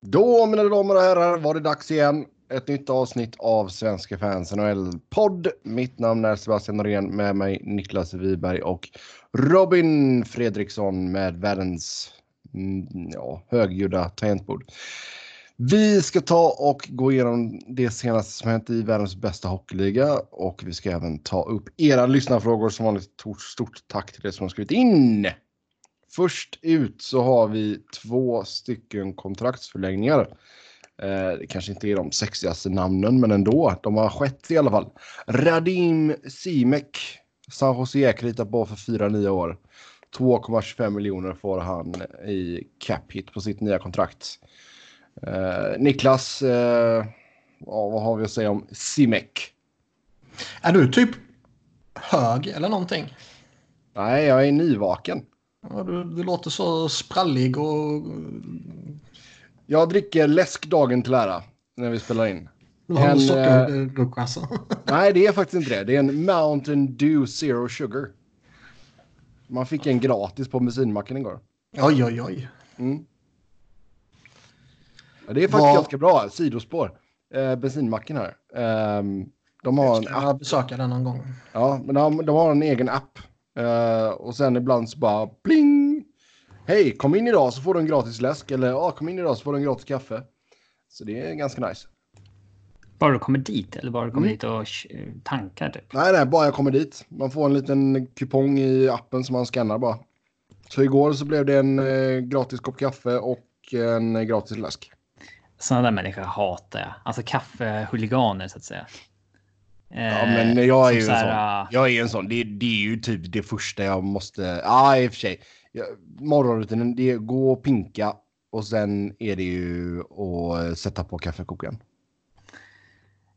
Då, mina damer och herrar, var det dags igen. Ett nytt avsnitt av Svenska Fans NHL-podd. Mitt namn är Sebastian Norén, med mig Niklas Viberg och Robin Fredriksson med världens högljudda tangentbord. Vi ska ta och gå igenom det senaste som hänt i världens bästa hockeyliga, och vi ska även ta upp era lyssnarfrågor som vanligt. Stort tack till er som har skrivit in. Först ut så har vi 2 stycken kontraktsförlängningar. Det kanske inte är de sexigaste namnen, men ändå. De har skett i alla fall. Radim Simek, San Jose, kritar på för 4-9 år. 2,25 miljoner får han i cap hit på sitt nya kontrakt. Niklas, vad har vi att säga om Simek? Är du typ hög eller någonting? Nej, jag är nyvaken. Ja, du låter så sprallig och... Jag dricker läsk dagen till ära när vi spelar in. Socker, alltså. Nej, det är faktiskt inte det. Det är en Mountain Dew Zero Sugar. Man fick en gratis på bensinmacken igår. Oj, oj, oj. Mm. Ja, det är faktiskt ganska bra. Sidospår. Bensinmacken här. De har en app. Besöka den någon gång. Ja, men de har en egen app. Och sen ibland så bara pling. Hej, kom in idag så får du en gratis läsk. Eller kom in idag så får du en gratis kaffe. Så det är ganska nice. Bara du kommer dit, eller bara du kommer dit och tankar typ? Nej, bara jag kommer dit. Man får en liten kupong i appen som man scannar bara. Så igår så blev det en gratis kopp kaffe och en gratis läsk. Sådana där människor hatar jag. Alltså kaffehuliganer så att säga. Ja, men jag är ju en sån. Det är ju typ det första jag måste... i och för sig. Morgonrutinen, det är gå och pinka. Och sen är det ju att sätta på kaffekokaren.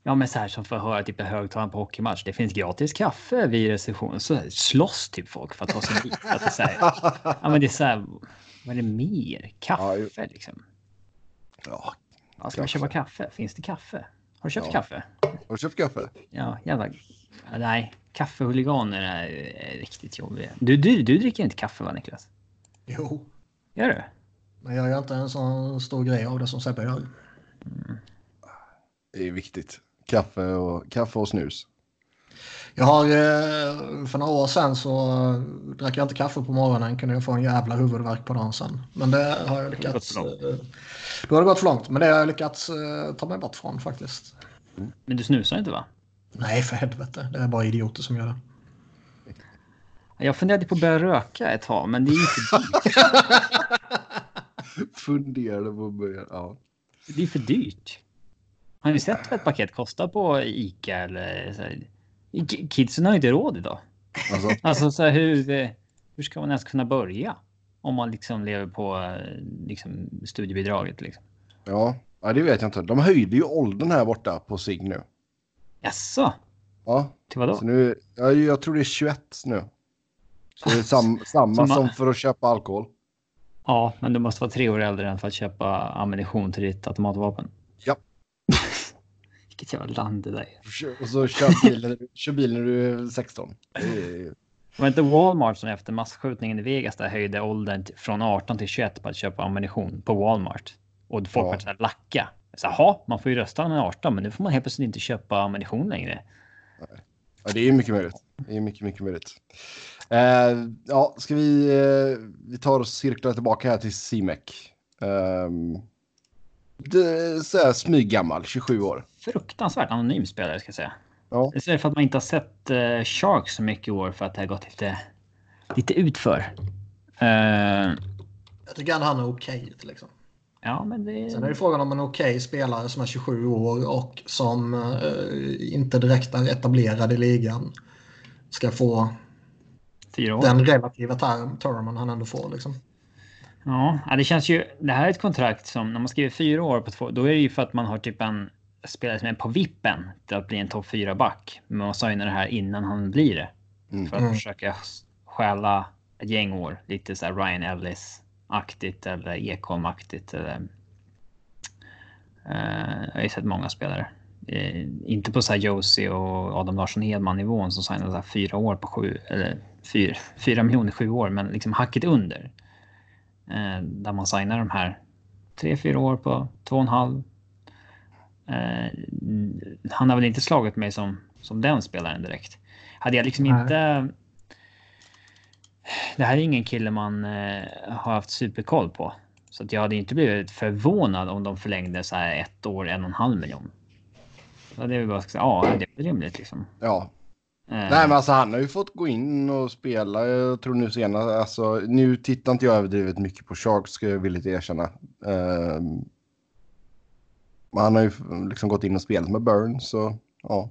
Ja, men så här som får höra typ en högtalare på hockeymatch. Det finns gratis kaffe vid reception. Så slåss typ folk för att ta sig dit. Alltså, men det är så här... Vad är det mer? Kaffe, ja, liksom. Ja, ska man köpa kaffe? Finns det kaffe? Har du köpt kaffe? Har du köpt kaffe? Ja, jävlar. Nej, kaffehuliganer är riktigt jobbiga. Du dricker inte kaffe, va, Niklas? Jo. Gör du? Men jag gör inte en sån stor grej av det som Sebbe gör. Det är viktigt. Kaffe och snus. Jag har för några år sedan så drack jag inte kaffe på morgonen. Kunde jag få en jävla huvudvärk på dagen sen. Men det har jag lyckats... Då har det gått för långt. Men det har jag lyckats ta mig bort från faktiskt. Men du snusar inte, va? Nej, för helvete. Det är bara idioter som gör det. Jag funderade på att börja röka ett tag, men det är inte dyrt. Funderade på att börja, ja. Det är för dyrt. Har ni sett vad ett paket kostar på Ica eller... Så här? Kidsen har inte råd idag. Alltså så här, hur ska man ens kunna börja om man liksom lever på liksom studiebidraget liksom? Ja, det vet jag inte. De höjde ju åldern här borta på SIG nu. Jaså? Ja. Till vadå? Så nu, jag tror det är 21 nu. Så det är samma som för att köpa alkohol. Ja, men du måste vara 3 år äldre än för att köpa ammunition till ditt automatvapen. Ja. Vilket jävla land det där är. Och så kör bil när du är 16. Det var inte Walmart som efter massskjutningen i Vegas där höjde åldern från 18 till 21 på att köpa ammunition på Walmart. Och folk var sådär lacka. Så, aha, man får ju rösta när man är 18, men nu får man helt plötsligt inte köpa ammunition längre. Nej. Ja, det är ju mycket möjligt. Det är mycket möjligt. Ska vi tar och cirklar tillbaka här till Simek. Så här smyggammal, 27 år. Fruktansvärt anonym spelare, ska jag säga. Ja. Det är för att man inte har sett Sharks så mycket i år för att det har gått lite utför. Jag tycker han är okej, liksom. Ja, men det... Sen är det frågan om en okej spelare som är 27 år och som inte direkt är etablerad i ligan ska få 4 år. Den relativa termen han ändå får, liksom. Ja, det känns ju... Det här är ett kontrakt som... När man skriver 4 år på 2... Då är det ju för att man har typ en spelare som är på vippen till att bli en topp 4-back. Men man sa ju det här innan han blir det. För att försöka stjäla ett gäng år. Lite så här Ryan Ellis-aktigt eller Ekholm-aktigt. Eller, jag har ju sett många spelare. Inte på så här Josi och Adam Larsson Hedman-nivån som signade så här 4 år på 7... Eller 4 miljoner 7 år, men liksom hacket under. Där man signar de här 3-4 år på 2,5. Han har väl inte slagit mig som den spelaren direkt. Hade jag liksom inte... Det här är ingen kille man har haft superkoll på. Så att jag hade inte blivit förvånad om de förlängde så här 1 år, 1,5 miljon. Så det är väl bara att säga, ja, det är rimligt liksom. Ja. Nej, men alltså han har ju fått gå in och spela, jag tror nu senast, alltså nu tittar inte jag överdrivet mycket på Sharks, ska jag villigt erkänna. Han har ju liksom gått in och spelat med Burns, så ja.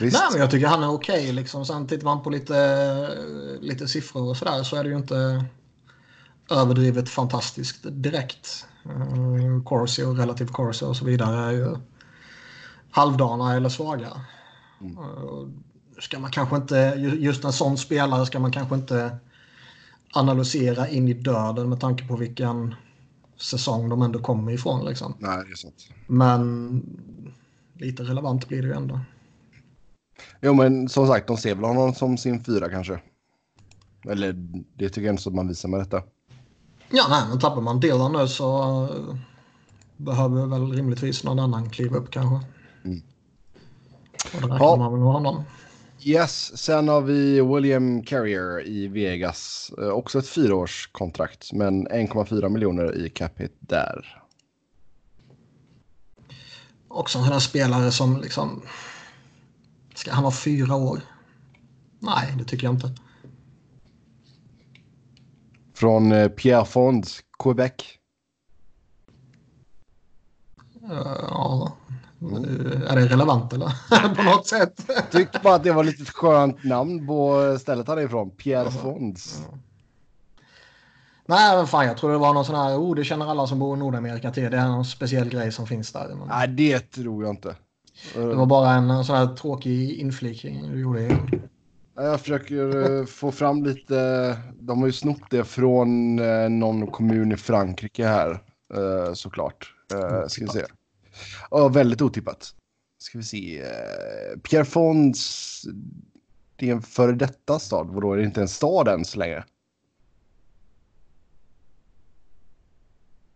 Visst. Nej, men jag tycker han är okej liksom. Sen tittar man på lite siffror och sådär, så är det ju inte överdrivet fantastiskt direkt. Corsi och relativ Corsi och så vidare är ju halvdana eller svaga. Ska man kanske inte, just en sån spelare ska man kanske inte analysera in i döden med tanke på vilken säsong de ändå kommer ifrån liksom. Nej, det är sant. Men lite relevant blir det ju ändå. Jo, men som sagt, de ser väl honom som sin 4 kanske. Eller det tycker jag inte så man visar med detta. Ja, nej, men tappar man delar nu så behöver väl rimligtvis någon annan kliva upp kanske. Och där kan man väl ha honom. Yes, sen har vi William Carrier i Vegas. Också ett 4-årskontrakt, men 1,4 miljoner i cap hit där. Också en sån här spelare som liksom... Ska han vara 4 år? Nej, det tycker jag inte. Från Pierrefonds, Quebec. Ja, är det relevant eller? På något sätt. Tyckte bara att det var lite skönt namn på stället han är ifrån. Pierrefonds. Ja. Nej, men fan, jag tror det var någon sån här, det känner alla som bor i Nordamerika till. Det är någon speciell grej som finns där. Men... Nej, det tror jag inte. Det var bara en sån här tråkig inflikning du gjorde igen. Jag försöker få fram lite. De har ju snott det från någon kommun i Frankrike här, såklart. Ska vi se. Ja, väldigt otippat. Ska vi se. Pierrefonds, det är en före detta stad. Vadå, är det inte en stad än så länge?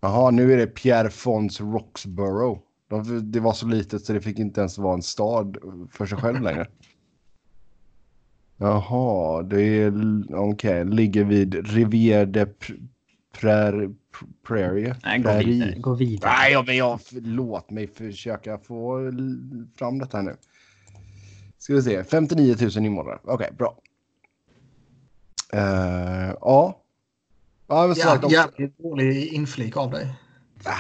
Jaha, nu är det Pierrefonds Roxborough. Det var så litet så det fick inte ens vara en stad för sig själv längre. Jaha, det är okej. Ligger vid Rivière de Prairie. Nej, gå vidare. Nej, men låt mig försöka få fram detta här nu. Ska vi se, 59 000 invånare. Okej, bra. Ja. Ja, jävligt dålig inflik av dig. Ja.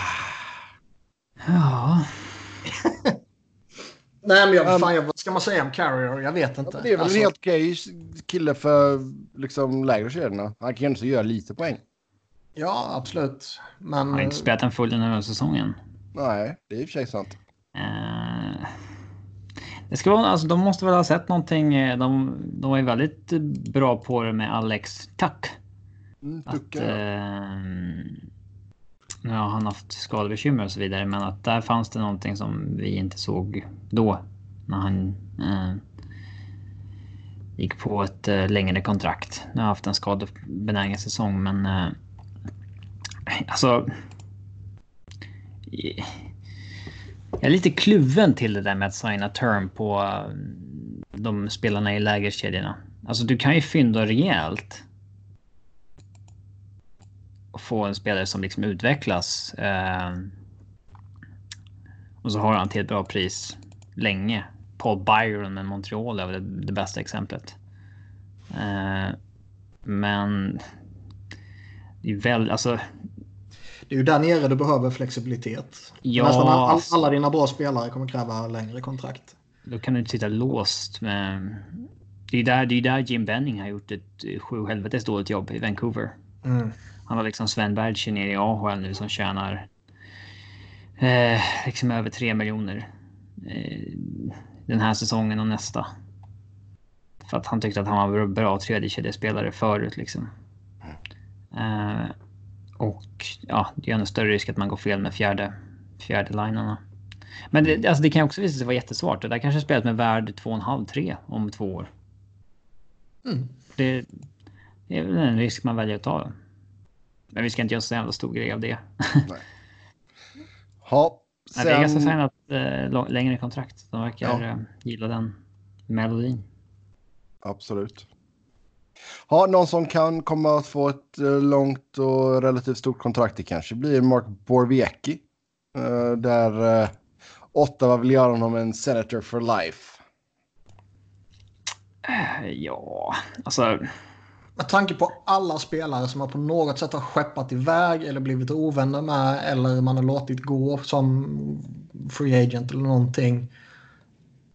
Nej, men vad ska man säga om Carrier? Jag vet inte. Ja, det är väl en helt okej kille för liksom lägre kedjorna. Han kan ju inte göra lite poäng. Ja, absolut. Men... Han har inte spelat en full den här säsongen. Nej, det är i och för sig sant. Det ska vara, alltså, de måste väl ha sett någonting. De var ju väldigt bra på det med Alex Tuck. Nu har han haft skadebekymmer och så vidare, men att där fanns det någonting som vi inte såg då när han gick på ett längre kontrakt. Nu har haft en skadebenägen säsong, men alltså jag är lite kluven till det där med att signa term på de spelarna i lägerkedjorna. Alltså du kan ju fynda rejält och få en spelare som liksom utvecklas och så har han till ett bra pris länge. Paul Byron med Montreal är väl det bästa exemplet, men det är väl, alltså det är ju där nere du behöver flexibilitet. Ja, nästan alla dina bra spelare kommer kräva längre kontrakt. Då kan du inte sitta låst med... det är där Jim Benning har gjort ett 7 helvetes dåligt jobb i Vancouver. Han var liksom Sven Bergsen nere i AHL nu som tjänar liksom över 3 miljoner den här säsongen och nästa. För att han tyckte att han var bra tredjekedjespelare förut liksom. Och ja, det är en större risk att man går fel med fjärde linerna. Men det kan också visa sig vara jättesvårt. Det där kanske spelat med värd 2,5-3 om 2 år. Det är väl en risk man väljer att ta. Men vi ska inte göra så jävla stor grej av det. Nej. Ja, sen... Det är ganska fint att längre kontrakt. De verkar gilla den melodin. Absolut. Ja, någon som kan komma att få ett långt och relativt stort kontrakt, det kanske blir Mark Borowiecki. Där Ottawa vill göra honom en senator for life. Ja, alltså... Med tanke på alla spelare som har på något sätt har skeppat iväg eller blivit ovänner med eller man har låtit gå som free agent eller någonting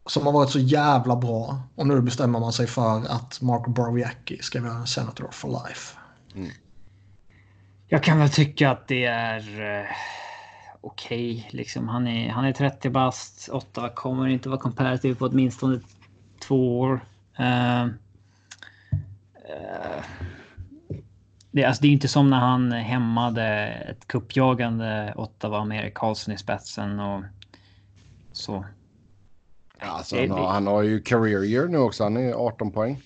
som har varit så jävla bra, och nu bestämmer man sig för att Mark Borowiecki ska vara en senator for life. Mm. Jag kan väl tycka att det är okej. Liksom. Han är 30 bast, 8 kommer inte vara comparative på åtminstone 2 år. Det är inte som när han hämmade ett kuppjagande Ottawa med Erik Karlsson i spetsen och så. Alltså, han har ju career year nu också, han är 18 poäng.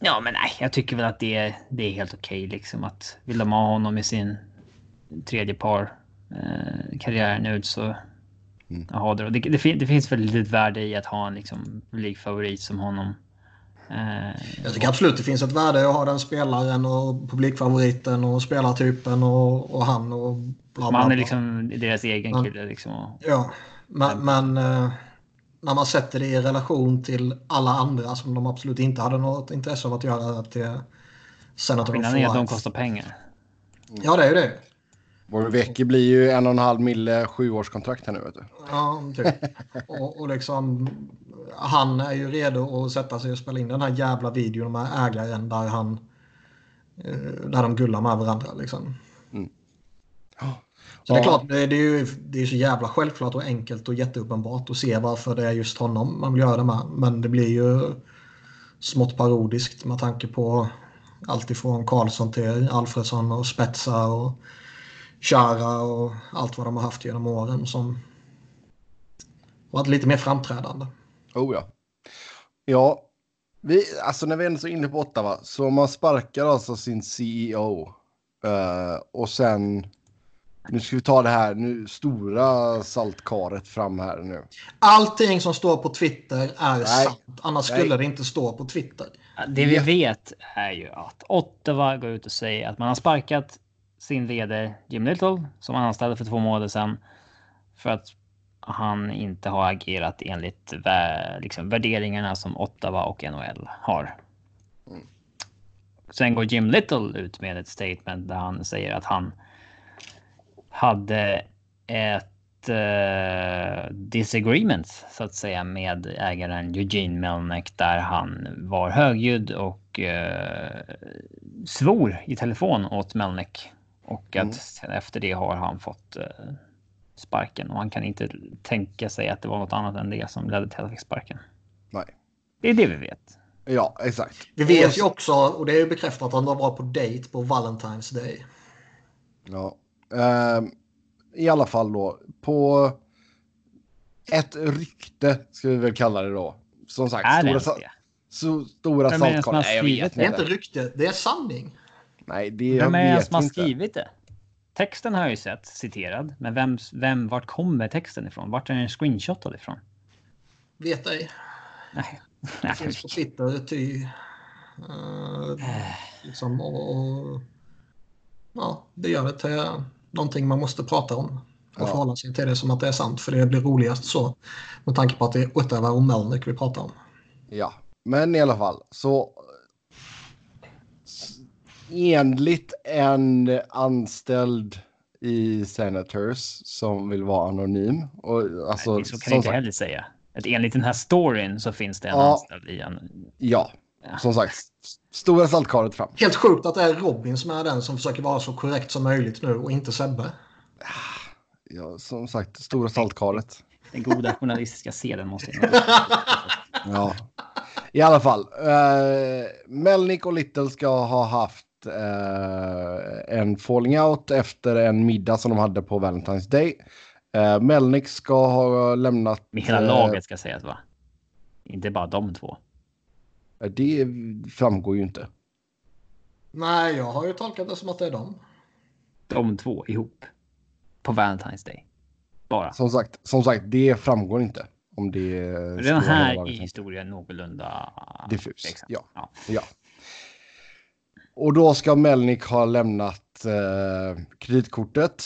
Ja, men nej, jag tycker väl att det är helt okej liksom, att vill de ha honom i sin tredje par karriär nu så ha det. Och det finns väldigt värde i att ha en liksom publikfavorit som honom. Jag tycker absolut det finns ett värde i att ha den spelaren och publikfavoriten och spelartypen och han och bla bla bla. Man är liksom deras egen kille liksom. Ja, men när man sätter det i relation till alla andra som de absolut inte hade något intresse av att göra, att det sen att de får... De kostar pengar. Ja, det är ju det. Borowiecki blir ju 1,5 mille 7-årskontrakt här nu, vet du. Ja, typ. Och liksom, han är ju redo att sätta sig och spela in den här jävla videon med ägaren där där de gullar med varandra liksom. Mm. Oh. Så det är klart, det är så jävla självklart och enkelt och jätteuppenbart att se varför det är just honom man vill göra det med. Men det blir ju smått parodiskt med tanke på allt ifrån Karlsson till Alfredsson och Spetsa och Chara och allt vad de har haft genom åren som varit lite mer framträdande. Oh ja. Ja, när vi är så inne på Ottawa, så man sparkar alltså sin CEO och sen, nu ska vi ta det här nu stora saltkaret fram här nu. Allting som står på Twitter är sant, annars skulle det inte stå på Twitter. Det vi vet är ju att Ottawa går ut och säger att man har sparkat sin vd Jim Little, som han anställde för 2 månader sedan, för att han inte har agerat enligt liksom värderingarna som Ottawa och NHL har. Sen går Jim Little ut med ett statement där han säger att han hade ett disagreement, så att säga, med ägaren Eugene Melnyk, där han var högljudd och svor i telefon åt Melnyk. Och att efter det har han fått sparken. Och han kan inte tänka sig att det var något annat än det som ledde till att fick sparken. Nej. Det är det vi vet. Ja, exakt. Vi vet ju också, och det är ju bekräftat, att han var på dejt på Valentine's Day. Ja. I alla fall då, på ett rykte, ska vi väl kalla det då. Som sagt, stora saltkar. Nej, jag vet inte. Det är inte rykte, det är sanning. Nej, vem är det som har skrivit det? Texten har jag ju sett citerad, men vart kommer texten ifrån? Vart är den screenshotad ifrån? Vet ej. Nej. Det finns på Twitter till liksom, och ja, det gör det till någonting man måste prata om och förhålla sig till det som att det är sant, för det blir roligast så, med tanke på att det är Ottawa och Melnyk vi pratar om. Ja, men i alla fall så enligt en anställd i Senators som vill vara anonym. Och, alltså, nej, så kan jag inte heller säga. Att enligt den här storyn så finns det en anställd i anonym. Ja, som sagt. Stora saltkaret fram. Helt sjukt att det är Robin som är den som försöker vara så korrekt som möjligt nu och inte Sebbe. Ja, som sagt. Stora saltkaret. Den goda journalistiska seden måste jag ja. I alla fall. Melnyk och Little ska ha haft en falling out efter en middag som de hade på Valentine's Day. Melnyk ska ha lämnat... Men hela laget ska sägas, va? Inte bara de två. Det framgår ju inte. Nej, jag har ju tolkat det som att det är dem. De två ihop. På Valentine's Day. Bara. Som sagt, det framgår inte. Om det är den här i historien någorlunda diffus. Ja. Och då ska Melnyk ha lämnat kreditkortet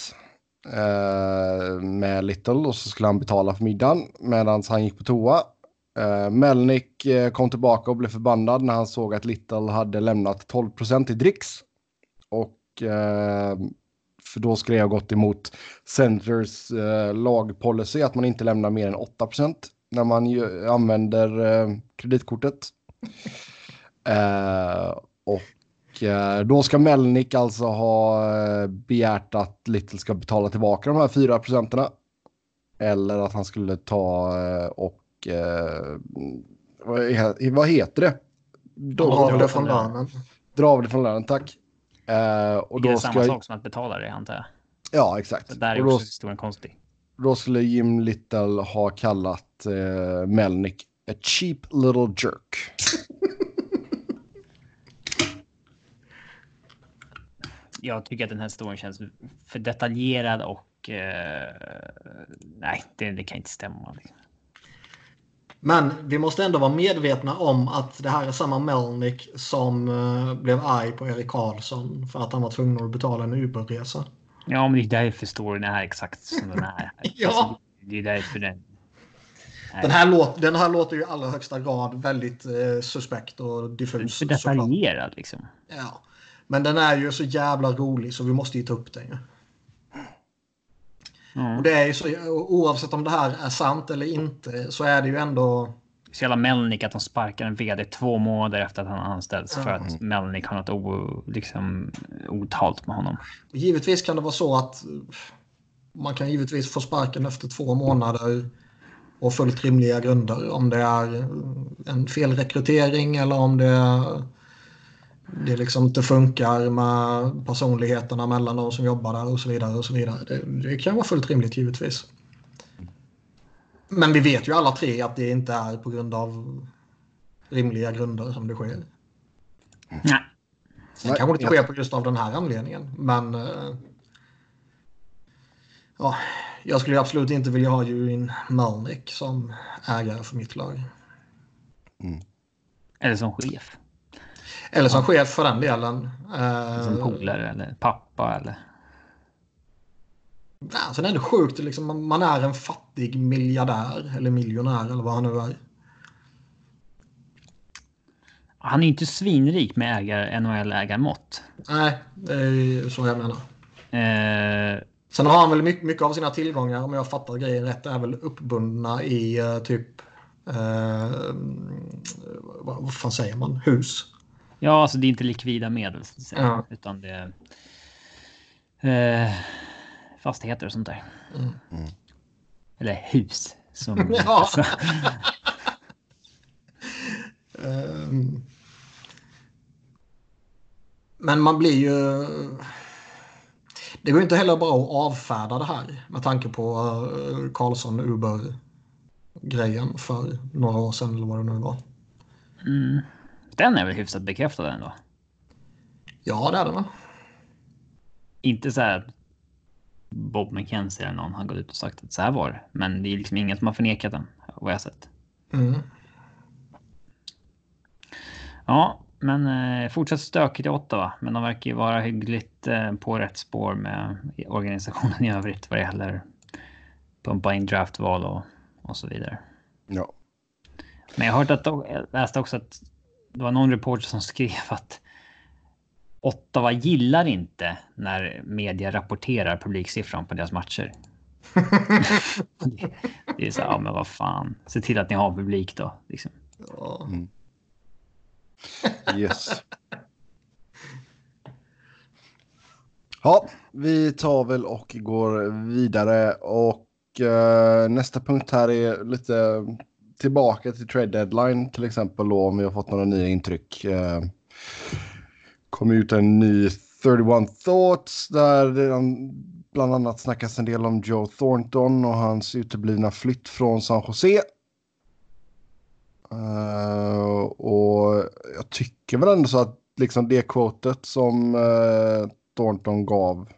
med Little, och så skulle han betala för middagen medan han gick på toa. Melnyk kom tillbaka och blev förbannad när han såg att Little hade lämnat 12% i dricks. Och för då skulle jag gått emot Senators lagpolicy att man inte lämnar mer än 8% när man använder kreditkortet. Då ska Melnyk alltså ha begärt att Little ska betala tillbaka de här 4%. Eller att han skulle ta och... vad heter det? Dra det från lönen, tack. Och då är det samma sak som att betala det, antar jag. Ja, exakt. Så där är också historien konstig. Då skulle Jim Little ha kallat Melnyk a cheap little jerk. Jag tycker att den här historien känns för detaljerad och nej, det kan inte stämma. Liksom. Men vi måste ändå vara medvetna om att det här är samma Melnyk som blev arg på Erik Karlsson för att han var tvungen att betala en Uberresa. Ja, men det är därför storyn är exakt som den här. Ja. Alltså, det är därför den... Den här låter ju i allra högsta grad väldigt suspekt och diffus. För detaljerad liksom. Ja, men den är ju så jävla rolig så vi måste ju ta upp den. Ja. Mm. Och det är ju så, oavsett om det här är sant eller inte, så är det ju ändå... Så jävla Melnyk att de sparkar en vd 2 månader efter att han anställts för att Melnyk har något otalt med honom. Och givetvis kan det vara så att man kan givetvis få sparken efter 2 månader och fullt rimliga grunder. Om det är en felrekrytering eller om det liksom inte funkar med personligheterna mellan de som jobbar där och så vidare och så vidare. Det kan vara fullt rimligt givetvis. Men vi vet ju alla tre att det inte är på grund av rimliga grunder som det sker. Nej. Det kanske inte sker på just av den här anledningen. Men ja, jag skulle absolut inte vilja ha Eugene Melnyk som ägare för mitt lag. Mm. Eller som chef. Eller som chef för den delen. Som polare eller pappa eller... Alltså det är sjukt. Liksom, man är en fattig miljardär eller miljonär eller vad han nu är. Han är inte svinrik med NHL-ägarmått. Nej, det är så jag menar. Sen har han väl mycket av sina tillgångar, om jag fattar grejen rätt, är väl uppbundna i typ... vad fan säger man? Hus. Ja, alltså det är inte likvida medel utan det är fastigheter och sånt där. Mm. Eller hus som Men man blir ju... Det går inte heller bra att avfärda det här med tanke på Carlsson-Uber-grejen för några år sedan eller vad det nu var. Mm. Den är väl hyfsat bekräftad ändå? Ja, det är det va? Inte så här Bob McKenzie eller någon har gått ut och sagt att så här var det. Men det är liksom ingen som har förnekat den, vad jag har sett. Mm. Ja, men fortsatt stökigt i Ottawa. Men de verkar ju vara hyggligt på rätt spår med organisationen i övrigt vad det gäller pumpa in draftval och så vidare. Ja. Men jag har hört läste också att det var någon reporter som skrev att Ottawa gillar inte när media rapporterar publiksiffran på deras matcher. Det är så här, men vad fan. Se till att ni har publik då. Liksom. Ja. Mm. Yes. Ja, vi tar väl och går vidare. Och nästa punkt här är lite... Tillbaka till trade deadline till exempel då, om vi har fått några nya intryck. Kom ut en ny 31 Thoughts där bland annat snackas en del om Joe Thornton och hans uteblivna flytt från San Jose. Och jag tycker väl ändå så att liksom det kvotet som Thornton gav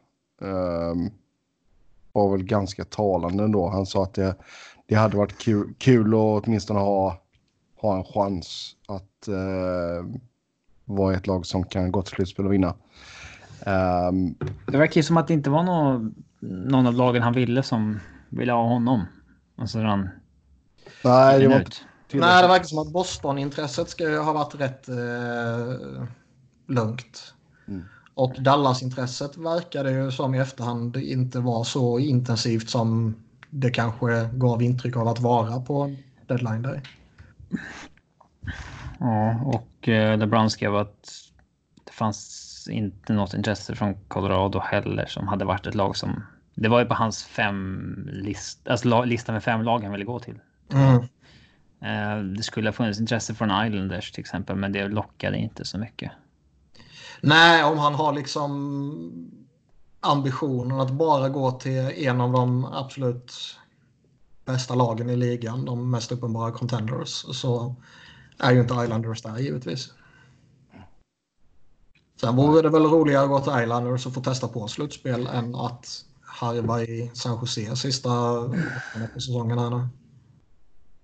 var väl ganska talande ändå. Han sa att det hade varit kul att åtminstone ha en chans att vara ett lag som kan gå till slutspel och vinna. Det verkar ju som att det inte var någon av lagen han ville ha honom. Alltså han... Nej, det var inte... Nej, det verkar som att Boston-intresset ska ha varit rätt lugnt. Mm. Och Dallas-intresset verkade ju som i efterhand inte var så intensivt som det kanske gav intryck av att vara på deadline day. Ja, och LeBron skrev att det fanns inte något intresse från Colorado heller, som hade varit ett lag som... Det var ju på hans lista med 5 lag han ville gå till. Mm. Det skulle ha funnits intresse från Islanders till exempel, men det lockade inte så mycket. Nej, om han har liksom ambitionen att bara gå till en av de absolut bästa lagen i ligan, de mest uppenbara contenders, så är ju inte Islanders där givetvis. Sen vore det väl roligare att gå till Islanders och få testa på slutspel än att harva i San Jose sista på säsongen här nu.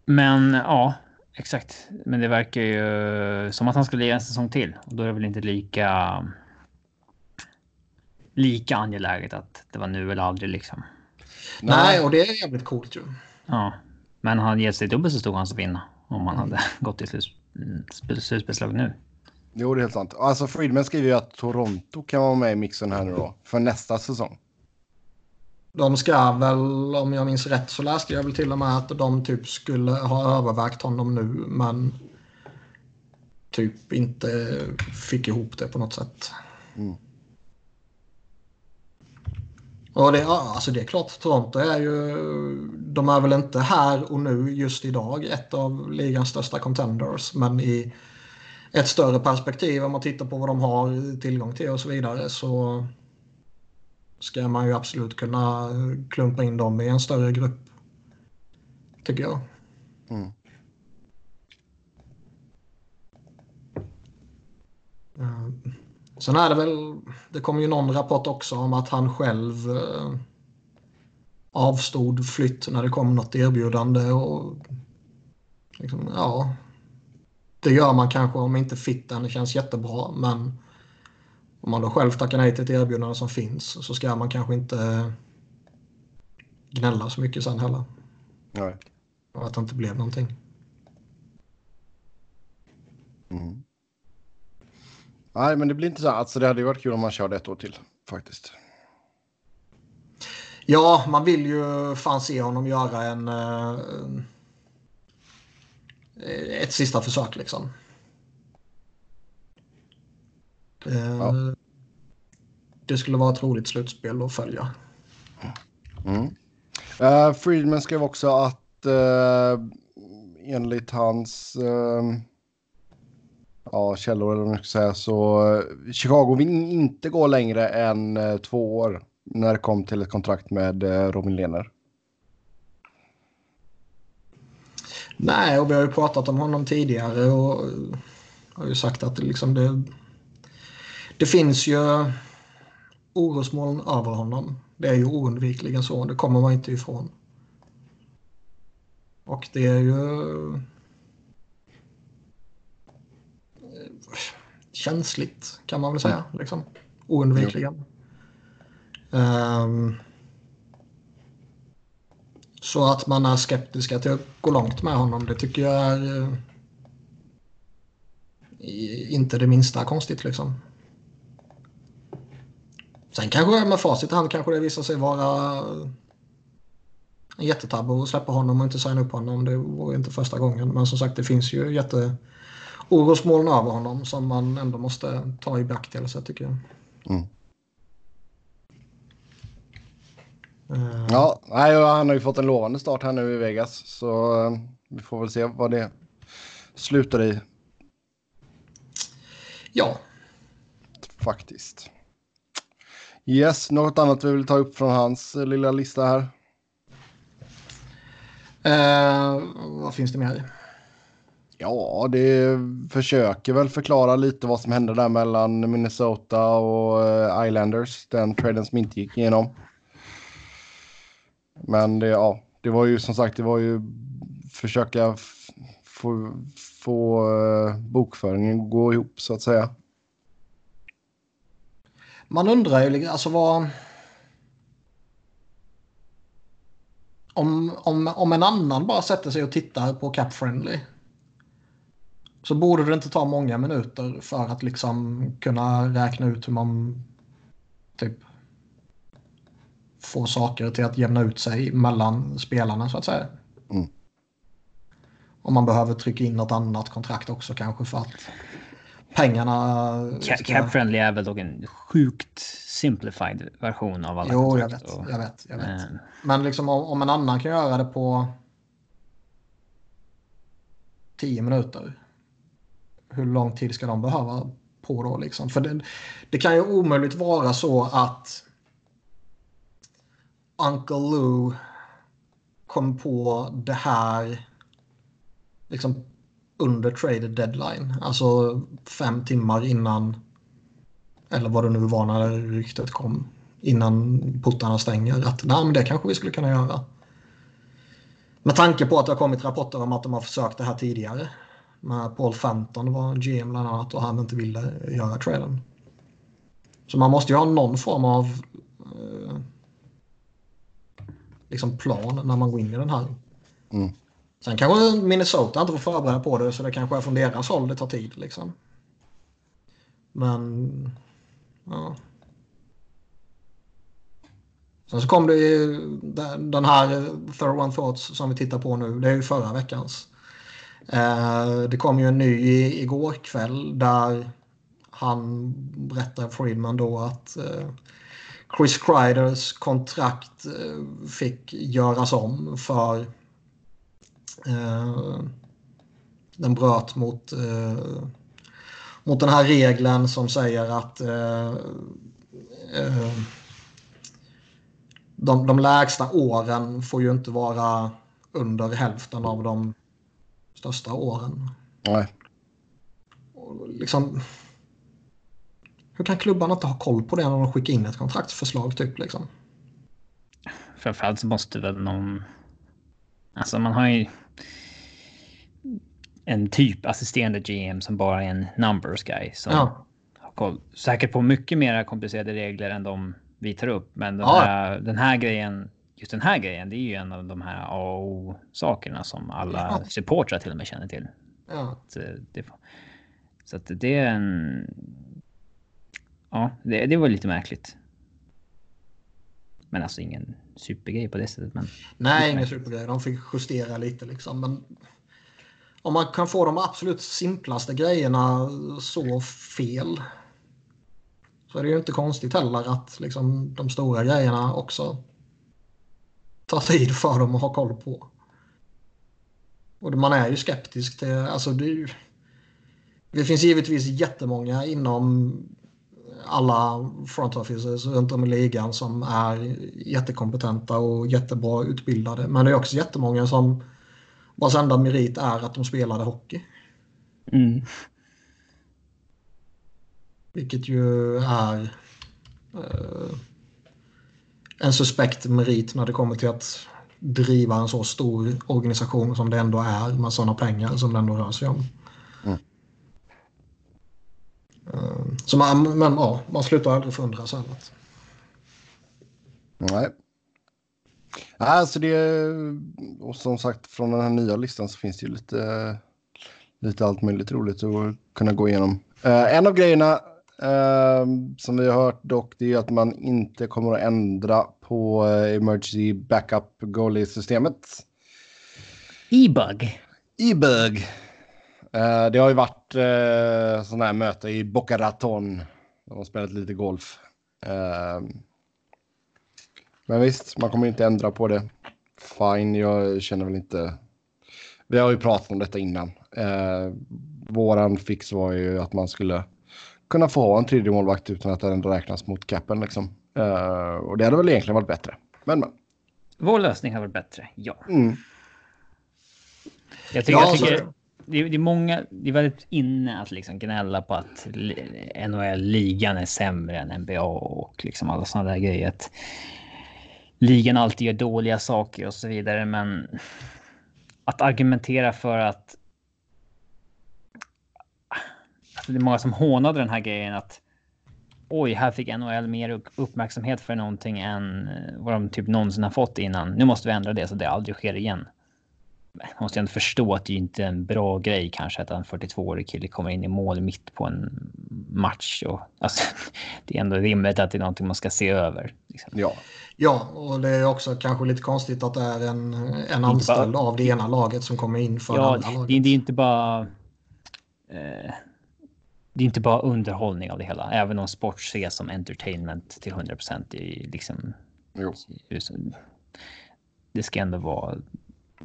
Men ja, exakt. Men det verkar ju som att han skulle ge en säsong till. Och då är det väl inte lika angeläget att det var nu eller aldrig liksom. Nej, och det är jävligt coolt ju. Ja, men han gett sig dubbelt så stor chans att vinna om han hade gått i slutspelslag nu. Jo, det är helt sant. Alltså Friedman skriver ju att Toronto kan vara med i mixen här nu då för nästa säsong. De ska väl, om jag minns rätt så läste jag väl till och med att de typ skulle ha övervägt honom nu, men typ inte fick ihop det på något sätt. Mm. Och det, alltså det är klart, Toronto är ju, de är väl inte här och nu just idag ett av ligans största contenders, men i ett större perspektiv om man tittar på vad de har tillgång till och så vidare så ska man ju absolut kunna klumpa in dem i en större grupp, tycker jag. Mm. Sen är det väl, det kom ju någon rapport också om att han själv avstod flytt när det kom något erbjudande och liksom, ja, det gör man kanske om inte fitten, det känns jättebra, men om man då själv tackar nej till ett erbjudande som finns så ska man kanske inte gnälla så mycket sen heller. Nej. Och att det inte blev någonting. Mm. Nej, men det blir inte så. Alltså, det hade ju varit kul om man körde ett år till, faktiskt. Ja, man vill ju fan se honom göra ett sista försök, liksom. Ja. Det skulle vara ett roligt slutspel att följa. Mm. Friedman skrev också att enligt hans källor eller vad man ska säga, så Chicago vill inte gå längre än 2 år när det kom till ett kontrakt med Robin Lerner. Nej, och vi har ju pratat om honom tidigare och har ju sagt att liksom det finns ju orosmoln över honom. Det är ju oundvikligen så. Det kommer man inte ifrån. Och det är ju... känsligt kan man väl säga. Liksom. Oundvikligen. Så att man är skeptisk till att gå långt med honom. Det tycker jag är inte det minsta konstigt liksom. Sen kanske med facit i hand kanske det visar sig vara en jättetabb och släppa honom och inte signa upp honom. Det var inte första gången. Men som sagt, det finns ju jätteorosmoln över honom som man ändå måste ta i beaktelse, tycker jag. Mm. Ja, han har ju fått en lovande start här nu i Vegas. Så vi får väl se vad det slutar i. Ja. Faktiskt. Yes, något annat vi vill ta upp från hans lilla lista här? Vad finns det mer? Ja, det försöker väl förklara lite vad som hände där mellan Minnesota och Islanders, den traden som inte gick igenom. Men det, ja, det var ju som sagt, det var ju försöka få bokföringen gå ihop så att säga. Man undrar ju alltså vad... Om en annan bara sätter sig och tittar på Cap Friendly så borde det inte ta många minuter för att liksom kunna räkna ut hur man typ får saker till att jämna ut sig mellan spelarna så att säga. Mm. Om man behöver trycka in något annat kontrakt också kanske för att pengarna... Cap-friendly är väl dock en sjukt simplified version av alla kontrakt. Jo, jag vet. Men liksom om en annan kan göra det på 10 minuter, hur lång tid ska de behöva på då liksom? För det kan ju omöjligt vara så att Uncle Lou kom på det här liksom under trade deadline, alltså 5 timmar innan, eller vad det nu var när ryktet kom, innan portarna stänger, att nej, men det kanske vi skulle kunna göra. Med tanke på att det har kommit rapporter om att de har försökt det här tidigare, när Paul Fenton var GM bland annat och han inte ville göra traden. Så man måste ju ha någon form av liksom plan när man går in i den här. Mm. Sen kanske Minnesota inte får förbereda på det, så det kanske är från deras håll det tar tid liksom. Men ja. Sen så kom det ju den här Third One Thoughts som vi tittar på nu, det är ju förra veckans. Det kom ju en ny igår kväll där han berättar Friedman då att Chris Kreiders kontrakt fick göras om för den bröt mot den här regeln som säger att de lägsta åren får ju inte vara under hälften av de största åren. Nej. Och liksom, hur kan klubbarna inte ha koll på det när de skickar in ett kontraktsförslag typ liksom? Framförallt så måste väl någon... Alltså man har ju en typ assisterande GM som bara är en numbers guy som har koll säkert på mycket mer komplicerade regler än de vi tar upp, men den här grejen det är ju en av de här AO-sakerna som alla supportrar till och med känner till. Ja. Så att det är en... Ja, det var lite märkligt. Men alltså ingen supergrej på det sättet. Men... Nej, ingen supergrej. De fick justera lite liksom. Men om man kan få de absolut simplaste grejerna så fel, så är det ju inte konstigt heller att liksom, de stora grejerna också tar tid för dem att ha koll på. Och man är ju skeptisk till... Alltså, det finns givetvis jättemånga inom... alla front officers runt om i ligan som är jättekompetenta och jättebra utbildade. Men det är också jättemånga som vars enda merit är att de spelade hockey. Mm. Vilket ju är en suspekt merit när det kommer till att driva en så stor organisation som det ändå är, med sådana pengar som det ändå rör sig om. Mm. Så man slutar aldrig förundra sig annat. Nej. Alltså det, och som sagt, från den här nya listan så finns det ju lite allt möjligt roligt att kunna gå igenom. En av grejerna som vi har hört dock, det är att man inte kommer att ändra på emergency backup goalie-systemet. E-bug. Det har ju varit sådana här möten i Boca Raton. De har spelat lite golf. Men visst, man kommer inte ändra på det. Fine, jag känner väl inte... Vi har ju pratat om detta innan. Våran fix var ju att man skulle kunna få ha en tredje målvakt utan att den räknas mot capen. Liksom. Och det hade väl egentligen varit bättre. Men. Vår lösning har varit bättre, ja. Mm. Jag tycker... det är många, det är väldigt inne att liksom gnälla på att NHL-ligan är sämre än NBA och liksom alla sådana där grejer. Att ligan alltid gör dåliga saker och så vidare, men att argumentera för att alltså det är många som hånade den här grejen att oj, här fick NHL mer uppmärksamhet för någonting än vad de typ någonsin har fått innan. Nu måste vi ändra det så det aldrig sker igen. Man måste ju ändå förstå att det inte är en bra grej kanske att en 42-årig kille kommer in i mål mitt på en match. Och, alltså, det är ändå rimligt att det är någonting man ska se över. Liksom. Ja, och det är också kanske lite konstigt att det är en anställd bara, av det ena laget som kommer in för andra laget. Det är inte bara... Det är inte bara underhållning av det hela. Även om sport ses som entertainment till 100% i liksom... Jo. Det ska ändå vara...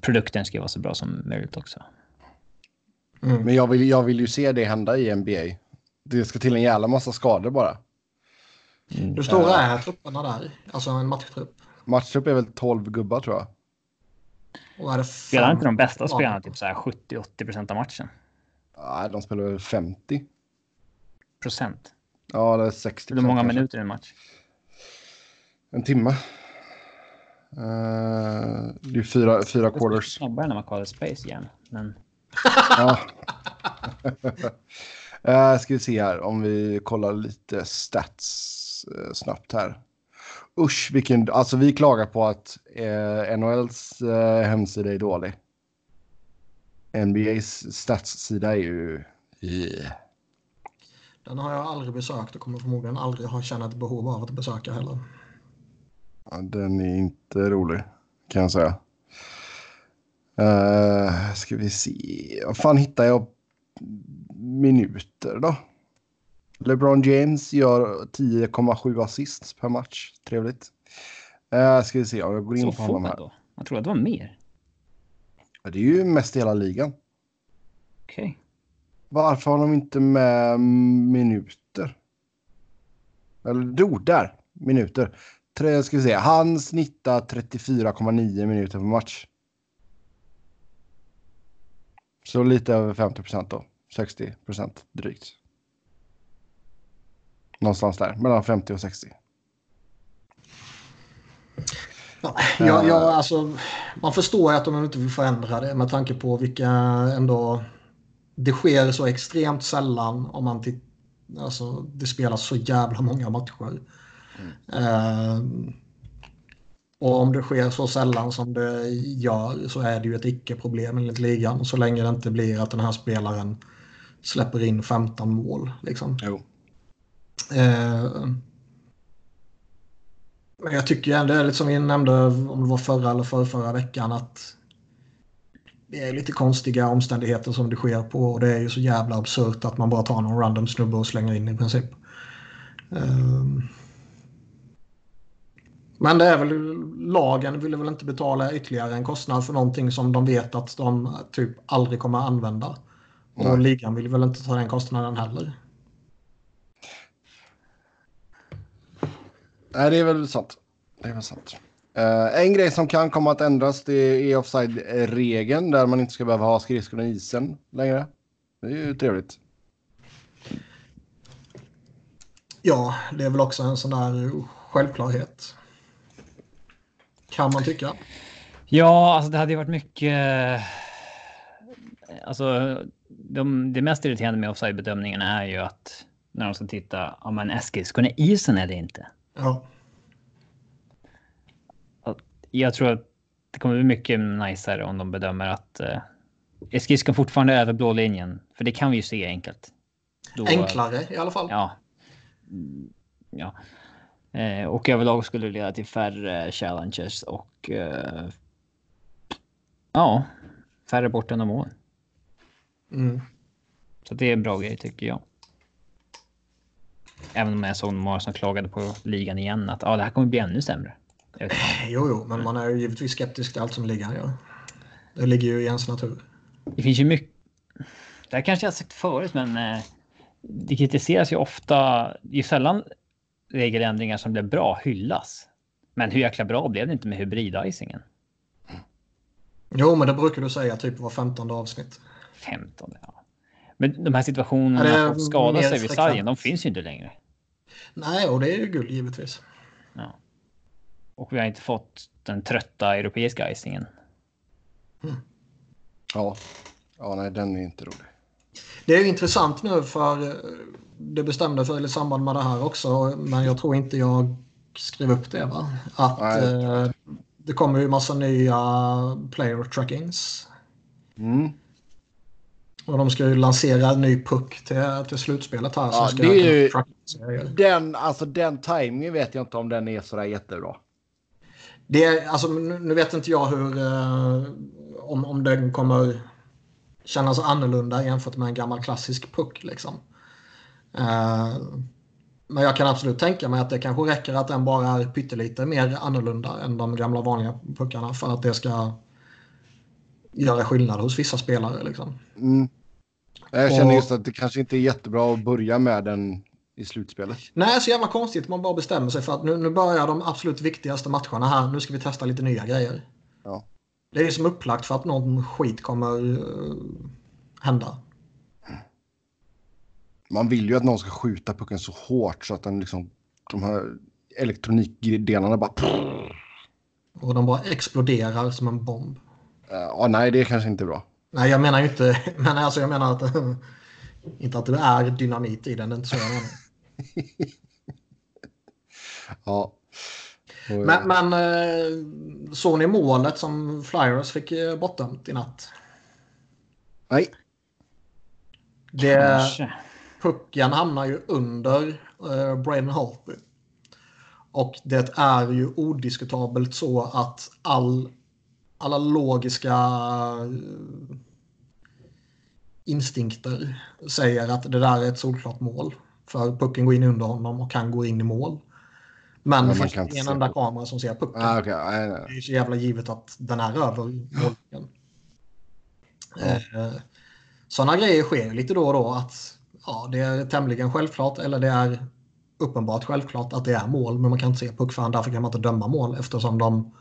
Produkten ska vara så bra som möjligt också. Mm. Men jag vill ju se det hända i NBA. Det ska till en jävla massa skador bara. Mm. Du står här trupparna där. Alltså en matchtrupp. Matchtrupp är väl 12 gubbar tror jag. Och är det spelar inte de bästa spelarna typ så här 70-80% av matchen? Nej, de spelar väl 50%. Ja, det är 60%. Hur många minuter i en match? En timme. Det är fyra quarters. Snabbare när man kallar space igen. Men... ska vi se här om vi kollar lite stats snabbt här. Usch, vilken, alltså vi klagar på att NHLs hemsida är dålig. NBAs statssida är ju... Yeah. Den har jag aldrig besökt och kommer förmodligen aldrig ha känt behov av att besöka heller. Den är inte rolig, kan jag säga. Ska vi se. Vad fan hittar jag minuter då? LeBron James gör 10,7 assists per match. Trevligt. Ska vi se. Jag går in på honom här. Då? Jag tror att det var mer. Ja, det är ju mest i hela ligan. Okej. Okay. Varför har de inte med minuter? Eller där. Minuter. Ska vi se. Han snittar 34,9 minuter per match. Så lite över 50% då. 60% drygt. Någonstans där. Mellan 50 och 60. Alltså, man förstår ju att de inte vill förändra det med tanke på vilka ändå... Det sker så extremt sällan om man alltså, det spelas så jävla många matcher. Och om det sker så sällan som det gör så är det ju ett icke-problem enligt ligan så länge det inte blir att den här spelaren släpper in 15 mål liksom. Men jag tycker ändå, lite som vi nämnde om det var förra veckan, att det är lite konstiga omständigheter som det sker på och det är ju så jävla absurt att man bara tar någon random snubbe och slänger in i princip. Men det är väl, lagen ville väl inte betala ytterligare en kostnad för någonting som de vet att de typ aldrig kommer att använda. Och ligan vill väl inte ta den kostnaden heller. Nej, det är väl sant. En grej som kan komma att ändras, det är offside-regeln där man inte ska behöva ha skridskorna i isen längre. Det är ju trevligt. Ja, det är väl också en sån där självklarhet. Kan man tycka? Ja, alltså det hade ju varit mycket... Alltså, det mest irriterande med offside-bedömningarna är ju att när de ska titta, om man skridskorna i isen eller inte. Ja. Jag tror att det kommer bli mycket nicer om de bedömer att skridskon fortfarande är över blå linjen. För det kan vi ju se enkelt. Då, enklare i alla fall. Ja. Och överlag skulle det leda till färre challenges och färre bort än de mål. Så det är en bra grej tycker jag. Även om jag såg några som klagade på ligan igen att det här kommer bli ännu sämre. Jo, men man är ju givetvis skeptisk till allt som ligan gör. Det ligger ju i ens natur. Det finns ju mycket... Det här kanske jag har sagt förut, men det kritiseras ju ofta... Det är ju sällan regeländringar som blev bra hyllas. Men hur jäkla bra blev det inte med hybrid-icingen? Jo, men det brukar du säga typ var 15:e avsnitt. 15. Ja. Men de här situationerna som skadar sig vid sargen, de finns ju inte längre. Nej, och det är ju guld givetvis. Ja. Och vi har inte fått den trötta europeiska icingen. Mm. Ja. Ja, nej, den är inte rolig. Det är ju intressant nu, för det bestämde för i samband med det här också, men jag tror inte jag skrev upp det, va? Att det kommer ju massa nya player trackings. Mm. Och de ska ju lansera en ny puck till slutspelet här. Ja, ska det är ju den timingen vet jag inte om den är sådär jättebra. Det är, alltså, nu vet inte jag hur om den kommer kännas annorlunda jämfört med en gammal klassisk puck liksom. Men jag kan absolut tänka mig att det kanske räcker att den bara är pyttelite mer annorlunda än de gamla vanliga puckarna för att det ska göra skillnad hos vissa spelare liksom. Mm. Jag känner just att det kanske inte är jättebra att börja med den i slutspelet. Nej, så jävla konstigt. Man bara bestämmer sig för att nu börjar de absolut viktigaste matcherna här. Nu ska vi testa lite nya grejer. Ja. Det är som upplagt för att någon skit kommer hända. Man vill ju att någon ska skjuta pucken så hårt så att den liksom, de här elektronikdelarna bara... Och de bara exploderar som en bomb. Nej, det är kanske inte bra. Nej, jag menar ju inte... Men alltså, jag menar att... inte att det är dynamit i den, det är inte så jag menar. Ja. Men såg ni målet som Flyers fick bortdömt i natt? Nej. Pucken hamnar ju under Braden Holtby. Och det är ju odiskutabelt så att alla logiska instinkter säger att det där är ett solklart mål. För pucken går in under honom och kan gå in i mål. Men det finns en enda kamera som ser pucken. Ah, okay. Det är så jävla givet att den är över målpucken. Sådana grejer sker lite då och då att det är tämligen självklart eller det är uppenbart självklart att det är mål, men man kan inte se puck för därför kan man inte döma mål eftersom de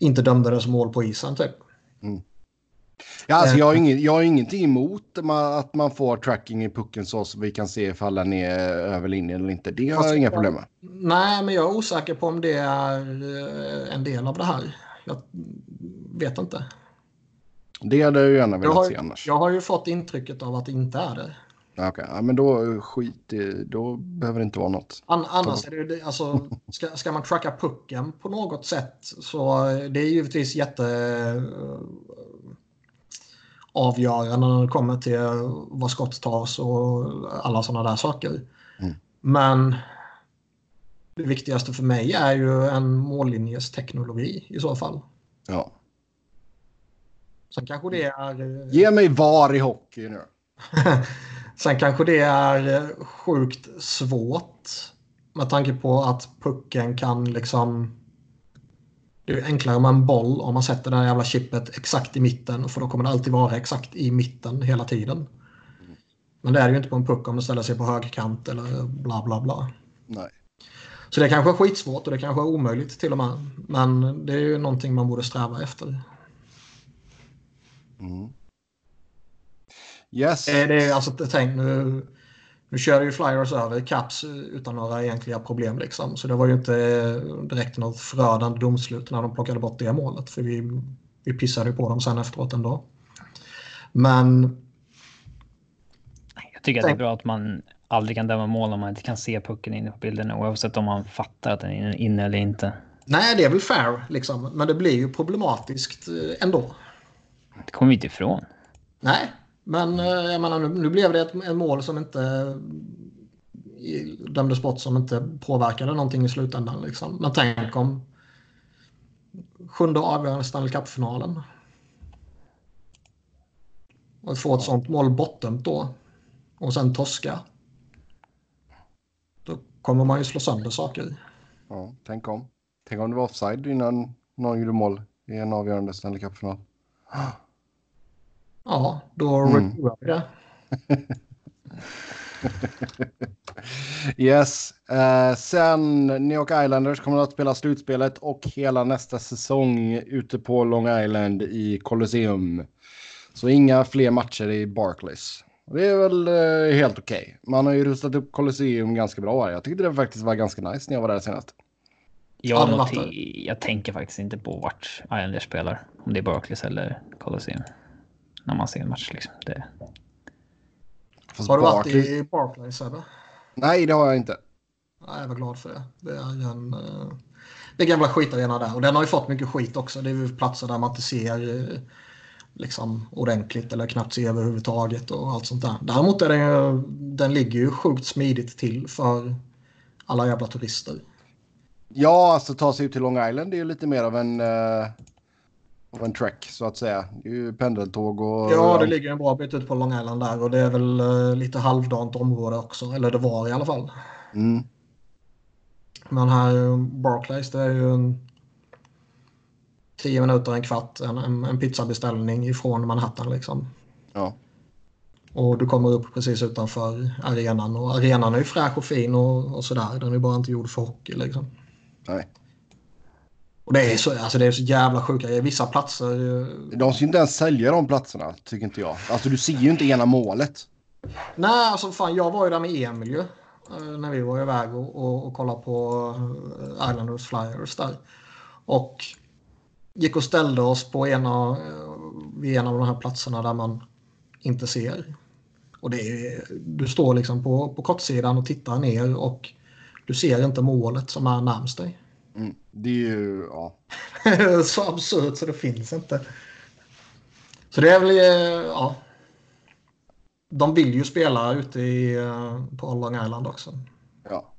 inte dömde det som mål på isen typ. Mm. Ja, alltså, jag har ingenting emot att man får tracking i pucken så att vi kan se ifall den är över linjen eller inte. Det har jag inga problem med. Nej, men jag är osäker på om det är en del av det här. Jag vet inte. Det hade jag gärna velat se annars. Jag har ju fått intrycket av att det inte är det. Okej, ja, men då behöver det inte vara något. Annars är det alltså, ska man tracka pucken på något sätt så det är givetvis avgörande när det kommer till vad skott tas och alla sådana där saker. Mm. Men det viktigaste för mig är ju en mållinjesteknologi i så fall. Ja. Sen kanske det är... Ge mig VAR i hockey nu. Sen kanske det är sjukt svårt med tanke på att pucken kan liksom... Det är enklare med en boll om man sätter det här jävla chippet exakt i mitten. För då kommer det alltid vara exakt i mitten hela tiden. Men det är ju inte på en puck om det ställer sig på högerkant eller bla bla bla. Nej. Så det kanske är skitsvårt och det kanske är omöjligt till och med. Men det är ju någonting man borde sträva efter. Mm. Yes. Det är alltså, tänk nu kör ju Flyers över Caps utan några egentliga problem liksom. Så det var ju inte direkt något förödande domslut när de plockade bort det målet. För vi pissade ju på dem sen efteråt ändå. Men... Jag tycker att det är bra att man aldrig kan döma mål om man inte kan se pucken inne på bilden. Oavsett om man fattar att den är inne eller inte. Nej, det är väl fair liksom. Men det blir ju problematiskt ändå. Det kommer vi inte ifrån. Nej. Men jag menar, nu blev det ett mål som inte dömdes bort, som inte påverkade någonting i slutändan. Liksom. Men tänk om 7:e avgörande Stanley Cup-finalen. Och få ett sånt mål bortdömt då. Och sen torska. Då kommer man ju slå sönder saker. Ja, tänk om. Tänk om det var offside innan någon gjorde mål i en avgörande Stanley Cup-final. Ja, då review det. Yes. Sen New York Islanders kommer att spela slutspelet och hela nästa säsong ute på Long Island i Colosseum. Så inga fler matcher i Barclays. Det är väl helt okej. Man har ju rustat upp Colosseum ganska bra. Jag tyckte det faktiskt var ganska nice när jag var där senast. Jag tänker faktiskt inte på vart Islanders spelar. Om det är Barclays eller Colosseum. När man ser en match liksom. Det... Har du varit i Barclays eller? Nej, det har jag inte. Nej, jag var glad för det. Det är ju en... Det är gamla skitarena där. Och den har ju fått mycket skit också. Det är ju platser där man inte ser liksom ordentligt eller knappt ser överhuvudtaget och allt sånt där. Däremot är den ligger ju sjukt smidigt till för alla jävla turister. Ja, alltså ta sig ut till Long Island, det är ju lite mer av en trek så att säga. Det är ju pendeltåg och... Ja, det ligger en bra bit ut på Long Island där och det är väl lite halvdant område också. Eller det var i alla fall. Mm. Men här Barclays, det är ju en 10 minuter, en kvart, en pizzabeställning ifrån Manhattan liksom. Ja. Och du kommer upp precis utanför arenan. Och arenan är ju fräsch och fin och sådär. Den är ju bara inte gjord för hockey liksom. Nej. Och det är så jävla sjuka. I vissa platser... De ska ju inte ens sälja de platserna, tycker inte jag. Alltså du ser ju inte ena målet. Nej, alltså fan, jag var ju där med Emil ju. När vi var iväg och kollade på Islanders Flyers där. Och... gick och ställde oss på vid en av de här platserna där man inte ser. Och du står liksom på kortsidan och tittar ner och du ser inte målet som är närmst dig. Mm, det är ju, ja. Så absurt så det finns inte. Så det är väl, ja. De vill ju spela ute på Long Island också. Ja.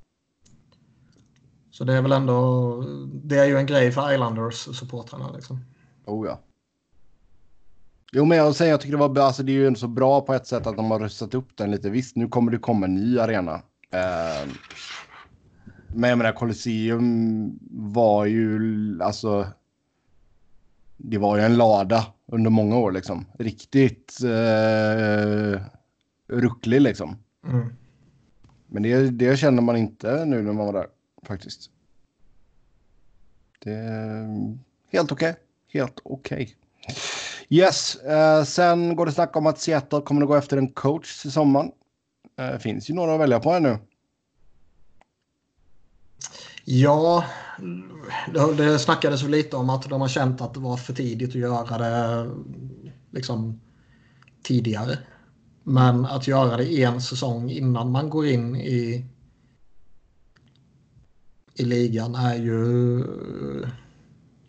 Så det är väl ändå... Det är ju en grej för Islanders-supportrarna liksom. Oh ja. Jo, men jag tycker det är ju så bra på ett sätt att de har rustat upp den lite. Visst, nu kommer det komma en ny arena. Men jag menar, Colosseum var ju... Alltså... Det var ju en lada under många år liksom. Riktigt rucklig liksom. Mm. Men det känner man inte nu när man var där. Faktiskt. Det är helt okej. Helt okej. Yes. Sen går det snack om att Seattle kommer att gå efter en coach i sommaren. Finns ju några att välja på här nu. Ja. Det snackades väl lite om att de har känt att det var för tidigt att göra det liksom tidigare. Men att göra det en säsong innan man går in i ligan är ju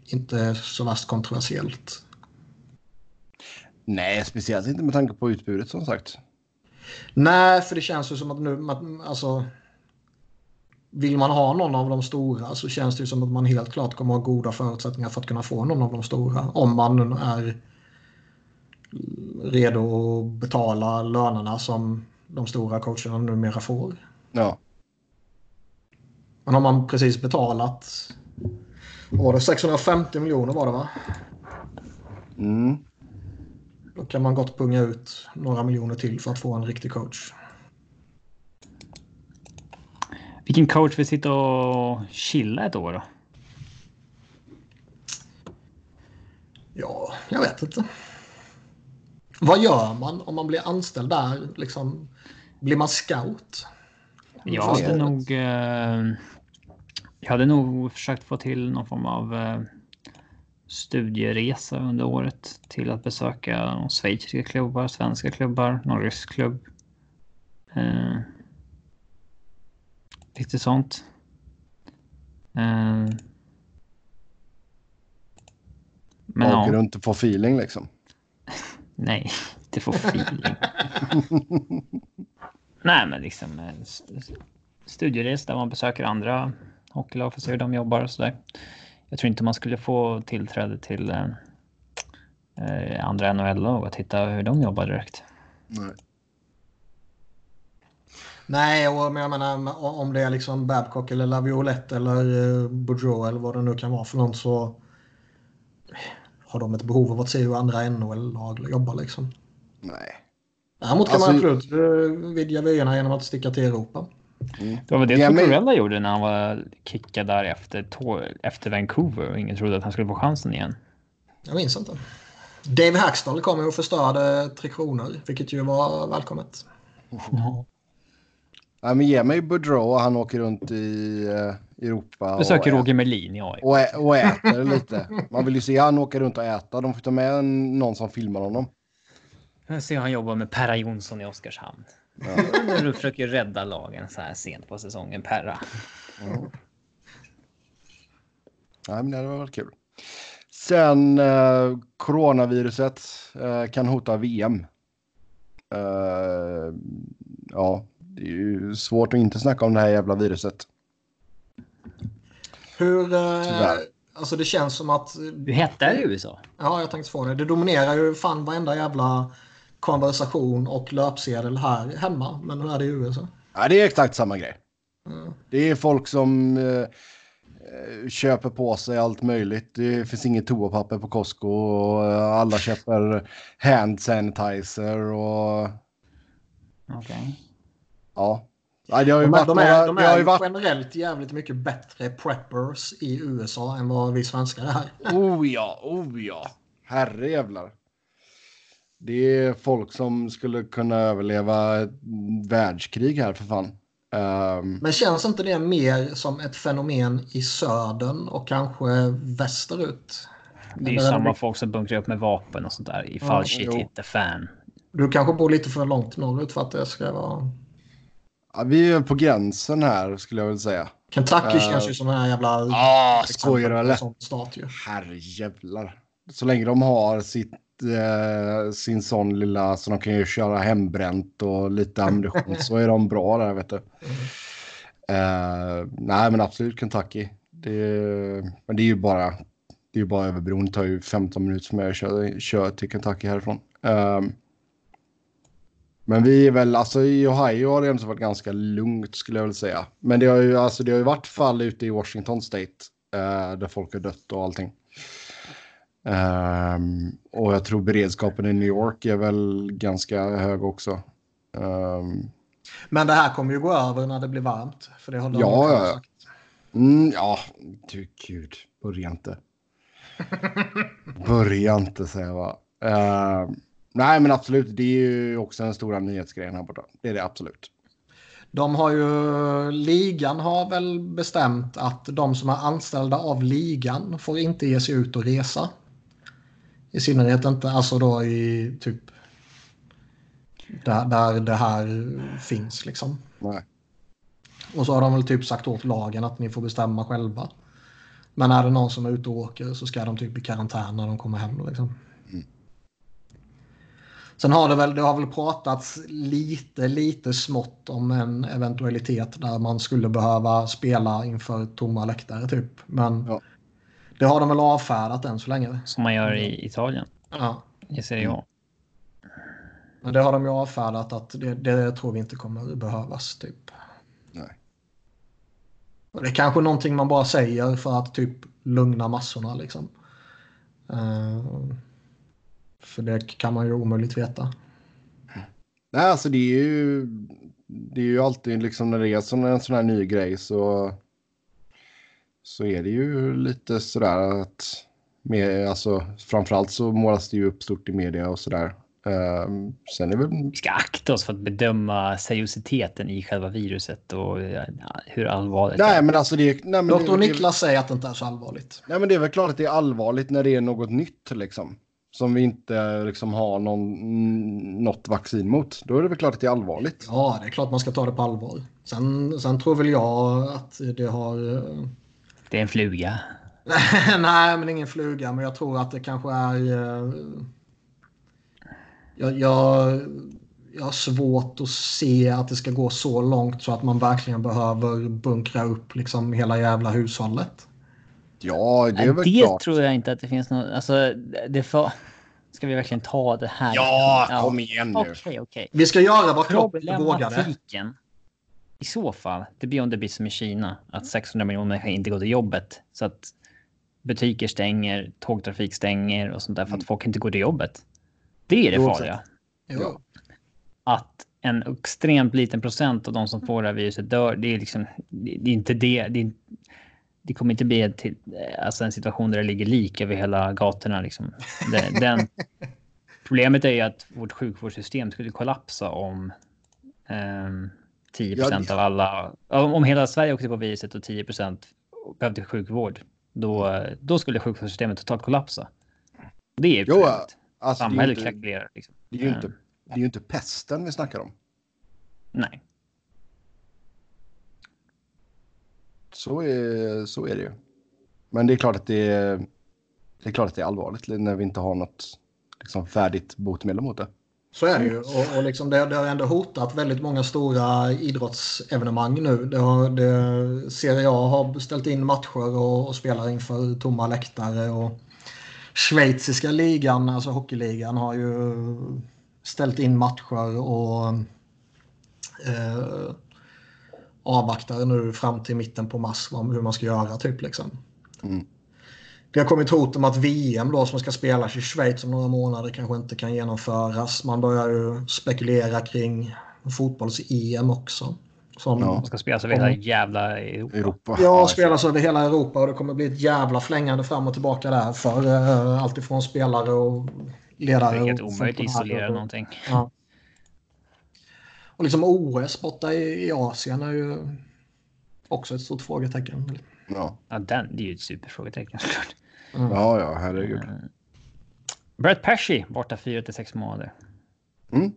inte så värst kontroversiellt. Nej, speciellt inte med tanke på utbudet som sagt. Nej, för det känns ju som att nu, alltså, vill man ha någon av de stora så känns det ju som att man helt klart kommer ha goda förutsättningar för att kunna få någon av de stora. Om man nu är redo att betala lönerna som de stora coacherna numera får. Ja. Men har man precis betalat, var det 650 miljoner var det va? Mm. Då kan man gott punga ut några miljoner till för att få en riktig coach. Vilken coach vill sitta och chilla ett år då? Ja, jag vet inte. Vad gör man om man blir anställd där? Liksom, blir man scout? Jag hade nog försökt få till någon form av studieresa under året till att besöka schweiziska klubbar, svenska klubbar, någon rysk klubb. Lite sånt. Men åker du inte få feeling liksom? Nej, inte få feeling. Nej, men liksom studieresa där man besöker andra hockeylag för att se hur de jobbar och sådär. Jag tror inte man skulle få tillträde till andra NHL-lag och titta hur de jobbar direkt. Nej. Nej, och jag menar om det är liksom Babcock eller Laviolette eller Boudreau eller vad det nu kan vara för någon, så har de ett behov av att se hur andra NHL-lag jobbar liksom. Nej. Däremot kan man absolut vidga vyerna genom att sticka till Europa. Mm. Det var det Tortorella gjorde när han var kickad där efter Vancouver och ingen trodde att han skulle få chansen igen. Jag minns inte. Dave Haxtell kommer och förstörde Tre Kronor, vilket ju var välkommet. Ja. Ja, men ge mig Boudreau, han åker runt i Europa. Besöker Roger Melin i AIK. Och äter lite. Man vill ju se han åker runt och äta. De får ta med någon som filmar honom. Jag ser han jobbar med Perra Jonsson i Oskarshamn. Ja. Du försöker rädda lagen så här sent på säsongen, Perra. Ja. Nej, men det var väl kul. Sen coronaviruset kan hota VM. Ja, det är ju svårt att inte snacka om det här jävla viruset. Hur... alltså det känns som att... Du hettar i USA. Ja, jag tänkte få det. Det dominerar ju fan varenda jävla konversation och löpsedel här hemma. Men hur är det i USA? Ja, det är exakt samma grej. Mm. Det är folk som... köper på sig allt möjligt. Det finns inget toapapper på Costco och alla köper hand sanitizer och okej. Ja. Det har ju varit generellt jävligt mycket bättre preppers i USA än vad vi svenskar är. Oh ja. Herrejävlar. Det är folk som skulle kunna överleva ett världskrig här för fan. Men känns inte det mer som ett fenomen i södern och kanske västerut? Det är ju samma folk som bunkrar upp med vapen och sånt där ifall shit inte fan. Du kanske bor lite för långt norrut för att det ska vara... Ja, vi är på gränsen här skulle jag vilja säga. Kentucky känns ju som en jävla... skojar du eller? Herrejävlar. Så länge de har sin sån lilla, så de kan ju köra hembränt och lite ammunition så är de bra där, vet du. Nej, men absolut Kentucky. Men det är ju bara över bron. Det tar ju 15 minuter för mig att köra till Kentucky härifrån. Men vi är väl, alltså i Ohio har det ändå varit ganska lugnt skulle jag väl säga. Men det har ju varit fall ute i Washington State där folk har dött och allting. Och jag tror beredskapen i New York är väl ganska hög också. Men det här kommer ju gå över när det blir varmt, för det har sagt. Ja, du gud, börja inte säger jag va. Nej men absolut, det är ju också en stora nyhetsgrejen här borta. Det är det absolut. De har ju, ligan har väl bestämt att de som är anställda av ligan får inte ge sig ut och resa. I synnerhet inte, alltså då i typ där det här finns liksom. Nej. Och så har de väl typ sagt åt lagen att ni får bestämma själva. Men är det någon som är ute och åker så ska de typ i karantän när de kommer hem då, liksom. Mm. Sen har det har väl pratats lite smått om en eventualitet där man skulle behöva spela inför tomma läktare typ. Men... Ja. Det har de väl avfärdat än så länge. Som man gör i Italien. Ja. I Serie A. Men det har de ju avfärdat att det tror vi inte kommer behövas typ. Nej. Och det är kanske någonting man bara säger för att typ lugna massorna liksom. För det kan man ju omöjligt veta. Nej, alltså det är ju alltid liksom när det är en sån här ny grej så är det ju lite sådär att alltså, framförallt så målas det ju upp stort i media och sådär. Sen är väl... Vi ska akta oss för att bedöma seriositeten i själva viruset och hur allvarligt det är. Nej, men alltså Dr. Niklas säger att det inte är så allvarligt. Nej, men det är väl klart att det är allvarligt när det är något nytt liksom. Som vi inte liksom har något vaccin mot. Då är det väl klart att det är allvarligt. Ja, det är klart man ska ta det på allvar. Sen tror väl jag att det har... Det är en fluga. Nej, men ingen fluga. Men jag tror att det kanske är... Jag har svårt att se att det ska gå så långt så att man verkligen behöver bunkra upp liksom hela jävla hushållet. Ja, det är väl klart. Det tror jag inte att det finns något... Alltså, ska vi verkligen ta det här? Ja, kom igen nu. Okej. Vi ska göra vad kroppen vågar. I så fall, det blir om det blir som i Kina att 600 miljoner inte går till jobbet så att butiker stänger, tågtrafik stänger och sånt där för att folk inte går till jobbet. Det är det farliga. Ja. Att en extremt liten procent av de som får det här viruset dör, det är liksom det är inte det. Det är, det kommer inte bli en situation där det ligger lik över hela gatorna. Liksom. Problemet är ju att vårt sjukvårdssystem skulle kollapsa om 10% av alla... Om hela Sverige åkte på viruset och 10% behövde sjukvård, då skulle sjukvårdssystemet totalt kollapsa. Det är ju problemet. Alltså, samhället kracklerar. Liksom. Det är ju inte pesten vi snackar om. Nej. Så är det ju. Men det är klart att det är allvarligt när vi inte har något liksom färdigt botemedel mot det. Så är det ju. Och liksom det har ändå hotat väldigt många stora idrottsevenemang nu. Serie A har ställt in matcher och spelar inför tomma läktare. Och schweiziska ligan, alltså hockeyligan, har ju ställt in matcher och avvaktar nu fram till mitten på mars om hur man ska göra typ liksom. Mm. Det har kommit hot om att VM då, som ska spelas i Schweiz om några månader, kanske inte kan genomföras. Man börjar ju spekulera kring fotbolls-EM också. Som ska spelas över hela jävla Europa. Ja, spelas över hela Europa, och det kommer bli ett jävla flängande fram och tillbaka där för alltifrån spelare och ledare. Det är helt omöjligt att isolera någonting. Ja. Och liksom OS borta i Asien är ju också ett stort frågetecken. Ja, det är ju ett superfrågetecken såklart. Mm. Ja, herregud. Brett Pesci borta 4-6 månader. Mm.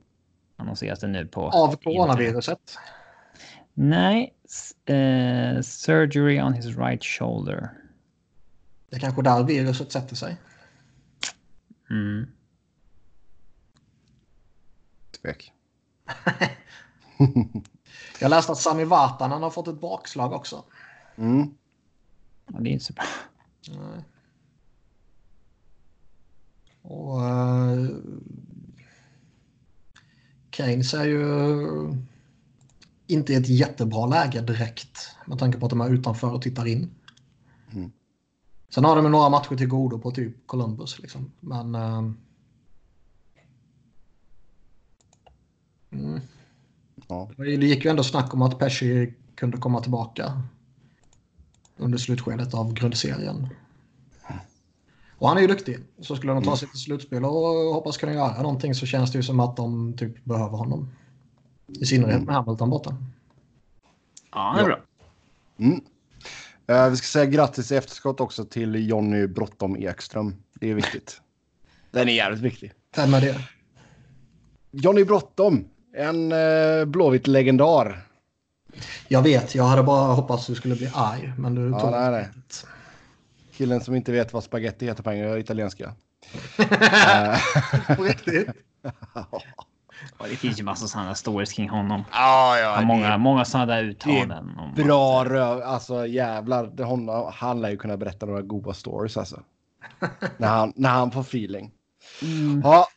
Annonseras det nu på... Av coronaviruset. Nej, surgery on his right shoulder. Det är kanske där viruset sätter sig. Mm. Tvek. Jag läste att Sami Vatanen har fått ett bakslag också. Mm. Ja, det är inte så bra. Nej. Och Keynes är ju inte i ett jättebra läge direkt med tanke på att de är utanför och tittar in. Mm. Sen har de några matcher till godo på typ Columbus liksom. Men Ja. Det gick ju ändå snack om att Pesci kunde komma tillbaka under slutskedet av grundserien. Och han är ju duktig. Så skulle de ta sig till slutspel och hoppas kunna göra någonting, så känns det ju som att de typ behöver honom. I synnerhet med Hamilton borta. Ja, det är bra. Mm. Vi ska säga grattis i efterskott också till Jonny Brottom Ekström. Det är viktigt. Den är jävligt viktig. Vem är det? Jonny Brottom. En blåvitt legendar. Jag vet, jag hade bara hoppats du skulle bli arg, men du tog det. Killen som inte vet vad spaghetti heter på italienska. Riktigt. Ja, det finns ju massa sådana stories kring honom. Många sådana där uttalanden. Bra röv, alltså jävlar. Han lär ju kunna berätta några goda stories alltså. när han får feeling. Mm. Ja.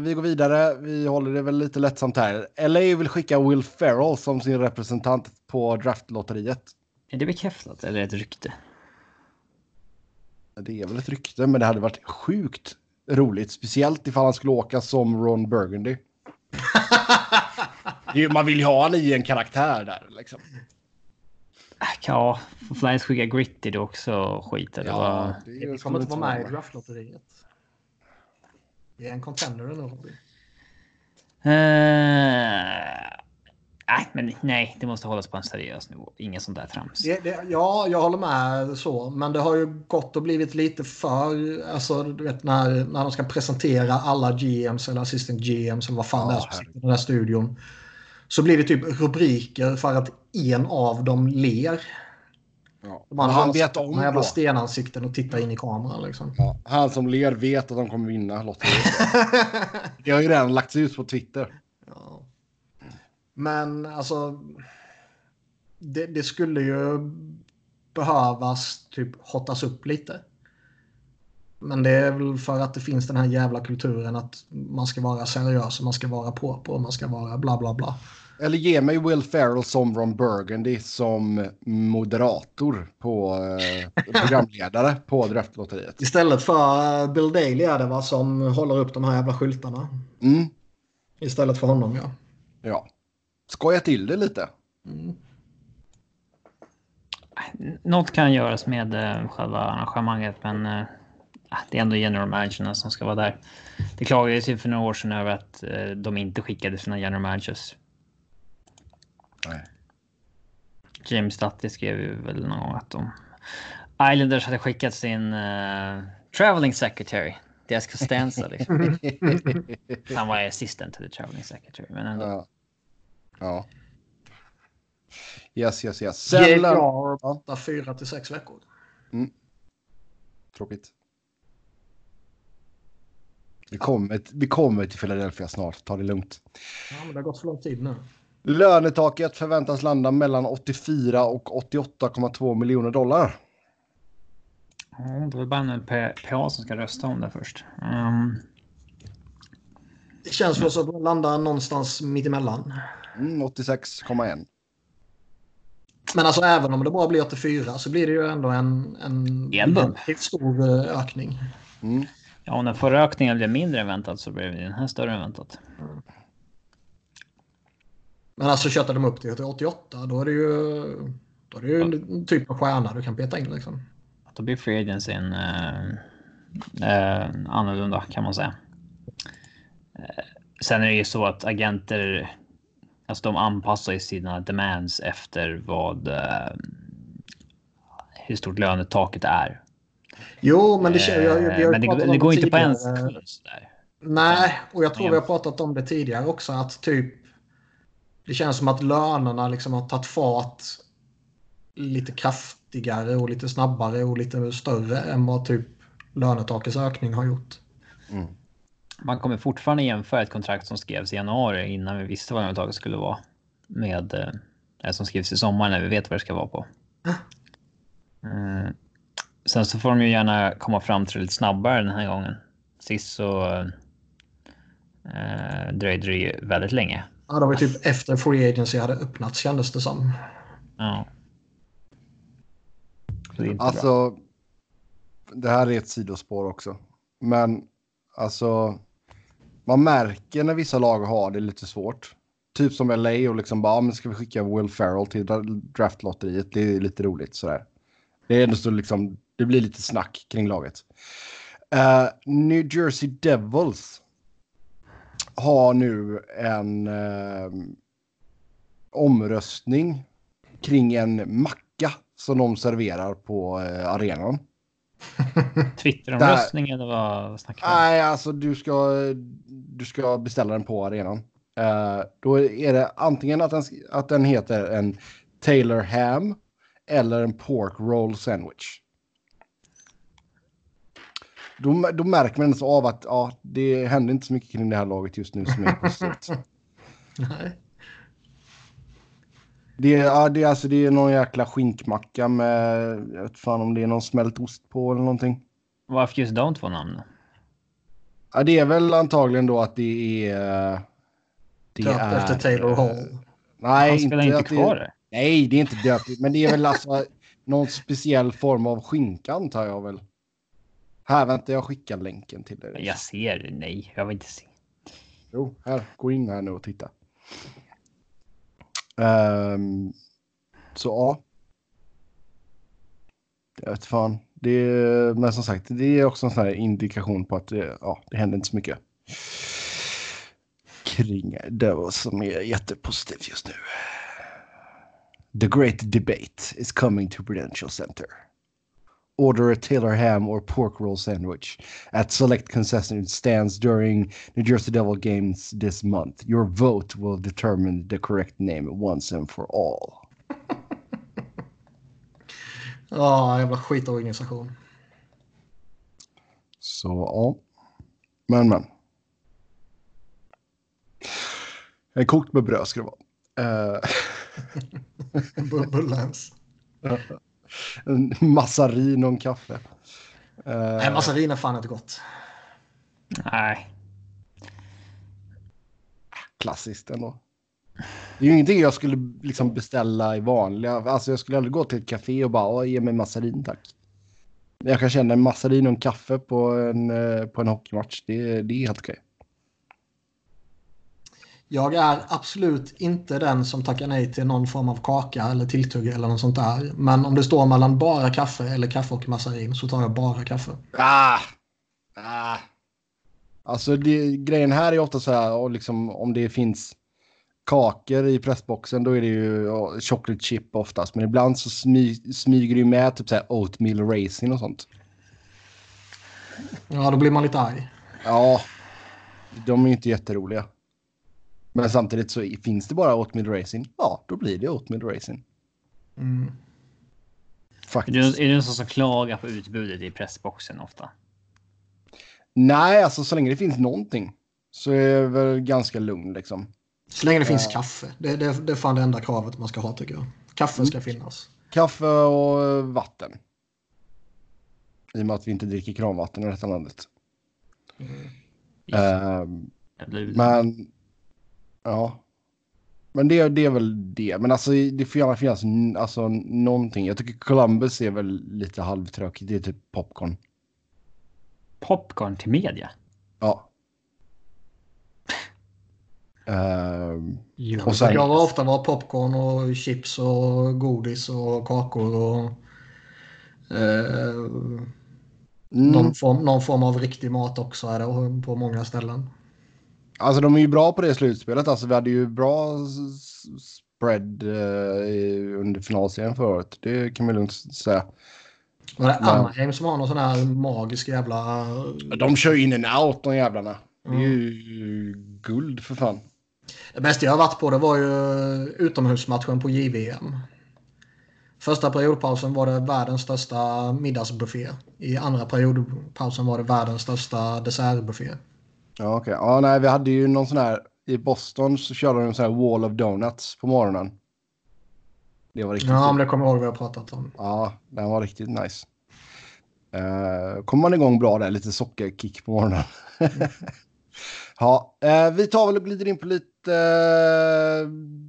Vi går vidare. Vi håller det väl lite lättsamt här. LA vill skicka Will Ferrell som sin representant på draftlotteriet. Är det bekräftat eller är det ett rykte? Det är väl ett rykte, men det hade varit sjukt roligt. Speciellt ifall han skulle åka som Ron Burgundy. Man vill ju ha han i en karaktär där liksom. Ja, för Flyers skicka Gritty då också, skit. Det kommer inte vara med i draftlotteriet. Det är en contender eller något. Nej, det måste hållas på en seriös nivå. Ingen sån där trams. Jag håller med så. Men det har ju gått och blivit lite för... Alltså, du vet, när de ska presentera alla GMs eller assistant GMs eller vad fan det är som sitter i den där studion, så blir det typ rubriker för att en av dem ler. Ja. Han vet om jävla stenansikten och tittar in i kameran liksom. Ja. Han som ler vet att de kommer vinna lotteriet. Det har ju redan lagts ut på Twitter. Ja. Men alltså det skulle ju behövas typ hotas upp lite. Men det är väl för att det finns den här jävla kulturen att man ska vara seriös och man ska vara på och man ska vara bla bla bla. Eller ge mig Will Ferrell som Ron Burgundy som moderator på programledare på draftlotteriet. Istället för Bill Daly är det va, som håller upp de här jävla skyltarna. Mm. Istället för honom, ja. Ja. Skoja till det lite. Mm. något kan göras med själva arrangemanget, men det är ändå general managerna som ska vara där. Det klagades ju för några år sedan över att de inte skickade sina general managers. Nej. James Dutty skrev ju väl någon gång att de Islanders hade skickat sin traveling secretary. Deras Costanza liksom. Han var assistent till the traveling secretary, men ändå. Ja. Ja. Yes. Sällan har borta 4-6 veckor. Mm. Tråkigt. Vi kommer till Philadelphia snart. Ta det lugnt. Ja, men det har gått för lång tid nu. Lönetaket förväntas landa mellan 84 och 88,2 miljoner dollar. Ja, det är bara en PA som ska rösta om det först. Det känns för oss att landa någonstans mitt emellan. 86,1. Men alltså även om det bara blir 84 så blir det ju ändå en stor ökning. Mm. Ja, och när förra ökningen blev mindre än väntat så blev den här större än väntat. Mm. Men alltså köttar de upp till 88, då är det ju en typ av stjärna du kan peta in liksom. Då blir free agency annorlunda kan man säga. Sen är det ju så att agenter, alltså de anpassar ju sina demands efter hur stort lönetaket är. Jo, men det känner jag. Men det går inte på en sekund. Nej, och jag tror vi har pratat om det tidigare också, att typ det känns som att lönerna liksom har tagit fart lite kraftigare och lite snabbare och lite större än vad typ lönetakets ökning har gjort. Mm. Man kommer fortfarande jämföra ett kontrakt som skrevs i januari innan vi visste vad lönetaket skulle vara med som skrivs i sommar när vi vet vad det ska vara på. Sen så får de ju gärna komma fram till lite snabbare den här gången. Sist så dröjde det ju väldigt länge. Ja, det var typ efter free agency hade öppnats kändes det som. Ja. Det alltså, bra. Det här är ett sidospår också. Men alltså, man märker när vissa lag har det lite svårt. Typ som LA och liksom bara, men ska vi skicka Will Ferrell till draftlotteriet? Det är lite roligt sådär. Det är ändå så liksom, det blir lite snack kring laget. New Jersey Devils har nu en omröstning kring en macka som de serverar på arenan. Twitteromröstning eller vad snackar man? Nej, alltså du ska beställa den på arenan. Då är det antingen att den heter en Taylor Ham eller en pork roll sandwich. Då märker man så av att det händer inte så mycket kring det här laget just nu som är positivt. Nej. Det är någon jäkla skinkmacka med, jag vet fan om det är någon smält ost på eller någonting. Varför just de två namn? Ja, det är väl antagligen då att det är efter Taylor Hall. Nej, han spelar inte kvar det. Nej, det är inte döpt, men det är väl alltså någon speciell form av skinka antar jag väl. Här, vänta, jag skickar länken till dig. Jag ser det, nej. Jag vill inte se. Jo, här. Gå in här nu och titta. Jag vet fan. Men som sagt, det är också en sån här indikation på att det händer inte så mycket kring det som är jättepositivt just nu. The great debate is coming to Prudential Center. Order a Taylor ham or pork roll sandwich at select concession stands during New Jersey Devil games this month. Your vote will determine the correct name once and for all. Jävla skitorganisation. Så men. En kokt med bröd ska det vara. Bubbelans. En massarin och en kaffe. Nej, massarin är fan inte gott. Nej. Klassiskt ändå. Det är ju ingenting jag skulle liksom beställa i vanliga. Alltså jag skulle aldrig gå till ett café och bara ge mig massarin, tack. Jag kan känna en massarin och en kaffe på en hockeymatch. Det är helt okej. Jag är absolut inte den som tackar nej till någon form av kaka eller tilltugg eller något sånt där. Men om det står mellan bara kaffe eller kaffe och massarin så tar jag bara kaffe. Alltså det, grejen här är ofta så här, och liksom, om det finns kakor i pressboxen då är det ju chocolate chip oftast. Men ibland så smyger det med typ så här oatmeal raisin och sånt. Ja, då blir man lite arg. Ja, de är inte jätteroliga. Men samtidigt så finns det bara oatmeal raisin. Ja, då blir det oatmeal raisin. Mm. Faktiskt. Är det någon som klagar på utbudet i pressboxen ofta? Nej, alltså så länge det finns någonting så är det väl ganska lugn liksom. Så länge det finns kaffe. Det är fan det enda kravet man ska ha, tycker jag. Kaffe ska finnas. Kaffe och vatten. I och med att vi inte dricker kranvatten i detta landet. Men ja. Men det är väl det. Men alltså det får gärna finnas alltså, någonting. Jag tycker Columbus är väl lite halvtråkigt. Det är typ popcorn. Popcorn till media? Ja. Och sen, jag har ofta varit popcorn och chips och godis och kakor och någon form av riktig mat också är det på många ställen. Alltså de är ju bra på det slutspelet. Alltså vi hade ju bra spread under finalserien förut. Det kan man lugnt säga. Var det Anaheim som har någon sån här magisk jävla... De kör in en out, de jävlarna. Det är ju guld för fan. Det bästa jag har varit på det var ju utomhusmatchen på JVM. Första periodpausen var det världens största middagsbuffé. I andra periodpausen var det världens största dessertbuffé. Ja, okej. Okay. Ja, nej, vi hade ju någon sån här... I Boston så körde de en sån här Wall of Donuts på morgonen. Det var riktigt... Ja, men det kommer jag ihåg vad jag pratat om. Ja, den var riktigt nice. Kommer man igång bra där? Lite sockerkick på morgonen. Ja, vi tar väl och glider in på lite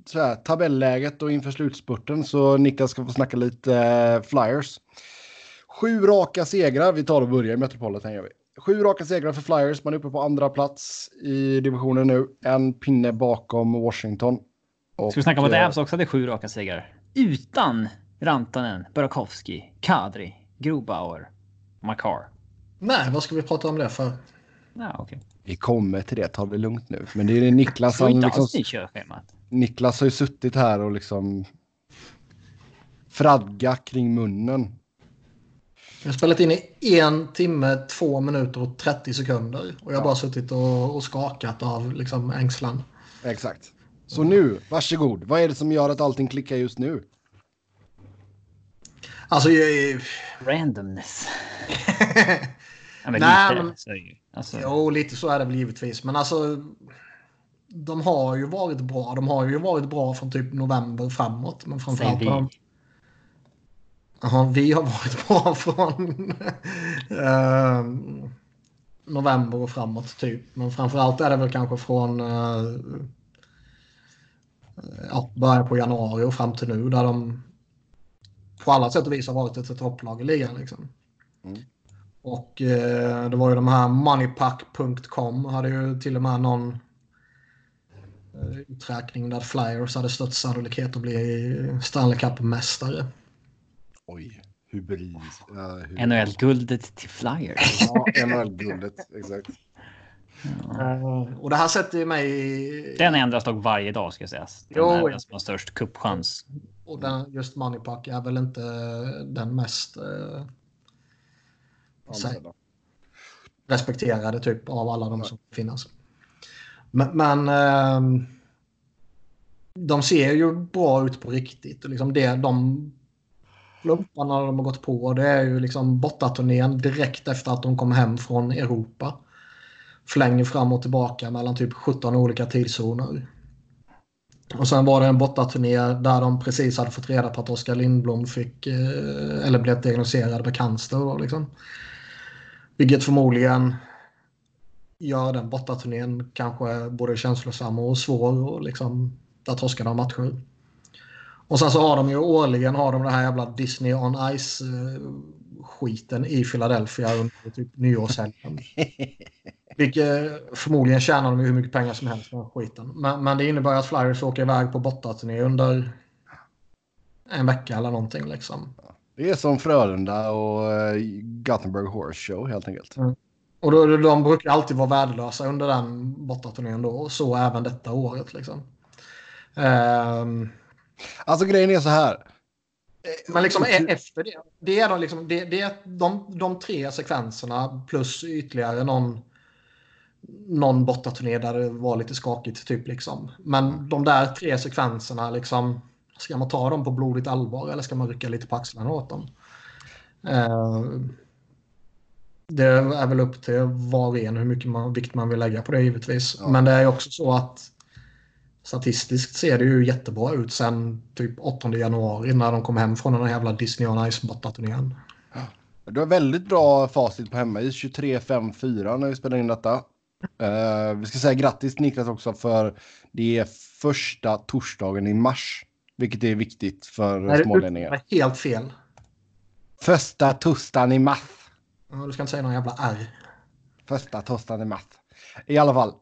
så här, tabelläget och inför slutspurten, så Niklas ska få snacka lite Flyers. 7 raka segrar, vi tar och börjar i Metropolitan gör vi. 7 raka segrar för Flyers, man är uppe på andra plats i divisionen nu, en pinne bakom Washington. Och, ska vi snacka om att Avs också hade 7 raka segrar? Utan Rantanen, Burakovsky, Kadri, Grubauer, Makar. Nej, vad ska vi prata om det för? Ja, okej. Vi kommer till det, ta det lugnt nu. Men det är Niklas som liksom, Niklas har ju suttit här och liksom fradga kring munnen. Jag har spelat in i 1 timme, 2 minuter och 30 sekunder. Och jag har bara suttit och skakat av liksom ängslan. Exakt. Så nu, varsågod. Vad är det som gör att allting klickar just nu? Alltså, randomness. Alltså. Jo, lite så är det väl givetvis. Men alltså, de har ju varit bra. De har ju varit bra från typ november framåt. Men framförallt vi har varit bra från november och framåt typ. Men framförallt är det väl kanske från början på januari och fram till nu. Där de på alla sätt och vis har varit ett topplag i ligan liksom. Mm. Och det var ju de här moneypack.com hade ju till och med någon uträkning där Flyers hade stött sannolikhet att bli Stanley Cup-mästare. Oj, hybrid. NHL-guldet till Flyers. Ja, NHL-guldet, exakt. Ja. Och det här sätter ju mig i... Den ändras dock varje dag ska jag säga. Den är som har störst kuppchans. Och den, just moneypack är väl inte den mest... respekterade typ av alla de som finns. Men de ser ju bra ut på riktigt. Och liksom det de plumparna de har gått på, det är ju liksom bortaturnén direkt efter att de kom hem från Europa. Flänger fram och tillbaka mellan typ 17 olika tidszoner. Och sen var det en bortaturné där de precis hade fått reda på att Oskar Lindblom fick eller blev diagnostiserad med cancer då, liksom. Vilket förmodligen gör den bortaturnén kanske både känslosam och svår och liksom där torskade de matcher. Och sen så har de ju årligen har de det här jävla Disney on Ice skiten i Philadelphia under typ nyårshelgen. Vilket förmodligen tjänar de ju hur mycket pengar som helst på skiten. Men det innebär att Flyers åker iväg på bortaturné under en vecka eller någonting liksom. Det är som Frölunda och Gothenburg Horse Show helt enkelt. Mm. Och då, de brukar alltid vara värdelösa under den bortaturnén då, och så även detta året liksom. Alltså grejen är så här. Men liksom efter det, det är de, liksom, det är de tre sekvenserna plus ytterligare någon bortaturné där det var lite skakigt typ liksom. Men de där tre sekvenserna liksom, ska man ta dem på blodigt allvar eller ska man rycka lite på axlarna åt dem? Det är väl upp till var en hur mycket vikt man vill lägga på det givetvis. Ja. Men det är också så att statistiskt ser det ju jättebra ut sen typ 8 januari när de kom hem från den här jävla Disney on Ice bortaturnén. Ja. Du har väldigt bra facit på hemma i 23-5-4 när vi spelar in detta. Vi ska säga grattis Niklas också för det är första torsdagen i mars. Vilket är viktigt för smålänningar. Nej, det är helt fel. Första torsdagen i mars. Du ska inte säga någon jävla R. Första torsdagen i mars. I alla fall,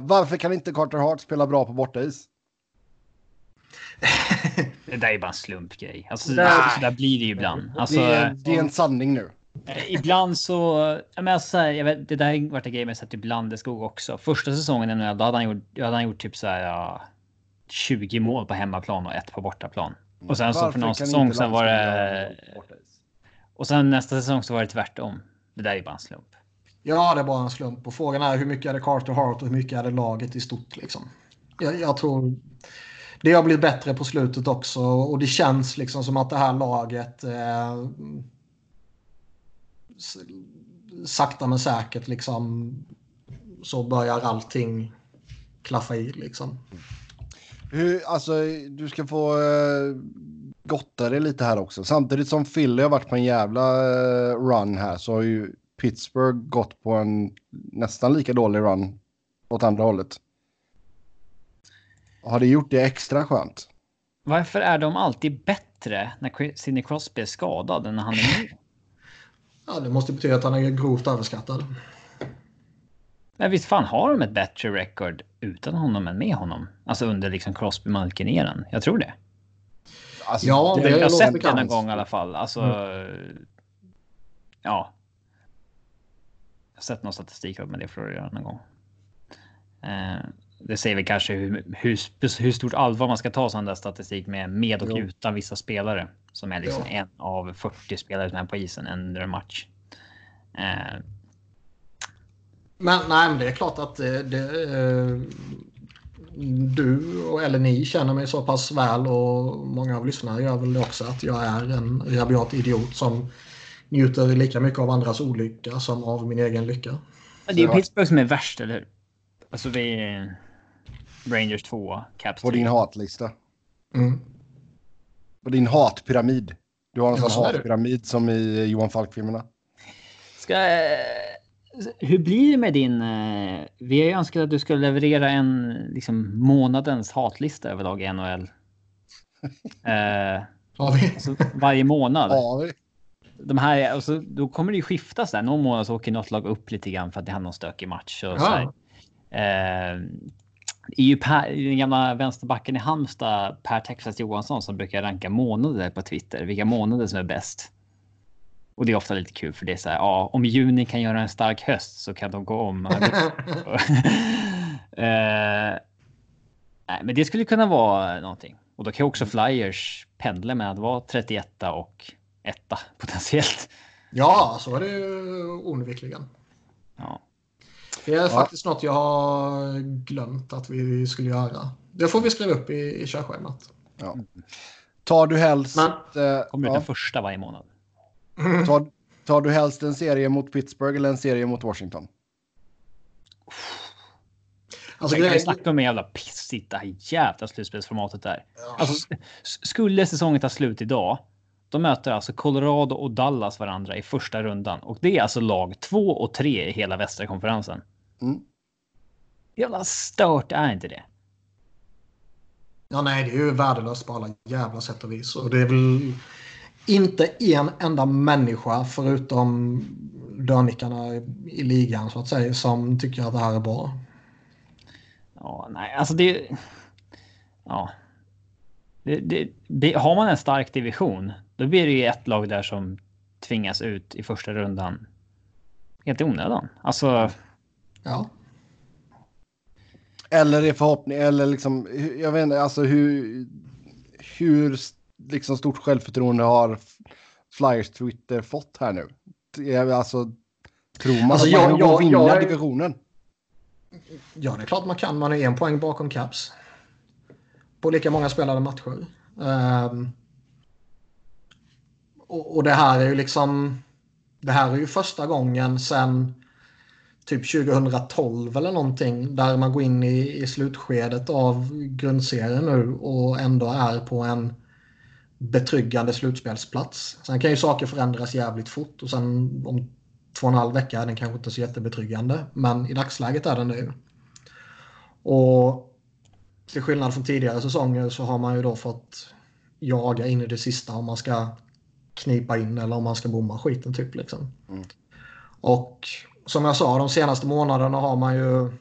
varför kan inte Carter Hart spela bra på bortais? Det där är bara en slumpgrej. Alltså, så där blir det ju ibland. Alltså, det är en sanning nu. Ibland så... Jag vet, det där har varit en grej med att ibland det skog också. Första säsongen då hade han gjort typ så här, 20 mål på hemmaplan och 1 på bortaplan. Och sen så för någon säsong sen var det... Och sen nästa säsong så var det tvärtom. Det där är bara en slump. Ja, det är bara en slump. Och frågan är hur mycket är det Carter Hart och hur mycket är det laget i stort liksom. Jag tror... Det har blivit bättre på slutet också. Och det känns liksom som att det här laget... sakta men säkert liksom... Så börjar allting klaffa i liksom. Du ska få gotta dig lite här också. Samtidigt som Philly har varit på en jävla run här så har ju Pittsburgh gått på en nästan lika dålig run åt andra hållet. Har det gjort det extra skönt? Varför är de alltid bättre när Sidney Crosby är skadad än när han är med? Ja, det måste betyda att han är grovt överskattad. Men visst fan har de ett bättre record utan honom än med honom. Alltså under liksom Crosby-Malkineren. Jag tror det. Alltså, ja, det har jag sett en gång i alla fall. Alltså, ja. Jag har sett någon statistik med det för att göra någon gång. Det säger väl kanske hur stort allvar man ska ta sån där statistik med och utan vissa spelare. Som är liksom en av 40 spelare som är på isen under en match. Men det är klart att du eller ni känner mig så pass väl och många av lyssnare gör väl också att jag är en rabiat idiot som njuter lika mycket av andras olycka som av min egen lycka. Det är Pittsburgh som är värst, eller hur? Alltså vi är Rangers 2, Caps 3. På din hatlista. Mm. På din hatpyramid. Du har en sån hatpyramid som i Johan Falk-filmerna. Hur blir det med din... Vi har ju önskat att du skulle leverera en liksom, månadens hatlista överlag i NHL. Alltså, varje månad. De här, alltså, då kommer det ju skiftas där. Någon månad så åker något lag upp lite grann för att det handlar om stökig match. Och så här. Den gamla vänsterbacken i Halmstad, Per Texas Johansson, som brukar ranka månader på Twitter. Vilka månader som är bäst. Och det är ofta lite kul för det är så här, ja, om juni kan göra en stark höst så kan de gå om. Nej, men det skulle kunna vara någonting. Och då kan också Flyers pendla med att vara 31 och 1 potentiellt. Ja, så är det ju oundvikligen. Ja. Det är faktiskt något jag har glömt att vi skulle göra. Det får vi skriva upp i körschemat. Ja. Tar du helst... Kommer ut den första varje månad. Mm. Tar du helst en serie mot Pittsburgh eller en serie mot Washington? Alltså, jag snackar om en jävla pissigt det här jävla slutspelsformatet där. Ja. Alltså, skulle säsongen ta slut idag, de möter alltså Colorado och Dallas varandra i första rundan. Och det är alltså lag 2 och 3 i hela västra konferensen. Mm. Jävla stört är inte det. Ja nej, det är ju värdelöst på alla jävla sätt och vis. Och det är väl... Inte en enda människa förutom dörrnickarna i ligan så att säga, som tycker att det här är bra. Ja, nej, alltså det... Ja. Har man en stark division, då blir det ju ett lag där som tvingas ut i första rundan helt i onödan. Alltså... Ja. Eller i förhoppning, eller liksom, jag vet inte, alltså hur liksom stort självförtroende har Flyers Twitter fått här nu? Alltså, tror man alltså, att man kan vinna divisionen? Ja, det är klart man kan. Man är en poäng bakom Caps. På lika många spelade matcher. Och det här är ju liksom, det här är ju första gången sen typ 2012 eller någonting där man går in i slutskedet av grundserien nu och ändå är på en betryggande slutspelsplats. Sen kan ju saker förändras jävligt fort och sen om 2,5 veckor är den kanske inte så jättebetryggande, men i dagsläget är den det ju. Och till skillnad från tidigare säsonger så har man ju då fått jaga in i det sista om man ska knipa in eller om man ska bomma skiten typ liksom. Mm. Och som jag sa, de senaste månaderna har man ju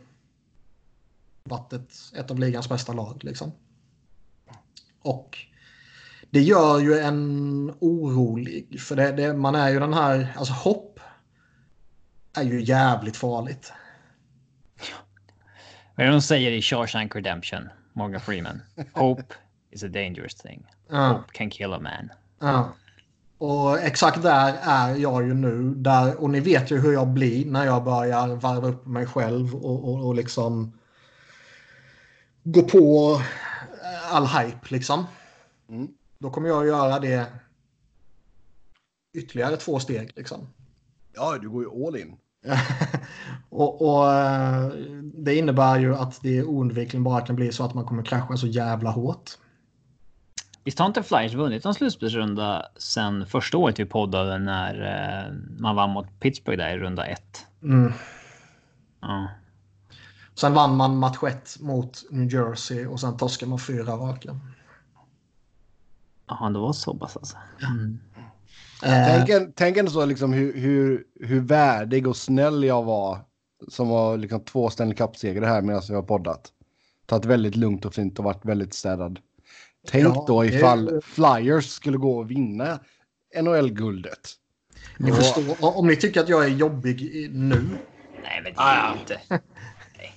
varit ett av ligans bästa lag liksom. Och det gör ju en orolig, för man är ju den här, alltså hopp är ju jävligt farligt. Vad de säger i Shawshank Redemption, Morgan Freeman. Hope is a dangerous thing. Hope can kill a man. Ja. Och exakt där är jag ju nu. Där, och ni vet ju hur jag blir när jag börjar varva upp mig själv och liksom gå på all hype liksom. Mm. Då kommer jag göra det ytterligare 2 steg liksom. Ja, du går ju all in. och det innebär ju att det oundvikligen bara kan bli så att man kommer krascha så jävla hårt. Visst har inte Flyers vunnit en slutspelsrunda sen första året vi poddade när man vann mot Pittsburgh där i runda 1. Mm. Ja. Sen vann man match 1 mot New Jersey och sen torskade man 4 raka. Ja, det var så pass alltså. Mm. Tänk ändå så liksom hur värdig och snäll jag var som var liksom 2 Stanley Cup-segrar här medan jag har poddat. Tagit väldigt lugnt och fint och varit väldigt städad. Tänk då ifall Flyers skulle gå och vinna NHL-guldet. Ni förstår, om ni tycker att jag är jobbig nu. Nej, men det är inte. Nej.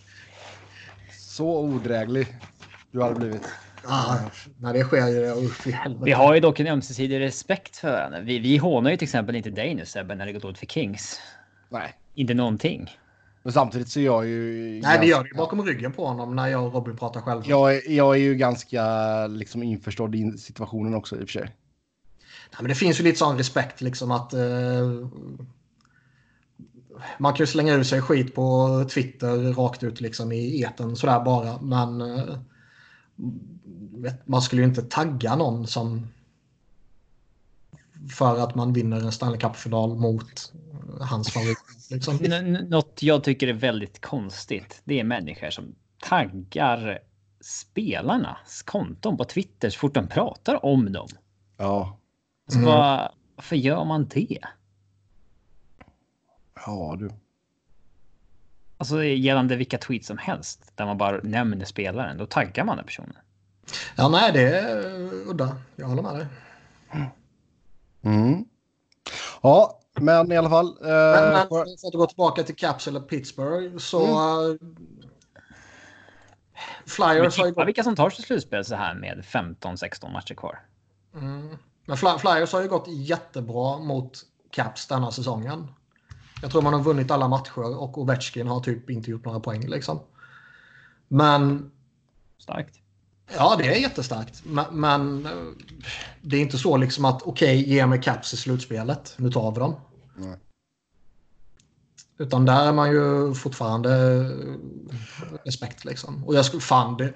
Så odräglig du hade blivit. När det sker ju det. Vi har ju dock en ömsesidig respekt för henne. Vi hånar ju till exempel inte dig nu, Sebbe, när det gått åt för Kings. Nej. Inte någonting. Men samtidigt så är jag ju... Nej, det gör det ju bakom ryggen på honom när jag och Robin pratar själv. Jag är ju ganska liksom införstådd i situationen också i och för sig. Nej, men det finns ju lite sån respekt liksom att... man kan ju slänga ur sig skit på Twitter rakt ut liksom i eten sådär bara, men... man skulle ju inte tagga någon som för att man vinner en Stanley Cup-final mot hans favorit liksom. Något jag tycker är väldigt konstigt, det är människor som taggar spelarnas konton på Twitter så fort de pratar om dem. Ja. Mm. Så varför gör man det? Ja, du. Alltså gällande vilka tweets som helst där man bara nämner spelaren, då taggar man den personen. Ja, nej, det är udda. Jag håller med dig. Mm. Ja, men i alla fall... men för att gå tillbaka till Caps eller Pittsburgh så... Flyers har ju... Vilka som tar sig slutspel så här med 15-16 matcher kvar. Mm. Men Flyers har ju gått jättebra mot Caps denna säsongen. Jag tror man har vunnit alla matcher och Ovechkin har typ inte gjort några poäng liksom. Men... Starkt. Ja, det är jättestarkt. Men det är inte så liksom att okej, ge mig Caps i slutspelet. Nu tar vi dem. Nej. Utan där är man ju fortfarande respekt liksom. Och jag skulle fan det.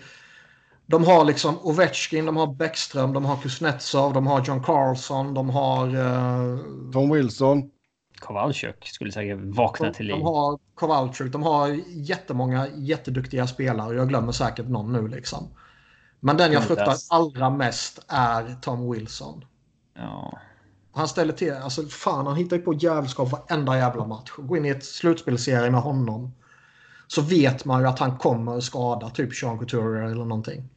De har liksom Ovechkin, de har Bäckström, de har Kuznetsov, de har John Carlson, de har... Tom Wilson. Kowalczyk skulle säkert vakna till liv. De har Kowalczyk, de har jättemånga jätteduktiga spelare. Jag glömmer säkert någon nu liksom. Men den jag fruktar allra mest är Tom Wilson. Ja. Han ställer till, alltså fan, han hittar ju på jävelskap varenda jävla match. Gå in i ett slutspelserie med honom så vet man ju att han kommer skada typ Sean Couturier eller någonting.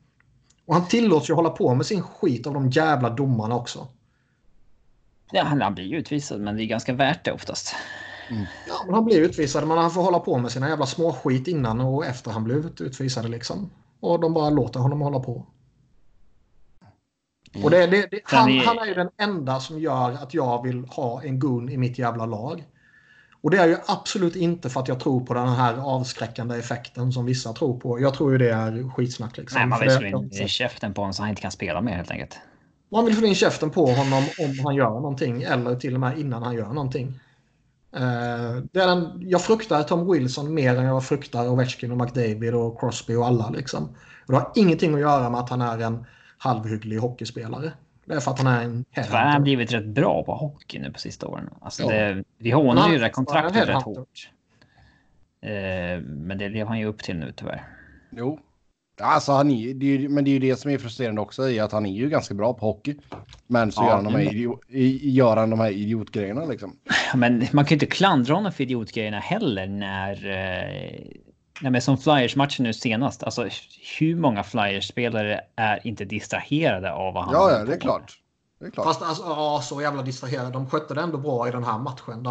Och han tillåts ju hålla på med sin skit av de jävla domarna också. Ja, han blir ju utvisad, men det är ganska värt det oftast. Mm. Ja, men han blir utvisad, men han får hålla på med sina jävla små skit innan och efter han blev utvisad liksom. Och de bara låter honom hålla på. Mm. Och han är ju den enda som gör att jag vill ha en gun i mitt jävla lag. Och det är ju absolut inte för att jag tror på den här avskräckande effekten som vissa tror på. Jag tror ju det är skitsnack liksom. Nej, man vill slå in käften på honom så han inte kan spela mer helt enkelt. Man vill få in käften på honom om han gör någonting eller till och med innan han gör någonting. Jag fruktar Tom Wilson mer än jag fruktar Ovechkin och McDavid och Crosby och alla liksom. Och det har ingenting att göra med att han är en halvhygglig hockeyspelare. Det är för att han är en headhunter. För han har blivit rätt bra på hockey nu på sista åren. Alltså ja. Vi hånar ju det kontraktet rätt hårt. Men det lever han ju upp till nu tyvärr. Jo. Alltså men det är ju det som är frustrerande också i att han är ju ganska bra på hockey. Men så gör han de här idiotgrejerna liksom. Men man kan ju inte klandra honom för idiotgrejerna heller när... Nej, men som Flyers-matchen nu senast. Alltså hur många Flyers-spelare är inte distraherade av vad han... Ja, det är klart. Fast alltså, så jävla distraherade. De skötte det ändå bra i den här matchen.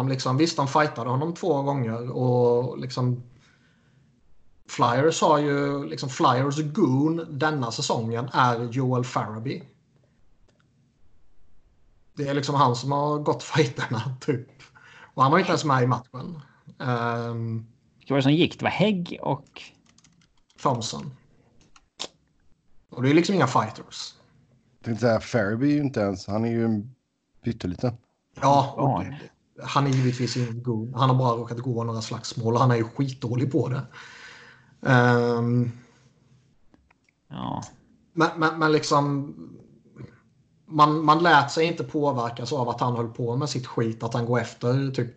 De fightade honom 2 gånger och liksom... Flyers har ju liksom Flyers goon denna säsongen är Joel Farabee. Det är liksom han som har gått fighterna typ. Och han var inte ens med i matchen. Det var det som gick? Det var Hägg och... Thompson. Och det är liksom inga fighters. Jag tänkte säga Farabee är ju inte ens. Han är ju en pytteliten. Ja, han är givetvis ingen goon. Han har bara råkat gå några slagsmål. Han är ju skitdålig på det. Men liksom man lät sig inte påverkas av att han höll på med sitt skit, att han går efter typ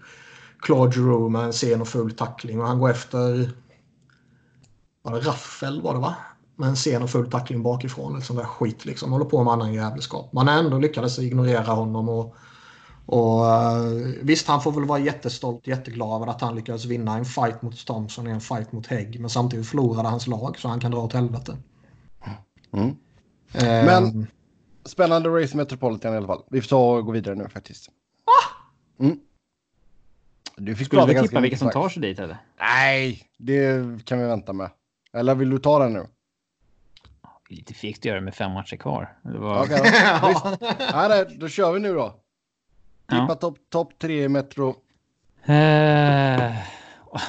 Claude Giroux med en sen och full tackling, och han går efter Raffl va? Med en sen och full tackling bakifrån liksom, där skit liksom, håller på med annan jävelskap. Man ändå lyckades ignorera honom och visst, han får väl vara jättestolt, jätteglad över att han lyckades vinna en fight mot Thompson och en fight mot Hägg. Men samtidigt förlorade hans lag, så han kan dra åt helvete. Mm. Men spännande race Metropolitan i alla fall. Vi får ta och gå vidare nu faktiskt. Mm. Du fick skulle vi tippa vilka som tar sig dit eller? Nej, det kan vi vänta med. Eller vill du ta den nu? Lite fikt att göra med 5 matcher kvar. Okej, då. Nej, då kör vi nu då. Tippa topp 3 Metro.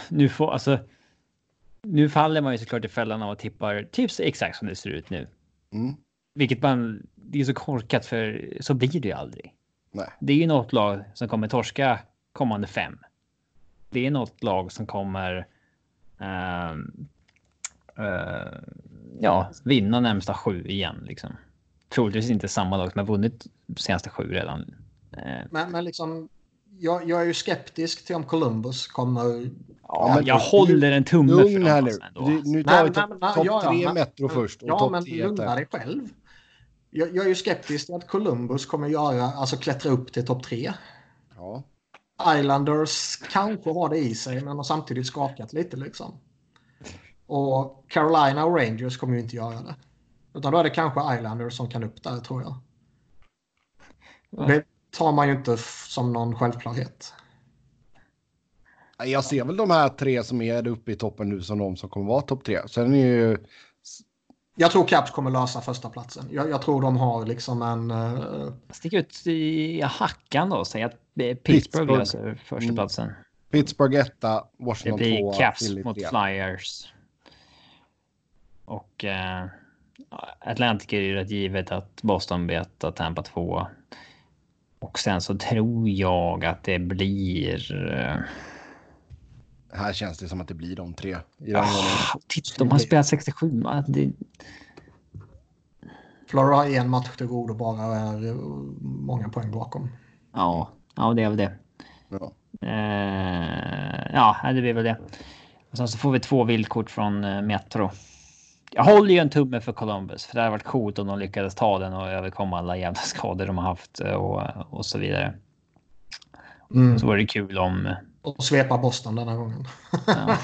Nu faller man ju såklart i fällan av att tippar tips exakt som det ser ut nu. Mm. Vilket det är så korkat, för så blir det ju aldrig. Nej. Det är ju något lag som kommer torska kommande 5. Det är något lag som kommer vinna närmsta 7 igen liksom. Troligtvis inte samma lag som har vunnit senaste 7 redan. Men liksom, jag är ju skeptisk till om Columbus kommer... Ja, men jag håller en tumme för dem alltså ändå. Nu tar vi topp 3 Metro först. Och ja, men lugna dig själv. Jag är ju skeptisk till att Columbus kommer klättra upp till topp 3. Ja. Islanders kanske har det i sig, men har samtidigt skakat lite liksom. Och Carolina och Rangers kommer ju inte göra det. Utan då är det kanske Islanders som kan upp där, tror jag. Det tar man ju inte som någon självklarhet. Jag ser väl de här 3 som är uppe i toppen nu som de som kommer vara topp 3. Sen är ju... Jag tror Caps kommer lösa första platsen. Jag tror de har liksom en... Stick ut i hackan då och säga att Pittsburgh löser första platsen. Pittsburgh 1, Washington 2. Det blir Caps mot Flyers. Och Atlantic är ju rätt givet att Boston blir 1, Tampa 2. Och sen så tror jag att det blir... Här känns det som att det blir de 3. Titta, de har spelat 67. Flora har 1 match till god och bara är många poäng bakom. Ja det är väl det. Ja, det blir väl det. Och sen så får vi 2 villkort från Metro. Jag håller ju en tumme för Columbus, för det har varit coolt om de lyckades ta den och överkomma alla jävla skador de har haft och så vidare. Så var det kul om... Och svepa Boston den här gången. Ja.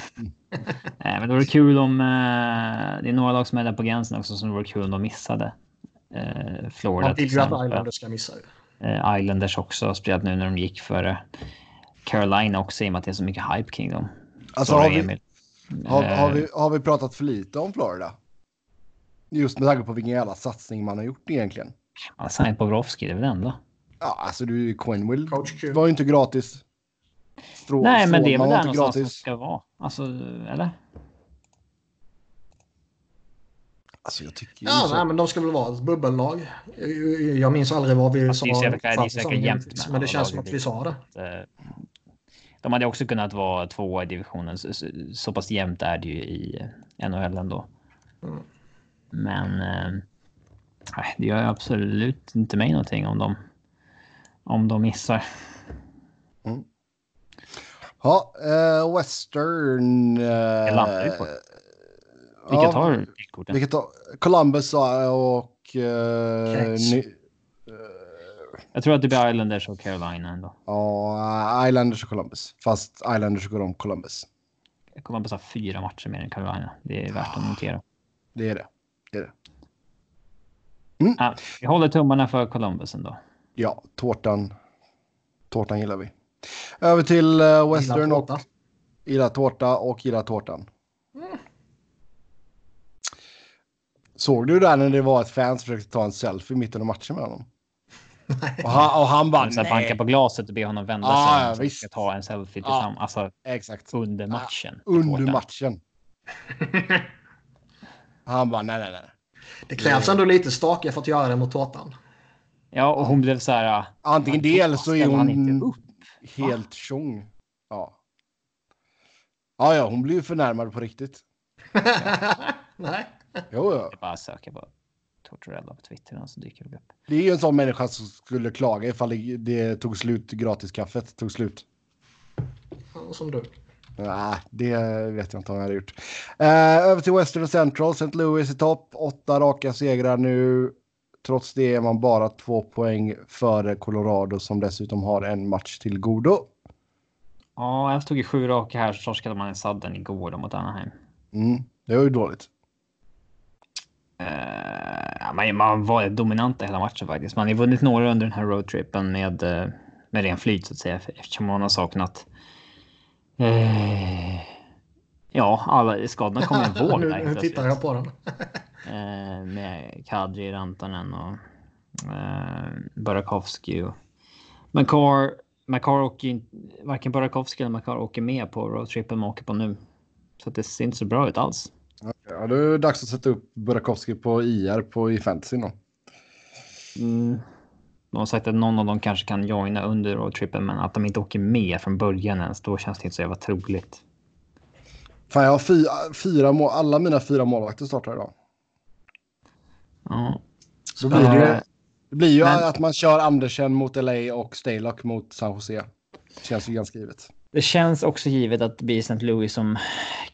Nej, men det vore kul om... det är några lag som är där på gränsen också som det vore kul om de missade. Florida. Man vill ju att Islanders ska missa. Islanders också, speciellt nu när de gick för Carolina också, i och med att det är så mycket hype kring dem. Alltså har vi pratat för lite om Florida? Just med tanke på vilken jävla satsning man har gjort egentligen. Ja, Sain Pavlovski, det är väl ändå. Ja, alltså du, Quinn var ju inte gratis. Nej, men det är väl där någonstans som ska vara. Alltså, eller? Alltså jag tycker nej, men de ska väl vara ett bubbellag. Jag minns aldrig vad vi sa. Men det känns som att vi sa det. De hade också kunnat vara tvåa i divisionen. Så pass jämnt är det ju i NHL ändå. Men det gör absolut inte mig någonting om de missar. Ja, Western... Vilket har korten? Columbus och... jag tror att det blir Islanders och Carolina ändå. Ja, Islanders och Columbus. Fast Islanders går om Columbus. Columbus har 4 matcher mer än Carolina. Det är värt att notera. Det är det. Ja, vi håller tummarna för Columbus ändå. Ja, tårtan gillar vi. Över till Western och gillar tårtan. Såg du där när det var ett fan som försökte ta en selfie mitt under matchen med honom? Och han bara bankade på glaset och be honom vända sig och ska ta en selfie tillsammans. Alltså, exakt. Under matchen. Under matchen. Han bara nej. Det krävs ändå lite stakiga för att göra det mot tårtan. Ja, och hon blev så här... Antingen del så är hon inte upp. Helt tjong. Ja. Ja, hon blev ju förnärmad på riktigt. Nej. Jo. Jag bara söker på Tortorella på Twitter och så dyker det upp. Det är ju en sån människa som skulle klaga ifall det tog slut, gratiskaffet tog slut. Som du. Nej, det vet jag inte om jag hade gjort. Över till Western och Central. St. Louis i topp. 8 raka segrar nu. Trots det är man bara 2 poäng före Colorado som dessutom har en match till godo. Ja, jag stod i 7 raka här så torskade man i sadden igår mot Anaheim. Det var ju dåligt. Man var dominanta hela matchen faktiskt. Man har vunnit några under den här roadtrippen med ren flyt så att säga. Eftersom man har saknat... alla skadorna kommer en våg där. Nu tittar jag på den. Med Kadri, Rantanen och Burakovsky. Makar åker, varken Burakovsky eller Makar åker med på roadtrippen man åker på nu. Så det ser inte så bra ut alls. Ja, det är dags att sätta upp Burakovsky på IR i fantasy då. De har sagt att någon av dem kanske kan joina under roadtrippen, men att de inte åker med från början ens, då känns det inte så jävla troligt. Fan, jag har alla mina 4 målvakter startar idag. Ja. Så blir det blir att man kör Andersen mot LA och Stalock mot San Jose. Det känns ju ganska givet. Det känns också givet att det blir St. Louis som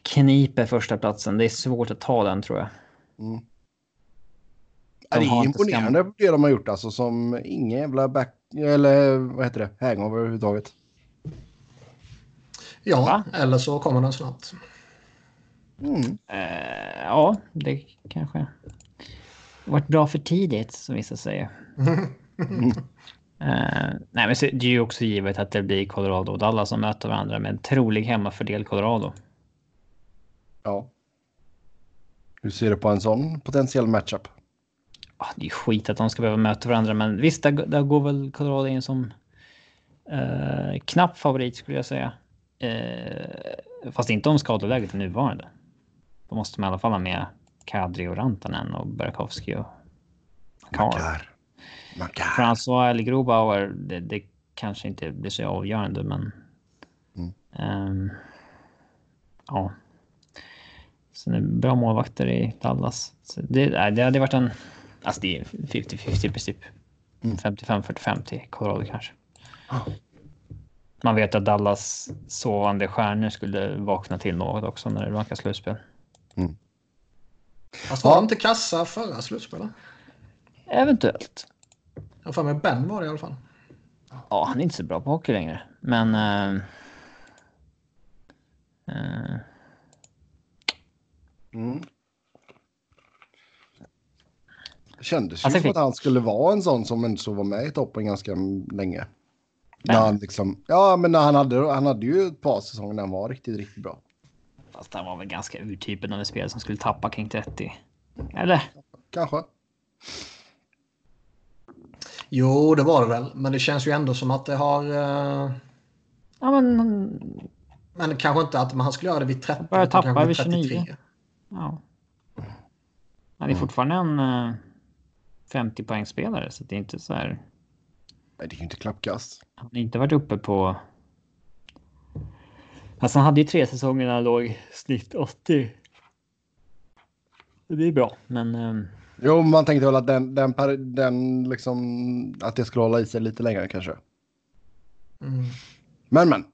kniper första platsen. Det är svårt att ta den, tror jag. Det är imponerande det de har gjort. Alltså, som ingen jävla hangover överhuvudtaget. Ja, eller så kommer den snabbt. Ja, det kanske varit bra för tidigt, som vissa säger. Nej, men det är ju också givet att det blir Colorado och Dallas som möter varandra med en trolig hemmafördel Colorado. Ja. Hur ser du på en sån potentiell matchup? Det är skit att de ska behöva möta varandra, men visst, där går väl Colorado in som knapp favorit, skulle jag säga. Fast inte om skadeläget är nuvarande. Då måste man i alla fall ha med Kadri och Rantanen och Burakovsky och Karl. François eller Grobauer, det kanske inte blir så avgörande, men ja. Så det är bra målvakter i Dallas. Så det hade varit det är 50-50 i princip. 55-45 till Colorado kanske. Man vet att Dallas sovande stjärnor skulle vakna till något också när det vankar slutspel. Han var inte kassa förra slutspelet. Eventuellt. Jag får med Ben var det i alla fall. Ja, han är inte så bra på hockey längre. Men... Det kändes ju som att han skulle vara en sån som inte så var med i toppen ganska länge. När han liksom, ja, men han hade ju ett par säsonger när han var riktigt, riktigt bra. Fast han var väl ganska urtypen av en spelare som skulle tappa kring 30. Eller? Kanske. Jo, det var det väl. Men det känns ju ändå som att det har... Ja, men kanske inte att han skulle göra det vid 30. Börjar tappa vid 29. Ja. Han är fortfarande en 50-poängsspelare, så det är inte så här... Nej, det är ju inte klappkast. Han har inte varit uppe på... Alltså han hade ju 3 säsonger när han låg snitt 80. Det är bra, men... Jo, man tänkte väl att den liksom... Att det skulle hålla i sig lite längre kanske. Mm. Men.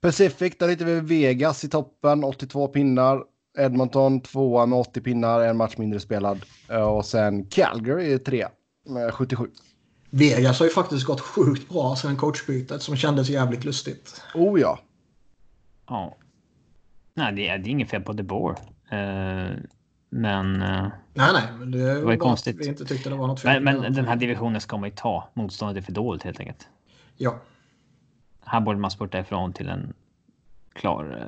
Pacific, där hittar vi Vegas i toppen, 82 pinnar. Edmonton 2 med 80 pinnar, en match mindre spelad. Och sen Calgary 3 med 77. Vegas har ju faktiskt gått sjukt bra sedan coachbytet som kändes jävligt lustigt. Oh ja. Ja. Nej, det är inget fel på De Boer. Men... Nej, men det var ju konstigt. Vi inte tyckte det var något fel. Men den här divisionen ska man ju ta. Motståndet är för dåligt helt enkelt. Ja. Här borde man sporta ifrån till en klar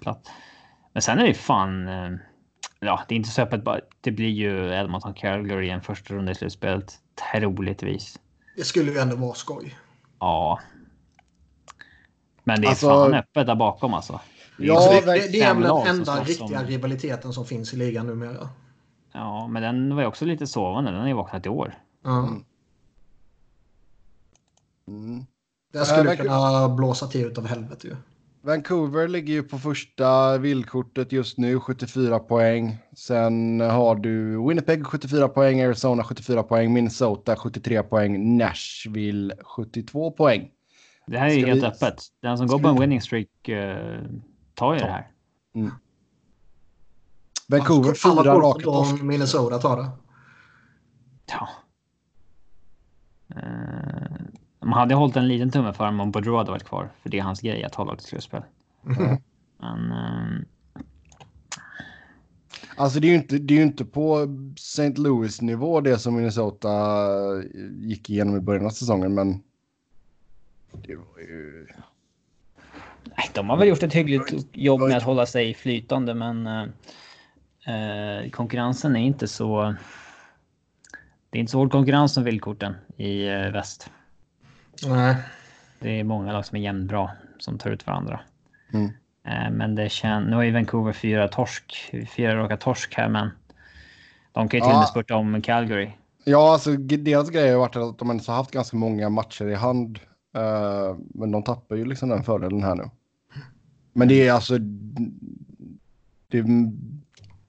platt. Men sen är det fan... Ja, det är inte så öppet. Det blir ju Edmonton Calgary i en första runda i slutspelet. Troligtvis. Det skulle ju ändå vara skoj. Ja. Men det är alltså, fan öppet där bakom alltså. Ja, det är väl den enda riktiga rivaliteten som finns i ligan numera. Ja, men den var ju också lite sovande. Den är ju vaknat i år. Mm. Det skulle kunna blåsa till utav helvete ju. Vancouver ligger ju på första vildkortet just nu, 74 poäng. Sen har du Winnipeg 74 poäng, Arizona 74 poäng, Minnesota 73 poäng, Nashville 72 poäng. Det här är ju helt öppet. Den som går på en winning streak tar ju det här. Mm. Vancouver 4 raka torsk. Minnesota tar det. Ja. Man hade hållit en liten tumme för om Boudreau hade varit kvar. För det är hans grej att hålla till slutspel. Mm. Men, alltså det är ju inte på St. Louis-nivå det som Minnesota gick igenom i början av säsongen. Men det var ju... Nej, de har väl gjort ett hyggligt jobb med att hålla sig flytande. Men konkurrensen är inte så... Det är inte så hård konkurrens som villkorten i väst. Nej. Det är många lag som är jämnbra som tar ut varandra. Men det känns, nu har ju Vancouver 4 raka torsk här, men de kan ju till och med spurta om Calgary. Ja, alltså deras grej har varit att de ens har haft ganska många matcher i hand, men de tappar ju liksom den fördelen här nu. Men det är alltså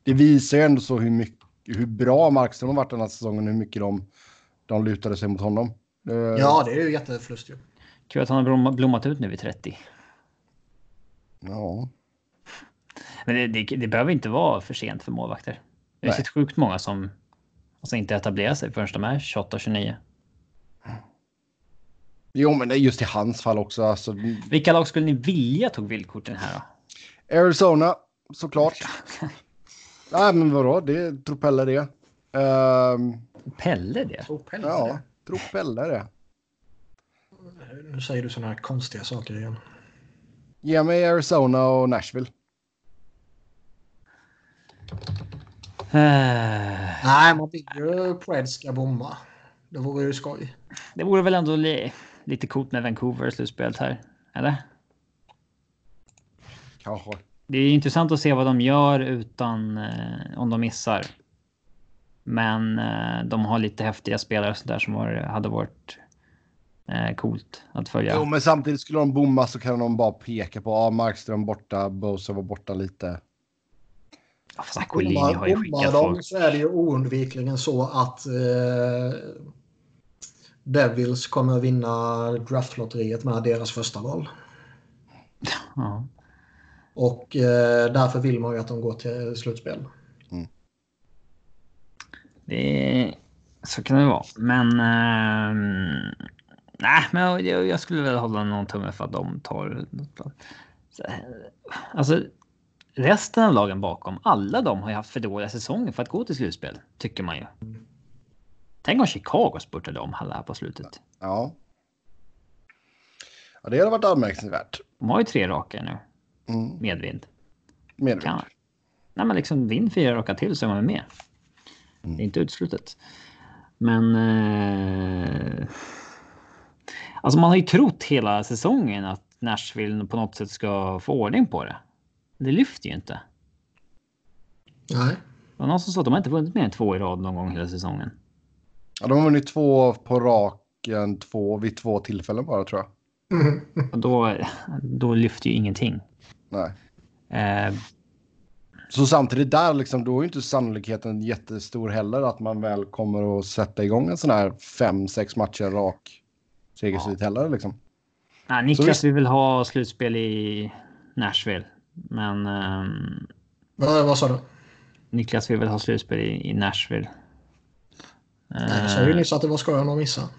det visar ju ändå så hur bra Markström har varit den här säsongen, hur mycket de lutade sig mot honom. Ja, det är ju jätteflust ju. Kul att han har blommat ut nu vid 30. Ja. Men det behöver inte vara för sent för målvakter. Det är sett sjukt många som alltså inte etablerar sig förrän de är 28-29. Jo, men det är just i hans fall också. Alltså... Vilka lag skulle ni vilja tog villkorten här då? Arizona, såklart. Nej, men vadå? Det tror Pelle det. Pelle det? Ja. Tropellare. Nu säger du såna här konstiga saker igen. Ge mig Arizona och Nashville. Nej, man vill ju Preds ska bomba. Det vore ju skoj. Det vore väl ändå lite coolt med Vancouver i slutspelet här, eller? Kanske. Det är intressant att se vad de gör utan om de missar. Men de har lite häftiga spelare så där som hade varit coolt att följa. Jo, men samtidigt skulle de bomma så kan de bara peka på Markström borta, Bosa var borta lite. Ja, fast Aquilini har ju skickat folk. Så är det ju oundvikligen så att Devils kommer att vinna draftlotteriet med deras första val. Ja. Och därför vill man ju att de går till slutspel. Så kan det vara. Men nej, men jag skulle väl hålla någon tumme för att de tar något. Alltså resten av lagen bakom, alla de har ju haft för dåliga säsonger för att gå till slutspel, tycker man ju. Tänk om Chicago spurtade om alla här på slutet. Ja. Ja, det har varit anmärkningsvärt. De har ju 3 raka nu. Mm. Medvind. Kan. Nej, men liksom vinn 4 raka till så är man med. Mm. Det är inte utslutet. Men alltså man har ju trott hela säsongen att Nashville på något sätt ska få ordning på det. Det lyfter ju inte. Nej. Och någon som sa att de har inte vunnit mer än 2 i rad någon gång hela säsongen. Ja, de har vunnit 2 på raken, 2 vid 2 tillfällen bara, tror jag. Mm. Och då lyfter ju ingenting. Nej. Så samtidigt där liksom, då är ju inte sannolikheten jättestor heller att man väl kommer att sätta igång en sån här 5-6 matcher rak segersvit heller liksom. Ja, Niklas vi vill ha slutspel i Nashville. Men vad sa du? Niklas vi vill ha slutspel i Nashville. Nej, så vill ni så att det var skojande att missa.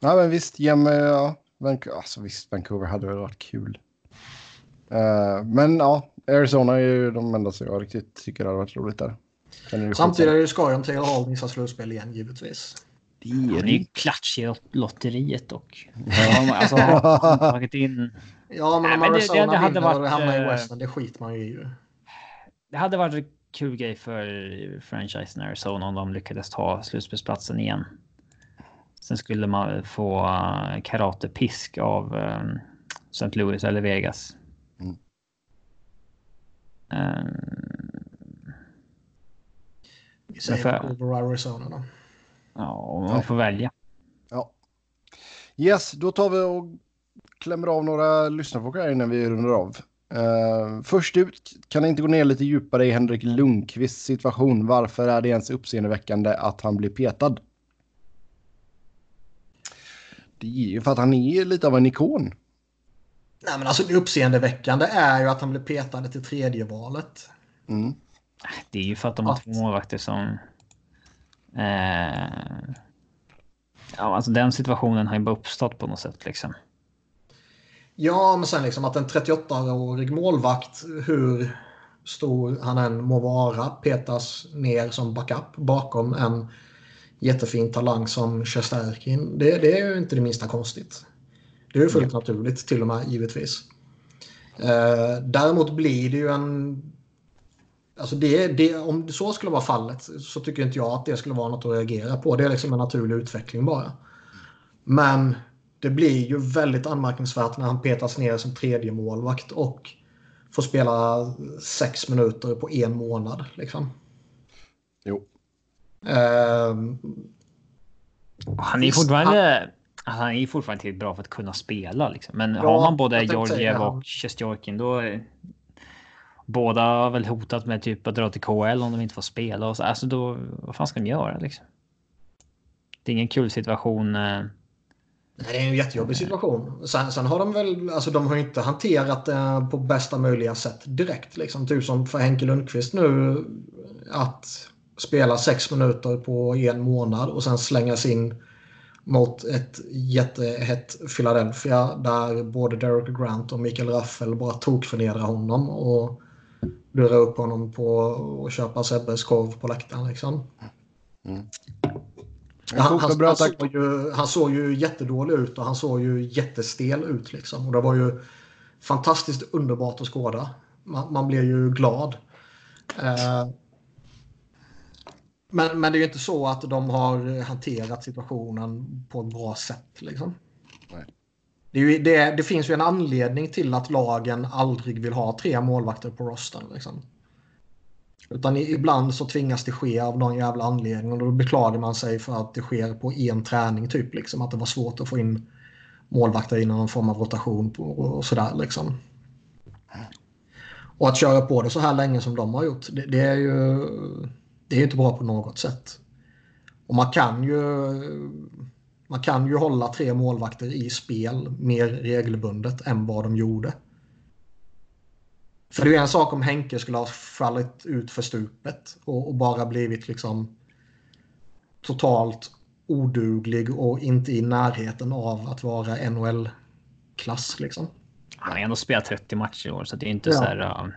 Ja, men visst, Vancouver hade väl varit kul. Men ja, Arizona är ju de enda som jag riktigt tycker det hade varit roligt där. Samtidigt är det skojande till att ha missat slutspel igen, givetvis. Det är ju klatsch i lotteriet dock. Ja, alltså, tagit in... ja, men om Arizona det hade varit, hamnar i Western, det skit man ju. Det hade varit en kul grej för franchisen Arizona om de lyckades ta slutspelsplatsen igen. Sen skulle man få karatepisk av St. Louis eller Vegas. Mm. Vi säger över Arizona då. Ja, man får välja. Ja. Yes, då tar vi och klämmer av några lyssnarfrågor här innan vi rundar av. Först ut, kan jag inte gå ner lite djupare i Henrik Lundqvists situation? Varför är det ens uppseendeväckande att han blir petad? Det är ju för att han är lite av en ikon. Nej, men alltså det uppseendeväckande är ju att han blev petad till 3:e valet. Mm. Det är ju för att de har 2 målvakter som... ja, alltså den situationen har ju bara uppstått på något sätt liksom. Ja, men sen liksom att en 38-årig målvakt, hur stor han än må vara, petas ner som backup bakom en jättefin talang som Shesterkin. Det är ju inte det minsta konstigt. Det är ju fullt naturligt, till och med givetvis. Däremot blir det ju en... Alltså om så skulle vara fallet så tycker inte jag att det skulle vara något att reagera på. Det är liksom en naturlig utveckling bara. Men det blir ju väldigt anmärkningsvärt när han petas ner som 3:e målvakt och får spela 6 minuter på 1 månad. Liksom. Jo. Han är fortfarande tillräckligt bra för att kunna spela. Liksom. Men ja, har man både Georgiev och Shesterkin då... Båda har väl hotat med typ att dra till KL om de inte får spela. Och så. Alltså då, vad fan ska de göra liksom? Det är ingen kul situation. Nej, det är en jättejobbig situation. Sen har de väl, alltså de har inte hanterat det på bästa möjliga sätt direkt. Liksom. Typ som för Henke Lundqvist nu, att spela 6 minuter på 1 månad och sen slängas in mot ett jättehett Philadelphia där både Derrick Grant och Michael Raffl bara tokförnedrar honom och lurar upp honom på att köpa Sebbes korv på läktaren liksom. Mm. Han såg ju jättedålig ut och han såg ju jättestel ut liksom, och det var ju fantastiskt underbart att skåda. Man blev ju glad. Men det är ju inte så att de har hanterat situationen på ett bra sätt. Liksom. Nej. Det finns ju en anledning till att lagen aldrig vill ha 3 målvakter på rosten. Liksom. Utan ibland så tvingas det ske av någon jävla anledning. Och då beklagar man sig för att det sker på en träning. Typ, liksom. Att det var svårt att få in målvakter innan någon form av rotation på, och sådär. Liksom. Och att köra på det så här länge som de har gjort. Det är ju... Det är inte bra på något sätt. Och man kan ju hålla 3 målvakter i spel mer regelbundet än vad de gjorde. För det är en sak om Henke skulle ha fallit ut för stupet och bara blivit liksom totalt oduglig och inte i närheten av att vara NHL-klass liksom. Han har ändå spelat 30 matcher i år, så det är inte så här...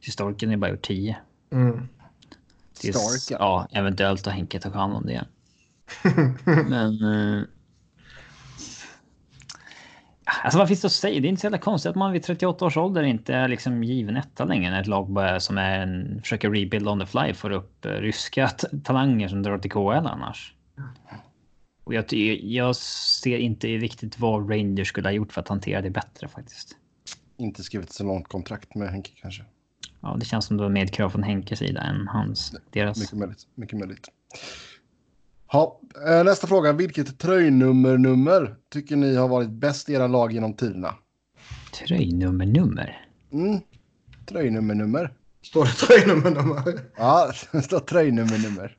Historiken är bara gjort 10. Mm. Tills, ja, eventuellt har Henke tagit hand om det. Men... Alltså vad finns det att säga? Det är inte så jävla konstigt att man vid 38 års ålder inte är liksom given etta längre när ett lag bara, som är en, försöker rebuild on the fly får upp ryska talanger som drar till KL annars. Och jag ser inte riktigt vad Rangers skulle ha gjort för att hantera det bättre faktiskt. Inte skrivit så långt kontrakt med Henke kanske. Ja, det känns som det var med krav från Henkes sida än hans, deras. Mycket möjligt. Ja, nästa fråga. Vilket tröjnummer tycker ni har varit bäst i era lag genom tiderna? Tröjnummer? Mm, tröjnummer. Står det tröjnummer? Ja, det står tröjnummer.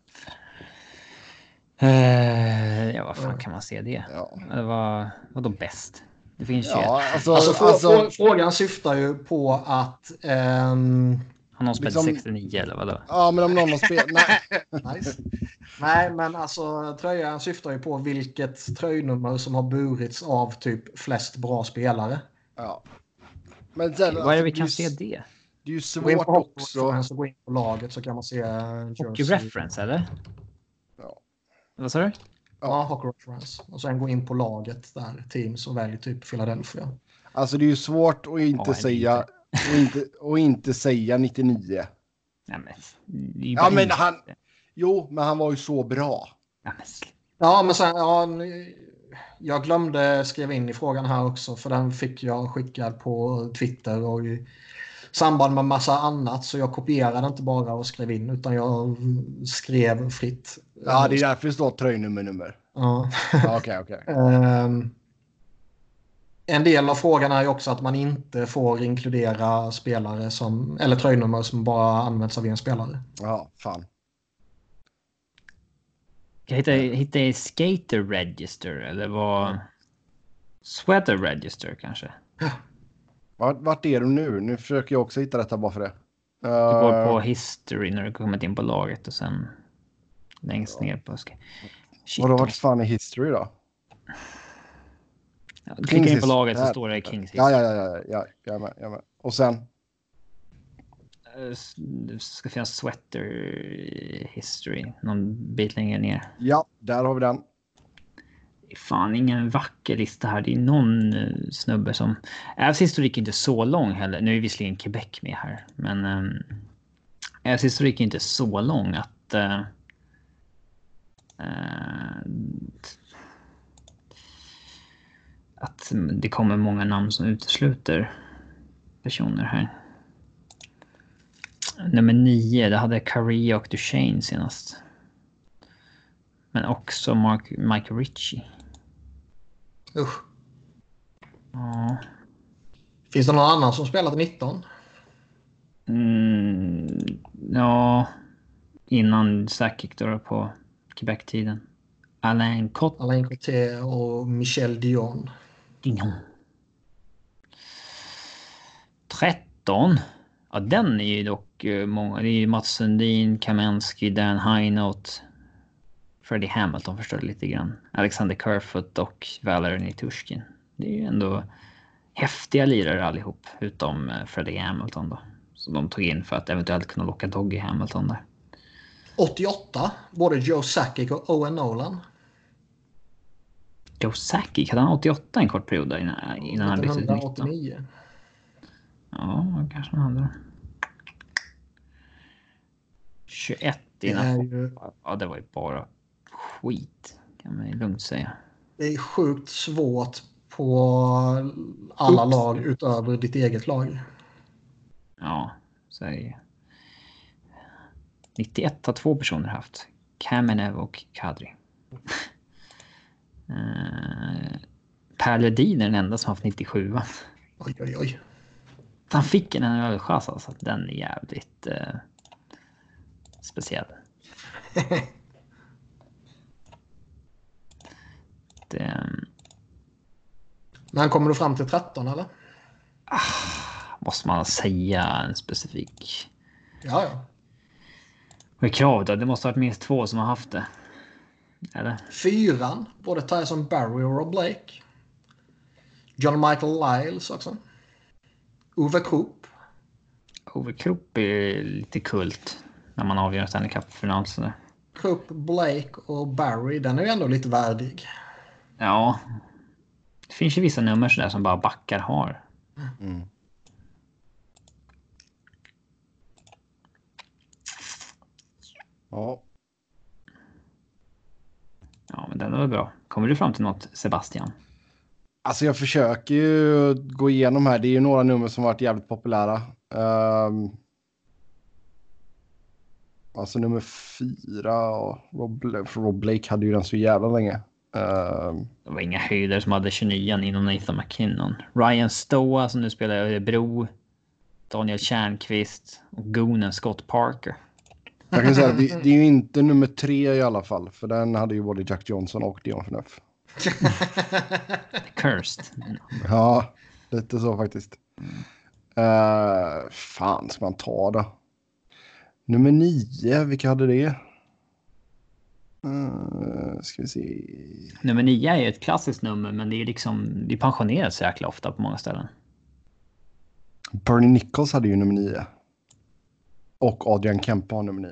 Ja, vad fan kan man se det? Ja. Det var då bäst. Det finns ju frågan syftar ju på att... Har någon spelat liksom, 69 eller vadå? Ja, men om någon har spelat... Nej. Nice. Nej, men alltså tröjan syftar ju på vilket tröjnummer som har burits av typ flest bra spelare. Ja. Men sen, vad är det vi kan se det? Det är ju svårt också. Gå in på laget så kan man se... Hockey reference, eller? Ja. Vad sa du? Ja, hockey reference. Och sen gå in på laget där, teams och välj typ Philadelphia. Alltså det är ju svårt att inte säga... Och inte säga 99. Nej, men, ja, men han... Jo, men han var ju så bra. Ja, men sen... Ja, jag glömde skriva in i frågan här också. För den fick jag skickad på Twitter. Och i samband med massa annat. Så jag kopierade inte bara och skrev in. Utan jag skrev fritt. Ja, det är därför det står tröjnummer. Ja. Okej. En del av frågan är ju också att man inte får inkludera spelare som, eller tröjnummer som bara används av en spelare. Ja, fan. Jag hittade skater register, eller vad? Sweater register kanske. Ja. Vart är du nu? Nu försöker jag också hitta detta bara för det. Du går på history när du kommit in på laget och sen längst ner på... Vadå, vart fan är history då? Klicka in på laget så står det Kings. Ja. Och sen? Det ska finnas sweater history. Någon bit längre ner. Ja, där har vi den. Det är fan ingen vacker lista här. Det är någon snubbe som... Ävs historik är inte så lång heller. Nu är visserligen Quebec med här. Men Ävs historik är inte så lång att... att det kommer många namn som utesluter personer här. Nummer 9, det hade Carrier och Duchesne senast. Men också Mike Ritchie. Usch. Ja. Finns det någon annan som spelat 19? Ja, innan Sakic då på Quebec-tiden. Alain Coté och Michel Dion. Dion. 13. Ja, den är ju dock många. Det är ju Mats Sundin, Kamensky, Dan Hainaut, Freddie Hamilton förstår lite grann. Alexander Kerfoot och Valerie Nitushkin. Det är ju ändå häftiga lirare allihop, utom Freddie Hamilton då. Så de tog in för att eventuellt kunna locka Doggy Hamilton där. 88, både Joe Sakic och Owen Nolan. Joe Sakic hade han 88 en kort period innan han bytte till 1989. Ja, kanske han hade 21 innan. Ja, det var ju bara skit, kan man ju lugnt säga. Det är sjukt svårt på alla lag utöver ditt eget lag. Ja, så är det ju. 91 har 2 personer haft. Kamenev och Kadri. Per Ledin är den enda som haft 97. Oj. Han fick en ölchans, alltså. Den är jävligt speciell. Men kommer du fram till 13 eller? måste man säga en specifik? Ja, ja. Vad är kravet då? Det måste ha varit minst två som har haft det. Eller? 4, både Tyson Barrier och Blake. John Michael Lyles också. Ove Krupp. Ove Krupp är lite kult när man avgör ett handikappfinal. Krupp, Blake och Barry, den är ju ändå lite värdig. Ja. Det finns ju vissa nummer sådär som bara backar har. Mm. Ja. Ja, men den var bra. Kommer du fram till något, Sebastian? Alltså jag försöker ju gå igenom här. Det är ju några nummer som varit jävligt populära. Alltså nummer 4 och Rob Blake hade ju den så jävla länge. Det var inga höjder som hade 29 inom Nathan MacKinnon. Ryan Stoa som nu spelar i Örebro. Daniel Kärnqvist och Goonen Scott Parker. Jag kan säga, det är ju inte nummer 3 i alla fall. För den hade ju både Jack Johnson och Dion Phaneuf. Cursed. Ja, lite så faktiskt. Fan, ska man ta då? Nummer 9, vilka hade det? Ska vi se. Nummer 9 är ett klassiskt nummer, men det är liksom, det pensioneras så jäkla ofta på många ställen. Bernie Nichols hade ju nummer 9. Och Adrian Kempe har nummer 9.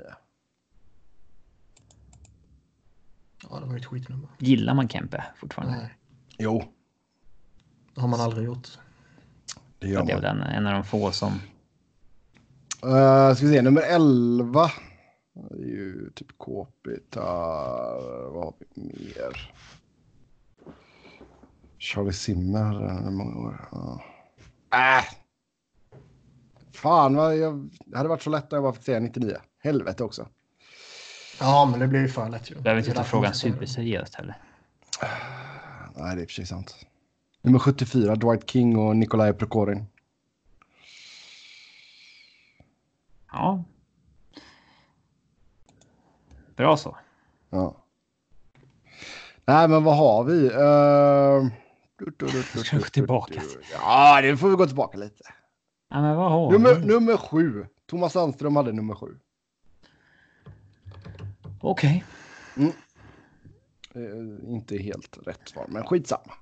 Ja, det var ett skitnummer. Gillar man Kempe fortfarande? Nej. Jo. Det har man aldrig gjort. Det gör man. Det är den, en av de få som... ska vi se, nummer 11. Det är ju typ Kåpita. Vad har vi mer? Charlie Zimmer. Hur många år? Fan, det hade varit så lätt när jag bara fick säga 99. Helvete också. Ja, men det blir ju för lätt. Jag vet inte att frågan superseriöst heller. Nej, det är precis sant. Nummer 74, Dwight King och Nikolaj Prokorin. Ja. Bra så. Ja. Nej, men vad har vi? Ska vi gå tillbaka? Ja, det får vi gå tillbaka lite. Ja, men vad har nummer 7. Thomas Sandström hade nummer 7. Okej. Okay. Mm. Inte helt rätt svar, men skitsamma.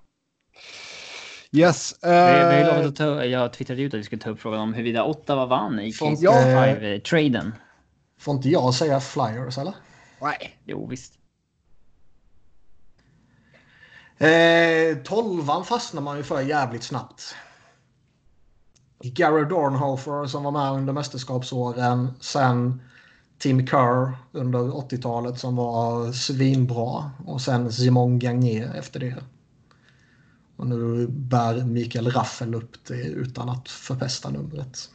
Yes. Jag twittrade ut att vi skulle ta upp frågan om huruvida Ottawa vann i K5-traden. Får inte jag säga Flyers, eller? Nej. Jo, visst. 12:an fastnar man ju för jävligt snabbt. Gary Dornhofer som var med under mästerskapsåren. Sen Tim Kerr under 80-talet som var svinbra. Och sen Simon Gagné efter det. Och nu bär Michael Raffl upp det utan att förpesta numret.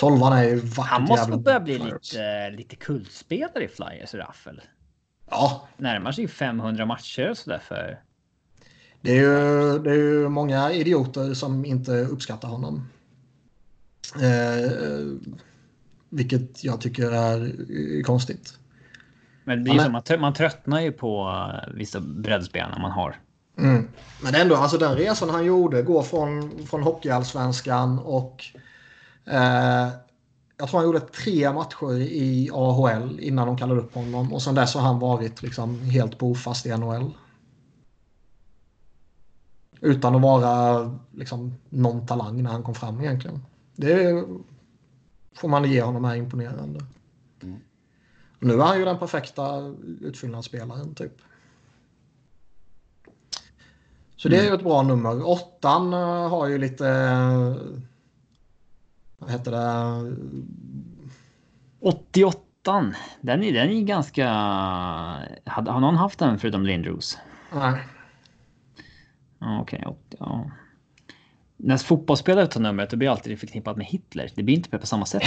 12:an är ju vackert. Han måste börja bli lite kultspelare i Flyers, Raffl. Ja. Närmar sig 500 matcher och sådär för... Det är ju många idioter som inte uppskattar honom. Vilket jag tycker är konstigt. Men det är som man tröttnar ju på vissa breddspelare man har. Mm. Men ändå, alltså den resan han gjorde går från hockeyallsvenskan och jag tror han gjorde 3 matcher i AHL innan de kallade upp honom. Och sen dess har han varit liksom helt bofast i NHL. Utan att vara liksom någon talang när han kom fram egentligen. Det får man ge honom, här imponerande. Mm. Nu är han ju den perfekta utfyllnadsspelaren typ. Så det är ju ett bra nummer. 8:an har ju lite... Vad heter det? 88:an. Den är ganska... Har någon haft den förutom Lindros? Nej. Okej, ja. När fotbollsspelare tar numret, det blir alltid förknippat med Hitler. Det blir inte på samma sätt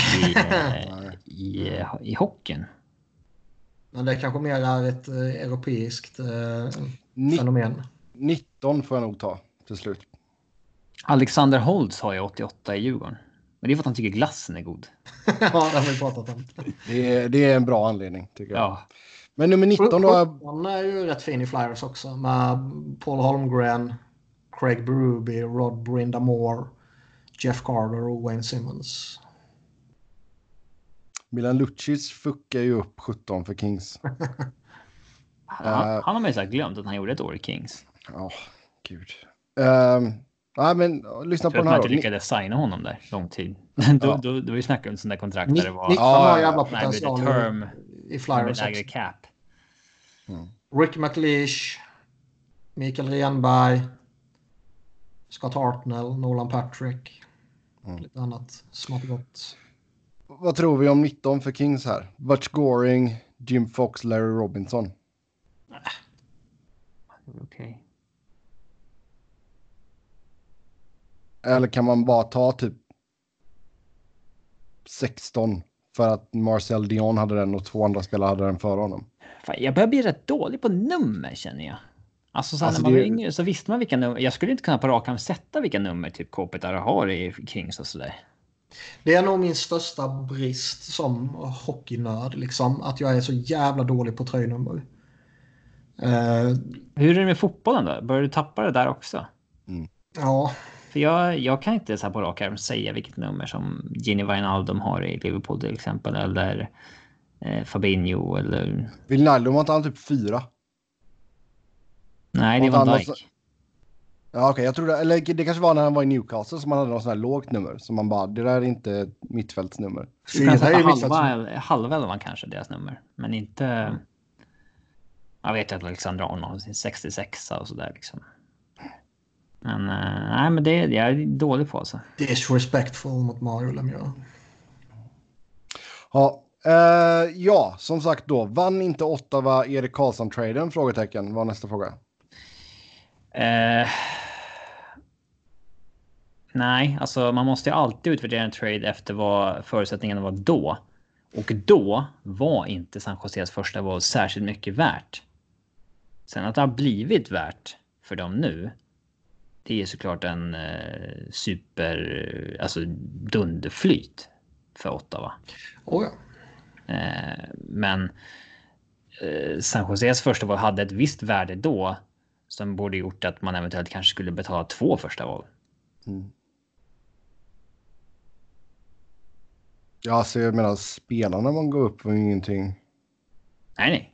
i hockeyn. Men det kanske mer är ett europeiskt fenomen. 19 får jag nog ta till slut. Alexander Holtz har ju 88 i Djurgården. Men det är för att han tycker glassen är god. Ja, det har vi pratat om. Det är en bra anledning tycker jag. Ja. Men nummer 19 då... Han är ju rätt fin i Flyers också. Med Paul Holmgren, Craig Berube, Rod Brindamore, Jeff Carter och Wayne Simmons. Milan Lucic fuckar ju upp 17 för Kings. Han har mig sagt glömt att han gjorde ett år i Kings. Ja, gud. Nej, men lyssna på den här. Jag tror att man inte lyckades signa honom där lång tid. Då vi snackade om sån där kontrakt där det var... Nick var jävla potential i Flyers. Med cap. Mm. Rick McLeish, Mikael Renberg, Scott Hartnell, Nolan Patrick. Mm. Lite annat smått gott. Vad tror vi om 19 för Kings här? Butch Goring, Jim Fox, Larry Robinson. Okej. Okay. Eller kan man bara ta typ 16 för att Marcel Dion hade den och två andra spelare hade den före honom? Fan, jag börjar bli rätt dålig på nummer, känner jag. Alltså när man var yngre så visste man vilka nummer. Jag skulle inte kunna på rak arm sätta vilka nummer typ Kopitar har i Kings och sådär. Det är nog min största brist som hockeynörd, liksom, att jag är så jävla dålig på tröjnummer. Hur är det med fotbollen då? Börjar du tappa det där också? Mm. Ja. För jag kan inte så här på rak arm säga vilket nummer som Gini Wijnaldum har i Liverpool till exempel, eller Fabinho eller... Wijnaldum har inte han typ 4? Nej, det var Van Dijk. Ja, okej, jag tror det, eller det kanske var när han var i Newcastle som han hade något sån här lågt nummer som man bara, det där är inte mittfältsnummer. Halva kanske deras nummer, men inte... Mm. Jag vet att Alexander Arnold har sin 66 och sådär liksom. Men nej, men det är dålig på alltså. Disrespectful mot Mario Lemieux. Ja, ja, som sagt då. Vann inte Ottawa Erik Karlsson-traden? Frågetecken, var nästa fråga. Nej, alltså man måste ju alltid utvärdera en trade efter vad förutsättningarna var då. Och då var inte San Joses första val särskilt mycket värt. Sen att det har blivit värt för dem nu, det är såklart en super, alltså dunderflyt för Ottawa. Oh ja. Men San Joses första val hade ett visst värde då som borde gjort att man eventuellt kanske skulle betala 2 första val. Mm. Ja, alltså jag menar spelarna man går upp och ingenting. Nej.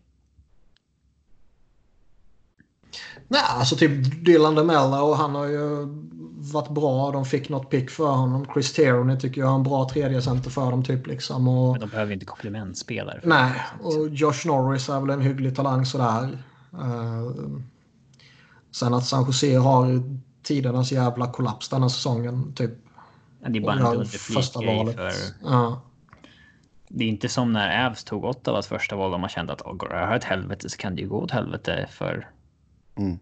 Nej, alltså typ Dylan DeMella, och han har ju varit bra. De fick något pick för honom. Chris Tierney tycker jag är en bra tredje center för dem typ liksom. Och... men de behöver ju inte komplementspelare. Nej, och Josh Norris är väl en hygglig talang sådär. Sen att San Jose har tidernas jävla kollaps den här säsongen typ. Det är bara en underflytgrej för... Ja. Det är inte som när Avs tog Ottawas första val och man kände att går det här ett helvete så kan det ju gå åt helvete för... Mm.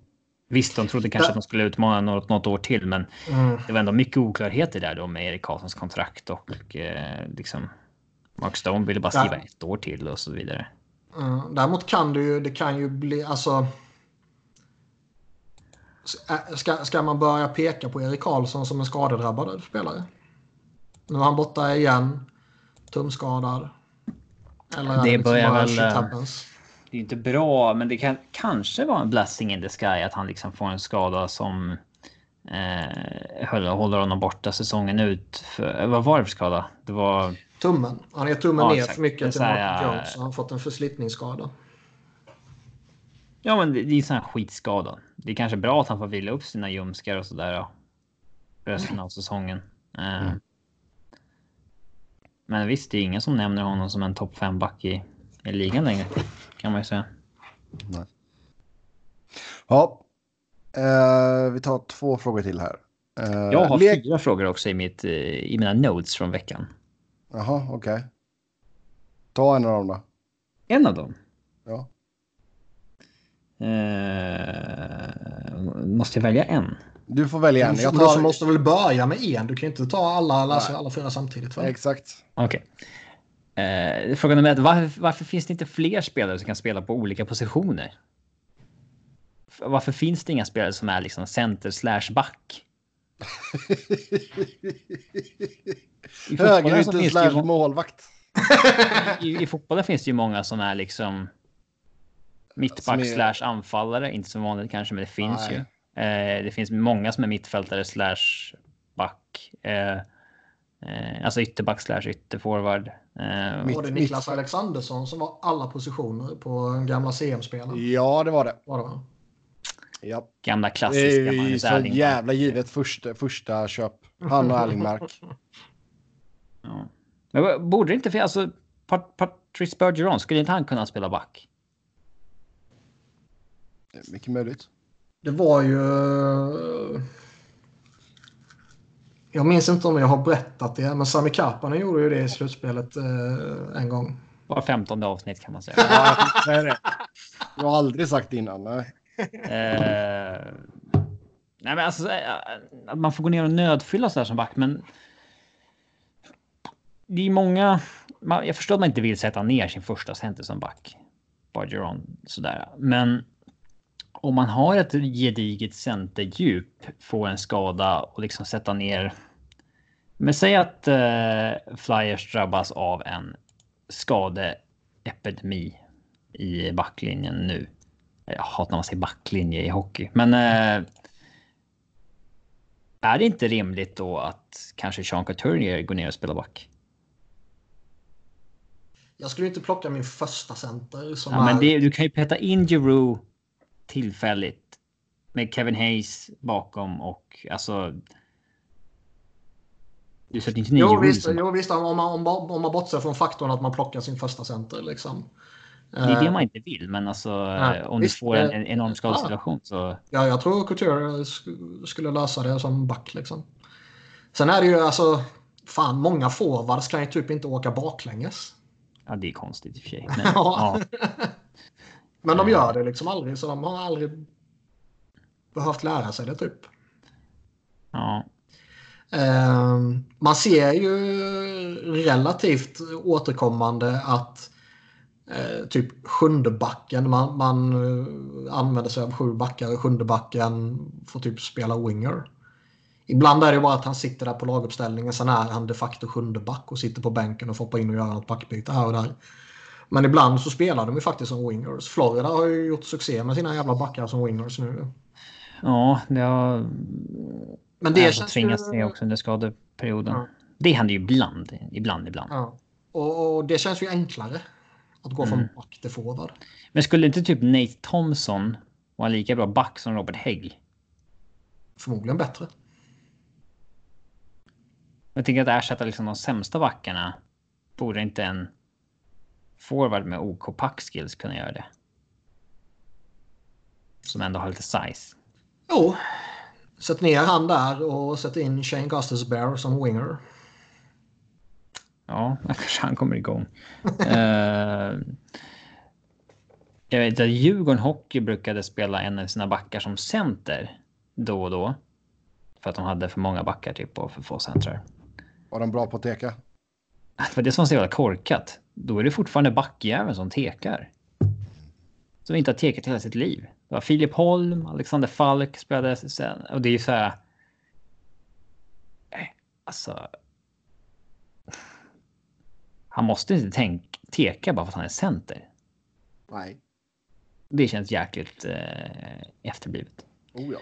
Visst, de trodde kanske att de skulle utmana något år till, men det var ändå mycket oklarheter där då med Erik Karlssons kontrakt och liksom Mark Stone ville bara skriva ett år till och så vidare. Däremot kan det kan ju bli, alltså... Ska man börja peka på Erik Karlsson som en skadedrabbad spelare? Nu är han borta igen. Tumskadad. Eller det börjar väl... Det är inte bra, men det kan kanske vara en blessing in the sky att han liksom får en skada som håller honom borta säsongen ut. Vad var det för skada? Det var... tummen. Han är tummen ner för mycket till Martin Jones. Han har fått en förslitningsskada. Ja, men det är en sån här skitskada. Det är kanske bra att han får vila upp sina ljumskar och sådär då. Resten av säsongen. Men visst, det är ingen som nämner honom som en topp 5-back i ligan längre, kan man ju säga. Nej. Ja, vi tar 2 frågor till här. Jag har 4 frågor också i mina notes från veckan. Jaha, okej. Okay. Ta en av dem då. En av dem? Ja. Måste jag välja en? Du får välja en. Jag tar... Du måste väl börja med en. Du kan inte ta alla 4 samtidigt. Va? Exakt. Okej. Okay. Frågan nummer 1. Varför finns det inte fler spelare som kan spela på olika positioner? Varför finns det inga spelare som är liksom center/back? Högerytter/målvakt. I fotbollen finns det ju många som är liksom mittback/anfallare, inte som vanligt kanske, men det finns ju. Det finns många som är mittfältare back. Alltså ytterback slash ytterforward. Var det Niklas Alexandersson som var alla positioner på gamla CM-spelen? Ja, det var det. Var det, va? Ja. Gamla klassiska Magnus Erlingmark. Så jävla givet första köp. Han och Erlingmark. Ja. Men borde det inte finnas... Alltså, Patrice Bergeron, skulle inte han kunna spela back? Det är mycket möjligt. Det var ju... Jag minns inte om jag har berättat det, men Sami Kapanen gjorde ju det i slutspelet en gång. Var 15:e avsnitt kan man säga. Jag har aldrig sagt innan. Nej. Nej, men alltså, man får gå ner och nödfylla så här som back, men det är många... Jag förstår att man inte vill sätta ner sin första center som back. Bergeron, sådär. Men... om man har ett gediget centerdjup, får en skada och liksom sätta ner... Men säg att Flyers drabbas av en skadeepidemi i backlinjen nu. Jag hatar när man säger backlinje i hockey. Men är det inte rimligt då att kanske Sean Couturier går ner och spelar back? Jag skulle inte plocka min första center. Som ja, men det, du kan ju peta in Giroux tillfälligt med Kevin Hayes bakom och alltså du sätter inte Jo visst om man bortser från faktorn att man plockar sin första center liksom. Det är det man inte vill, men alltså nej, om visst, du får en enorm skadesituation så... Ja, jag tror Couture skulle lösa det som back liksom. Sen är det ju alltså fan, många forwards kan ju typ inte åka baklänges. Ja, det är konstigt i och för sig. Men, ja. Men de gör det liksom aldrig, så de har aldrig behövt lära sig det typ. Ja. Man ser ju relativt återkommande att typ sjundebacken, man använder sig av sju backar, sjundebacken får typ spela winger. Ibland är det bara att han sitter där på laguppställningen, sen är han de facto sjundeback och sitter på bänken och får hoppa in och göra något backbyte här och där. Men ibland så spelar de ju faktiskt som wingers. Florida har ju gjort succé med sina jävla backar som wingers nu. Ja, det har... Men det känns tvingas ju... också under skadeperioden. Ja. Det händer ju ibland. Ja. Och det känns ju enklare att gå från back till forward. Men skulle inte typ Nate Thompson vara lika bra back som Robert Hägg? Förmodligen bättre. Jag tänker att ersätta liksom de sämsta backarna borde inte en forward med OK packskills kunna göra det. Som ändå har lite size. Jo. Sätt ner han där och sätt in Shane Gostisbehere som winger. Ja, kanske han kommer igång. Jag vet att Djurgården Hockey brukade spela en av sina backar som center då och då. För att de hade för många backar typ och för få centrar. Var de bra på att teka? För det som ser väldigt korkat. Då är det fortfarande backjäveln som tekar. Som inte har tekat hela sitt liv. Det var Filip Holm, Alexander Falk spelade sen. Och det är ju så här... Alltså... Han måste inte teka bara för att han är center. Nej. Det känns jäkligt efterblivet. Oh ja.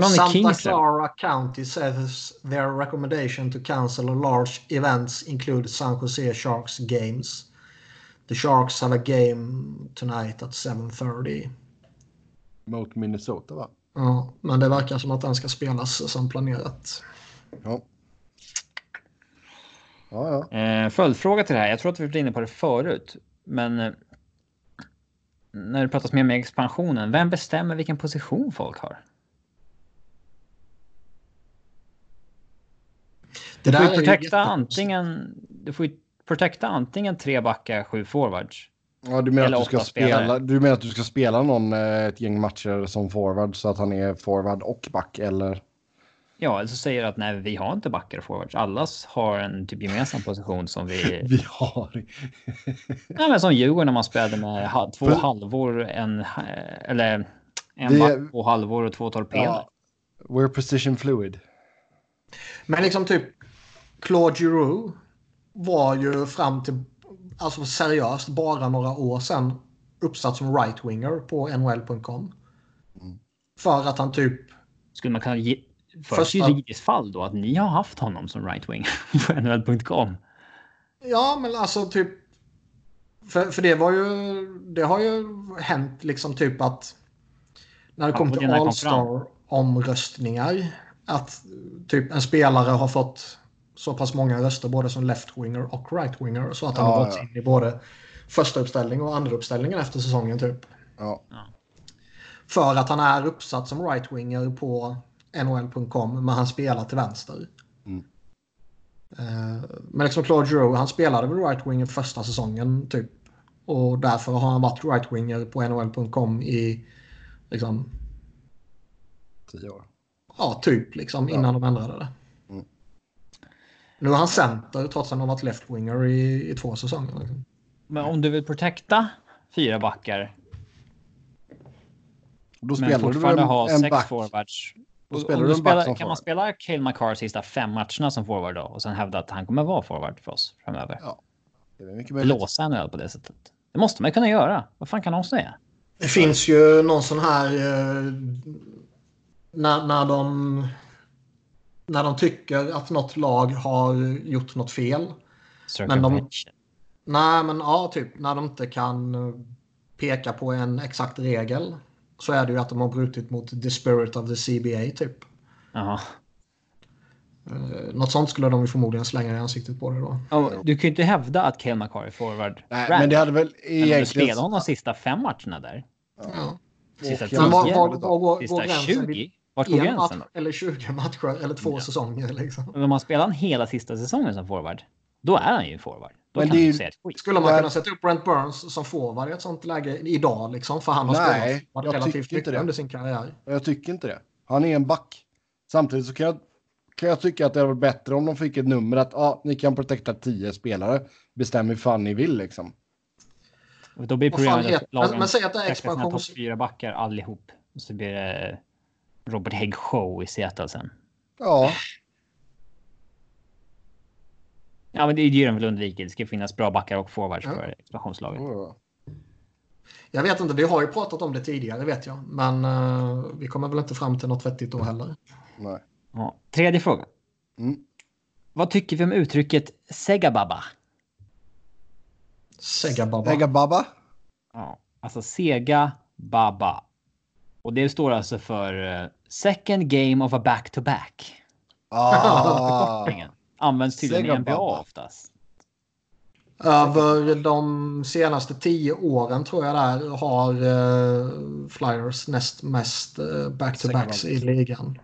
Santa Clara County says their recommendation to cancel large events include San Jose Sharks games. The Sharks have a game tonight at 7:30. Mot Minnesota, va? Ja, men det verkar som att den ska spelas som planerat. Ja. Ja, ja. Följdfråga till det här. Jag tror att vi var inne på det förut, men... När det pratas mer med expansionen, vem bestämmer vilken position folk har? Du får ju protecta antingen, tre backar, 7 forwards. Ja, du menar att du ska spela någon ett gäng matcher som forward så att han är forward och back, eller? Ja, alltså säger att nej, vi har inte backar och forwards. Allas har en typ gemensam position som vi... Vi har... Nej, men som Djurgården när man spelade med två halvor, en back, två halvor och 2 torpener. Ja, we're position fluid. Men liksom typ Claude Giroux var ju fram till, alltså seriöst, bara några år sedan uppsatt som right-winger på NHL.com. För att han typ... Skulle man kunna Först juridiskt fall då att ni har haft honom som right wing på nhl.com. Ja, men alltså typ för det var ju, det har ju hänt liksom typ att när det kom till All-Star omröstningar att typ en spelare har fått så pass många röster både som left-winger och right-winger så att han har gått in i både första uppställning och andra uppställningen efter säsongen typ. Ja. För att han är uppsatt som right-winger på NHL.com, men han spelar till vänster. Mm. Men liksom Claude Giroux, han spelade väl right-winger första säsongen typ. Och därför har han varit right-winger på NHL.com i liksom 10 år. Ja, typ liksom innan de ändrade det. Mm. Nu är han center trots att han har varit left-winger i 2 säsonger. Liksom. Men om du vill protecta 4 backar då spelar men fortfarande ha 6 forwards. Kan man spela Cale Makar sista 5 matcherna som forward då och sen hävda att han kommer vara forward för oss framöver? Ja. Det är mycket möjligt. Låsa en öl på det sättet. Det måste man kunna göra. Vad fan kan de säga? Det finns ju någon sån här när de tycker att något lag har gjort något fel. Typ när de inte kan peka på en exakt regel så är det ju att de har brutit mot the spirit of the CBA typ. Aha. Något sånt skulle de ju förmodligen slänga i ansiktet på det då. Oh, du kan ju inte hävda att Cale Makar är forward. Nej, men det hade väl egentligen spelade honom de sista 5 matcherna där. Ja. Sista 10, sista 20. Vart går gränsen då? Eller 20 matcher eller 2 säsonger liksom. Men om man spelar en hela sista säsongen som forward, då är han ju forward. Men skulle man kunna sätta upp Brent Burns som forward i ett sånt läge idag liksom, för han har spelat relativt mycket under sin karriär. Jag tycker inte det. Han är en back. Samtidigt så kan jag tycka att det var bättre om de fick ett nummer att ni kan protecta 10 spelare. Bestäm hur fan ni vill liksom. Och då blir problemet men säg att det är expansion 4 backar allihop. Så blir det Robert Hägg show i Seattle sen. Ja. Ja, men det är ju en väl undvikelse. Det ska finnas bra backar och forwards för expansionslaget. Jag vet inte, vi har ju pratat om det tidigare vet jag. Men vi kommer väl inte fram till något vettigt då heller. Nej. Ja. 3:e fråga. Mm. Vad tycker vi om uttrycket segababa? Segababa? Segababa? Ja, alltså segababa. Och det står alltså för second game of a back-to-back. Ah! Används tydligen i NBA oftast. Över de senaste 10 åren tror jag där har Flyers näst mest back-to-backs i ligan.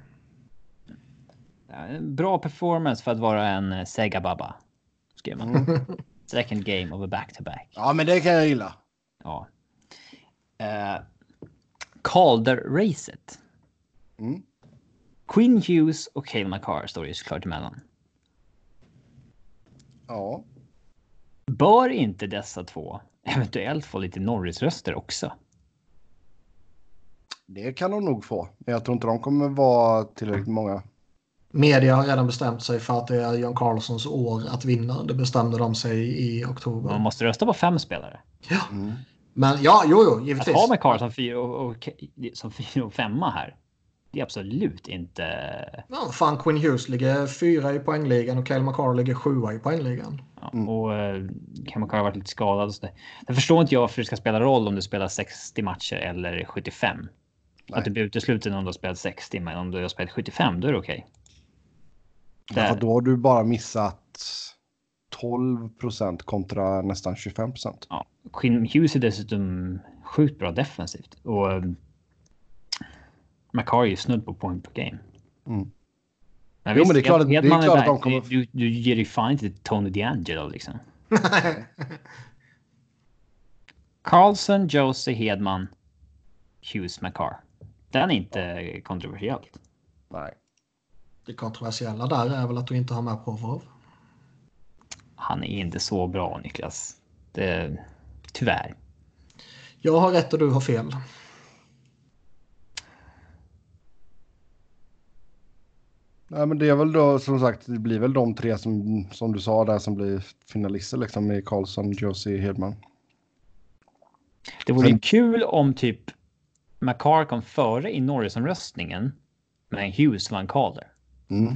Bra performance för att vara en segababa, skrev man. Second game of a back-to-back. Ja, men det kan jag gilla. Ja. Calder-racet. Mm. Quinn Hughes och Cale Makar står ju såklart emellan. Ja. Bör inte dessa två eventuellt få lite Norris-röster också? Det kan de nog få. Jag tror inte de kommer vara tillräckligt många. Media har redan bestämt sig för att det är John Carlsons år att vinna. Det bestämde de sig i oktober. Man måste rösta på 5 spelare. Ja. Mm. Men ja, jo, givetvis. Att ha med Carlson 4 och 5 här. Det är absolut inte... Ja, fan, Quinn Hughes ligger 4 i poängligan och Cale Makar ligger 7 i poängligan. Ja, och Cale Makar har varit lite skadad. Så det förstår inte jag varför det ska spela roll om du spelar 60 matcher eller 75. Nej. Att det blir utesluten om du har spelat 60, men om du har spelat 75, då är det okej. Okay. Ja, då har du bara missat 12% kontra nästan 25%. Ja, Quinn Hughes är dessutom sjukt bra defensivt. Och... Makar är ju snudd på point per game. Mm. Men visst, jo, men det är klart att de kommer... Du ger ju fan inte Tony DeAngelo liksom. Carlson, Josi, Hedman, Hughes, Makar. Den är inte kontroversiellt. Nej. Det kontroversiella där är väl att du inte har med Provorov. Han är inte så bra, Niklas. Tyvärr. Jag har rätt och du har fel. Nej, men det är väl då, som sagt, det blir väl de 3 som du sa där som blir finalister liksom, med Carlson, Josi, Hedman. Det vore kul om typ Makar kom före i Norrisomröstningen Men Hughes vann Calder. Mm.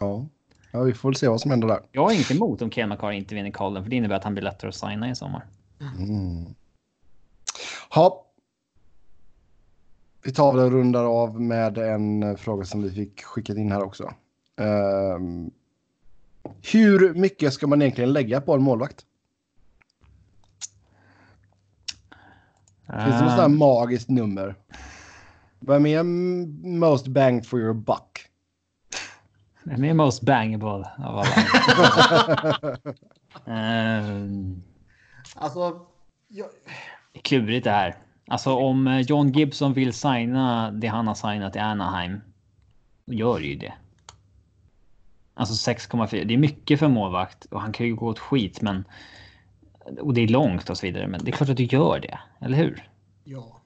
Ja. Ja, vi får väl se vad som händer där. Jag är inte emot om Cale Makar inte vinner Calder, för det innebär att han blir lättare att signa i sommar. Mm. Ja. Vi tar väl en rundar av med en fråga som vi fick skickat in här också. Hur mycket ska man egentligen lägga på en målvakt? Finns det något sådant här magiskt nummer? Vem är most bang for your buck? Vem är most bangable av alla? Alltså, jag... klurigt det här. Alltså om John Gibson vill signa det han har signat i Anaheim, gör ju det. Alltså 6,4. Det är mycket för målvakt och han kan ju gå åt skit, men och det är långt och så vidare, men det är klart att du gör det, eller hur? Ja.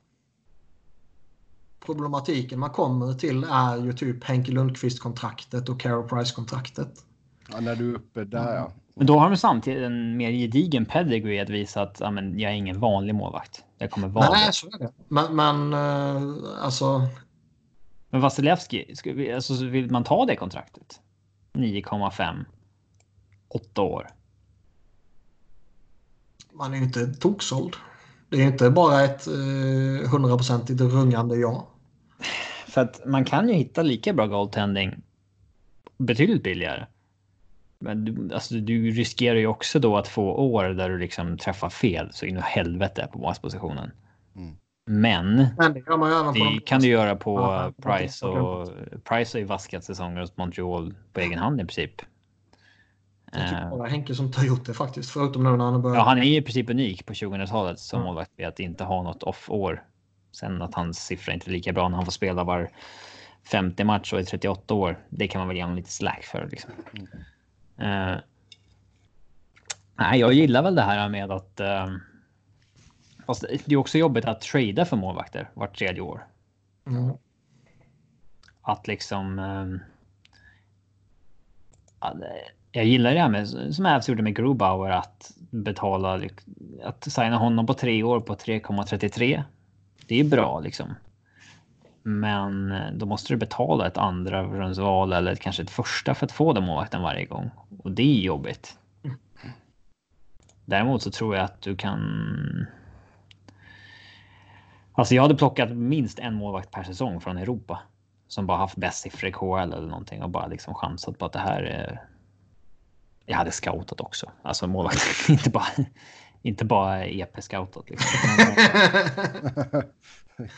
Problematiken man kommer till är ju typ Henrik Lundqvist-kontraktet och Carey Price-kontraktet. Ja, när du är uppe där, ja. Men då har de samtidigt en mer gedigen pedigree att visa att ja, men jag är ingen vanlig målvakt. Jag kommer vara. Nej, så är det. Men alltså... Men Vasilevski, alltså, vill man ta det kontraktet? 9,5. 8 år. Man är ju inte toksåld. Det är inte bara ett 100-procentigt rungande ja. För att man kan ju hitta lika bra goaltending betydligt billigare. Men du riskerar ju också då att få år där du liksom träffar fel så in i helvete på baspositionen. Mm. Men det, kan du göra på Price. Och Price har ju vaskat säsonger hos Montreal på egen hand i princip. Jag tycker bara Henke som tar gjort det faktiskt, förutom när han började. Ja, han är ju i princip unik på 2000-talet som målvakt vid att inte ha något off-år. Sen att hans siffra inte är lika bra när han får spela var 50 match och är 38 år. Det kan man väl ge honom lite slack för liksom. Mm. Nej, jag gillar väl det här med att fast det är också jobbigt att trada för målvakter vart tredje år. Mm. Att liksom jag gillar det här med, som Avs gjorde med Grubauer, att betala, att signa honom på 3 år på 3,33. Det är bra liksom. Men då måste du betala ett andra rundsval eller kanske ett första för att få den målvakten varje gång. Och det är jobbigt. Däremot så tror jag att du kan... Alltså jag hade plockat minst en målvakt per säsong från Europa. Som bara haft bäst siffror i KL eller någonting och bara liksom chansat på att det här är... Jag hade scoutat också. Alltså målvakt, inte bara EP-scoutat. Liksom.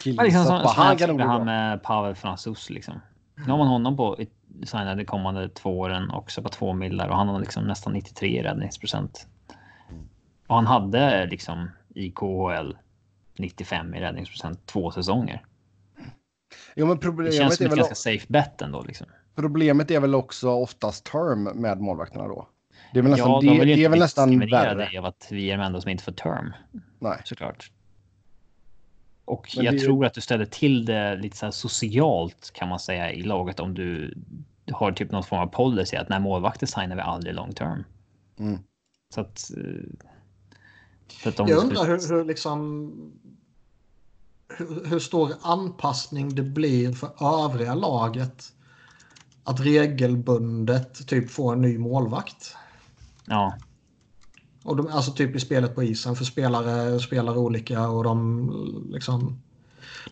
Liksom han med Pavel Francouz. Liksom. Nu har man honom på de kommande 2 åren också på 2 millar. Och han har liksom nästan 93 i räddningsprocent. Och han hade liksom i KHL 95 i räddningsprocent 2 säsonger. Jo, men det känns som ett ganska safe bet ändå. Liksom. Problemet är väl också oftast term med målvakterna då. Det är väl nästan, ja, det är väl nästan värre av att vi är de enda som inte får term. Nej. Såklart. Och men jag tror att du ställer till det lite så här socialt kan man säga i laget om du har typ någon form av policy att när målvakter signar vi aldrig long term. Mm. Så att... jag undrar hur liksom... Hur stor anpassning det blir för övriga laget att regelbundet typ få en ny målvakt. Ja. Och de, alltså typ i spelet på isen, för spelare spelar olika och de liksom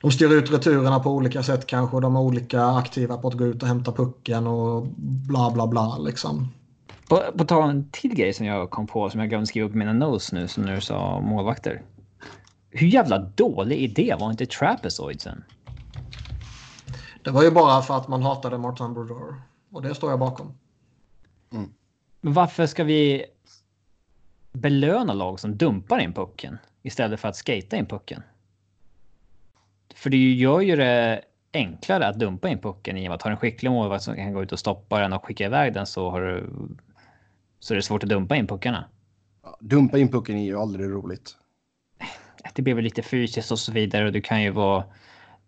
de styr ut returerna på olika sätt kanske och de är olika aktiva på att gå ut och hämta pucken och bla bla bla liksom. På tal om en till grej som jag kom på som jag glömde skriva upp mina notes nu som du sa målvakter. Hur jävla dålig idé var inte trapezoidsen? Det var ju bara för att man hatade Martin Brodeur. Och det står jag bakom. Mm. Men varför ska vi belöna lag som dumpar in pucken istället för att skata in pucken? För det gör ju det enklare att dumpa in pucken i och med att ha en skicklig målvakt som kan gå ut och stoppa den och skicka iväg den så är det svårt att dumpa in puckarna. Ja, dumpa in pucken är ju aldrig roligt. Det blir väl lite fysiskt och så vidare och du kan ju vara...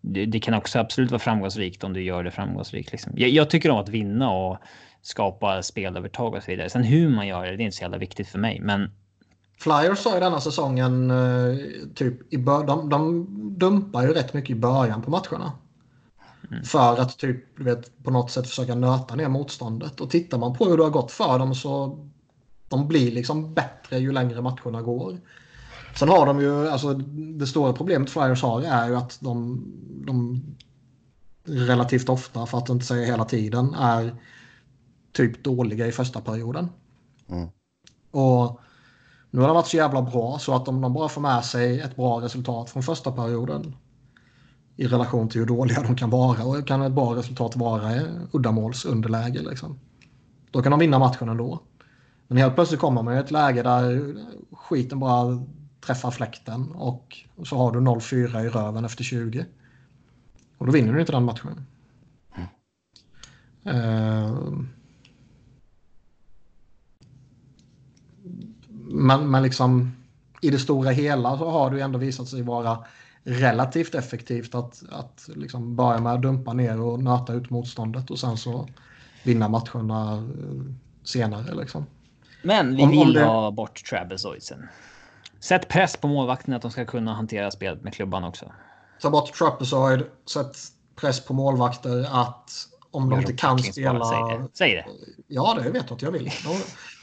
Det kan också absolut vara framgångsrikt om du gör det framgångsrikt. Liksom. Jag tycker om att vinna och skapa spelövertag och så vidare. Sen hur man gör det är inte så jävla viktigt för mig. Men... Flyers har ju denna säsongen typ i de dumpar ju rätt mycket i början på matcherna. för att typ, du vet, på något sätt försöka nöta ner motståndet. Och tittar man på hur det har gått för dem så de blir liksom bättre ju längre matcherna går. Sen har de ju, alltså det stora problemet Flyers har är ju att de relativt ofta, för att inte säga hela tiden, är typ dåliga i första perioden. Mm. Och nu har de varit så jävla bra så att om de bara får med sig ett bra resultat från första perioden i relation till hur dåliga de kan vara, och kan ett bra resultat vara uddamålsunderläge liksom, då kan de vinna matchen ändå. Men helt plötsligt kommer man i ett läge där skiten bara träffar fläkten och så har du 0-4 i röven efter 20. Och då vinner du inte den matchen. Mm. Men liksom i det stora hela så har du ändå visat sig vara relativt effektivt att liksom börja med att dumpa ner och nöta ut motståndet och sen så vinna matcherna senare liksom. Men vi vill ha bort trapezoidsen. Sätt press på målvakten att de ska kunna hantera spelet med klubban också. Ta bort trapezoid, sätt press på målvakter att om de inte kan spela... Säg det. Ja, det vet jag att jag vill.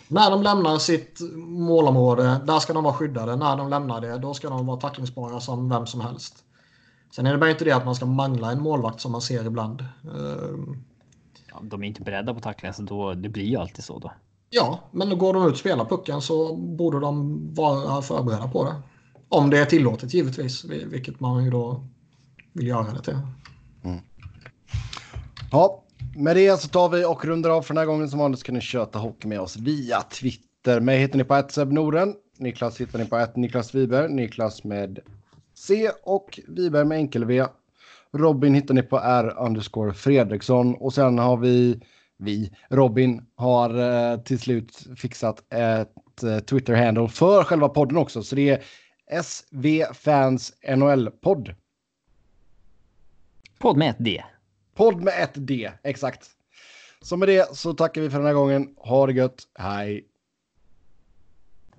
När de lämnar sitt målområde, där ska de vara skyddade. När de lämnar det, då ska de vara tacklingsbara som vem som helst. Sen är det bara inte det att man ska mangla en målvakt som man ser ibland. Ja, de är inte beredda på tackling, så då, det blir ju alltid så då. Ja, men då går de ut och spelar pucken så borde de vara förberedda på det. Om det är tillåtet givetvis, vilket man ju då vill göra det till. Mm. Ja, med det så tar vi och rundar av för den här gången. Som vanligt kan ni köta hockey med oss via Twitter. Mig hittar ni på @sebnoren, Niklas hittar ni på @niklasviberg, Niklas med C och Viberg med enkel V. Robin hittar ni på r_Fredriksson och sen har vi. Robin har till slut fixat ett Twitter-handle för själva podden också. Så det är SVFansNHL-podd. Podd med ett D. Podd med ett D, exakt. Så med det så tackar vi för den här gången. Ha det gött, hej!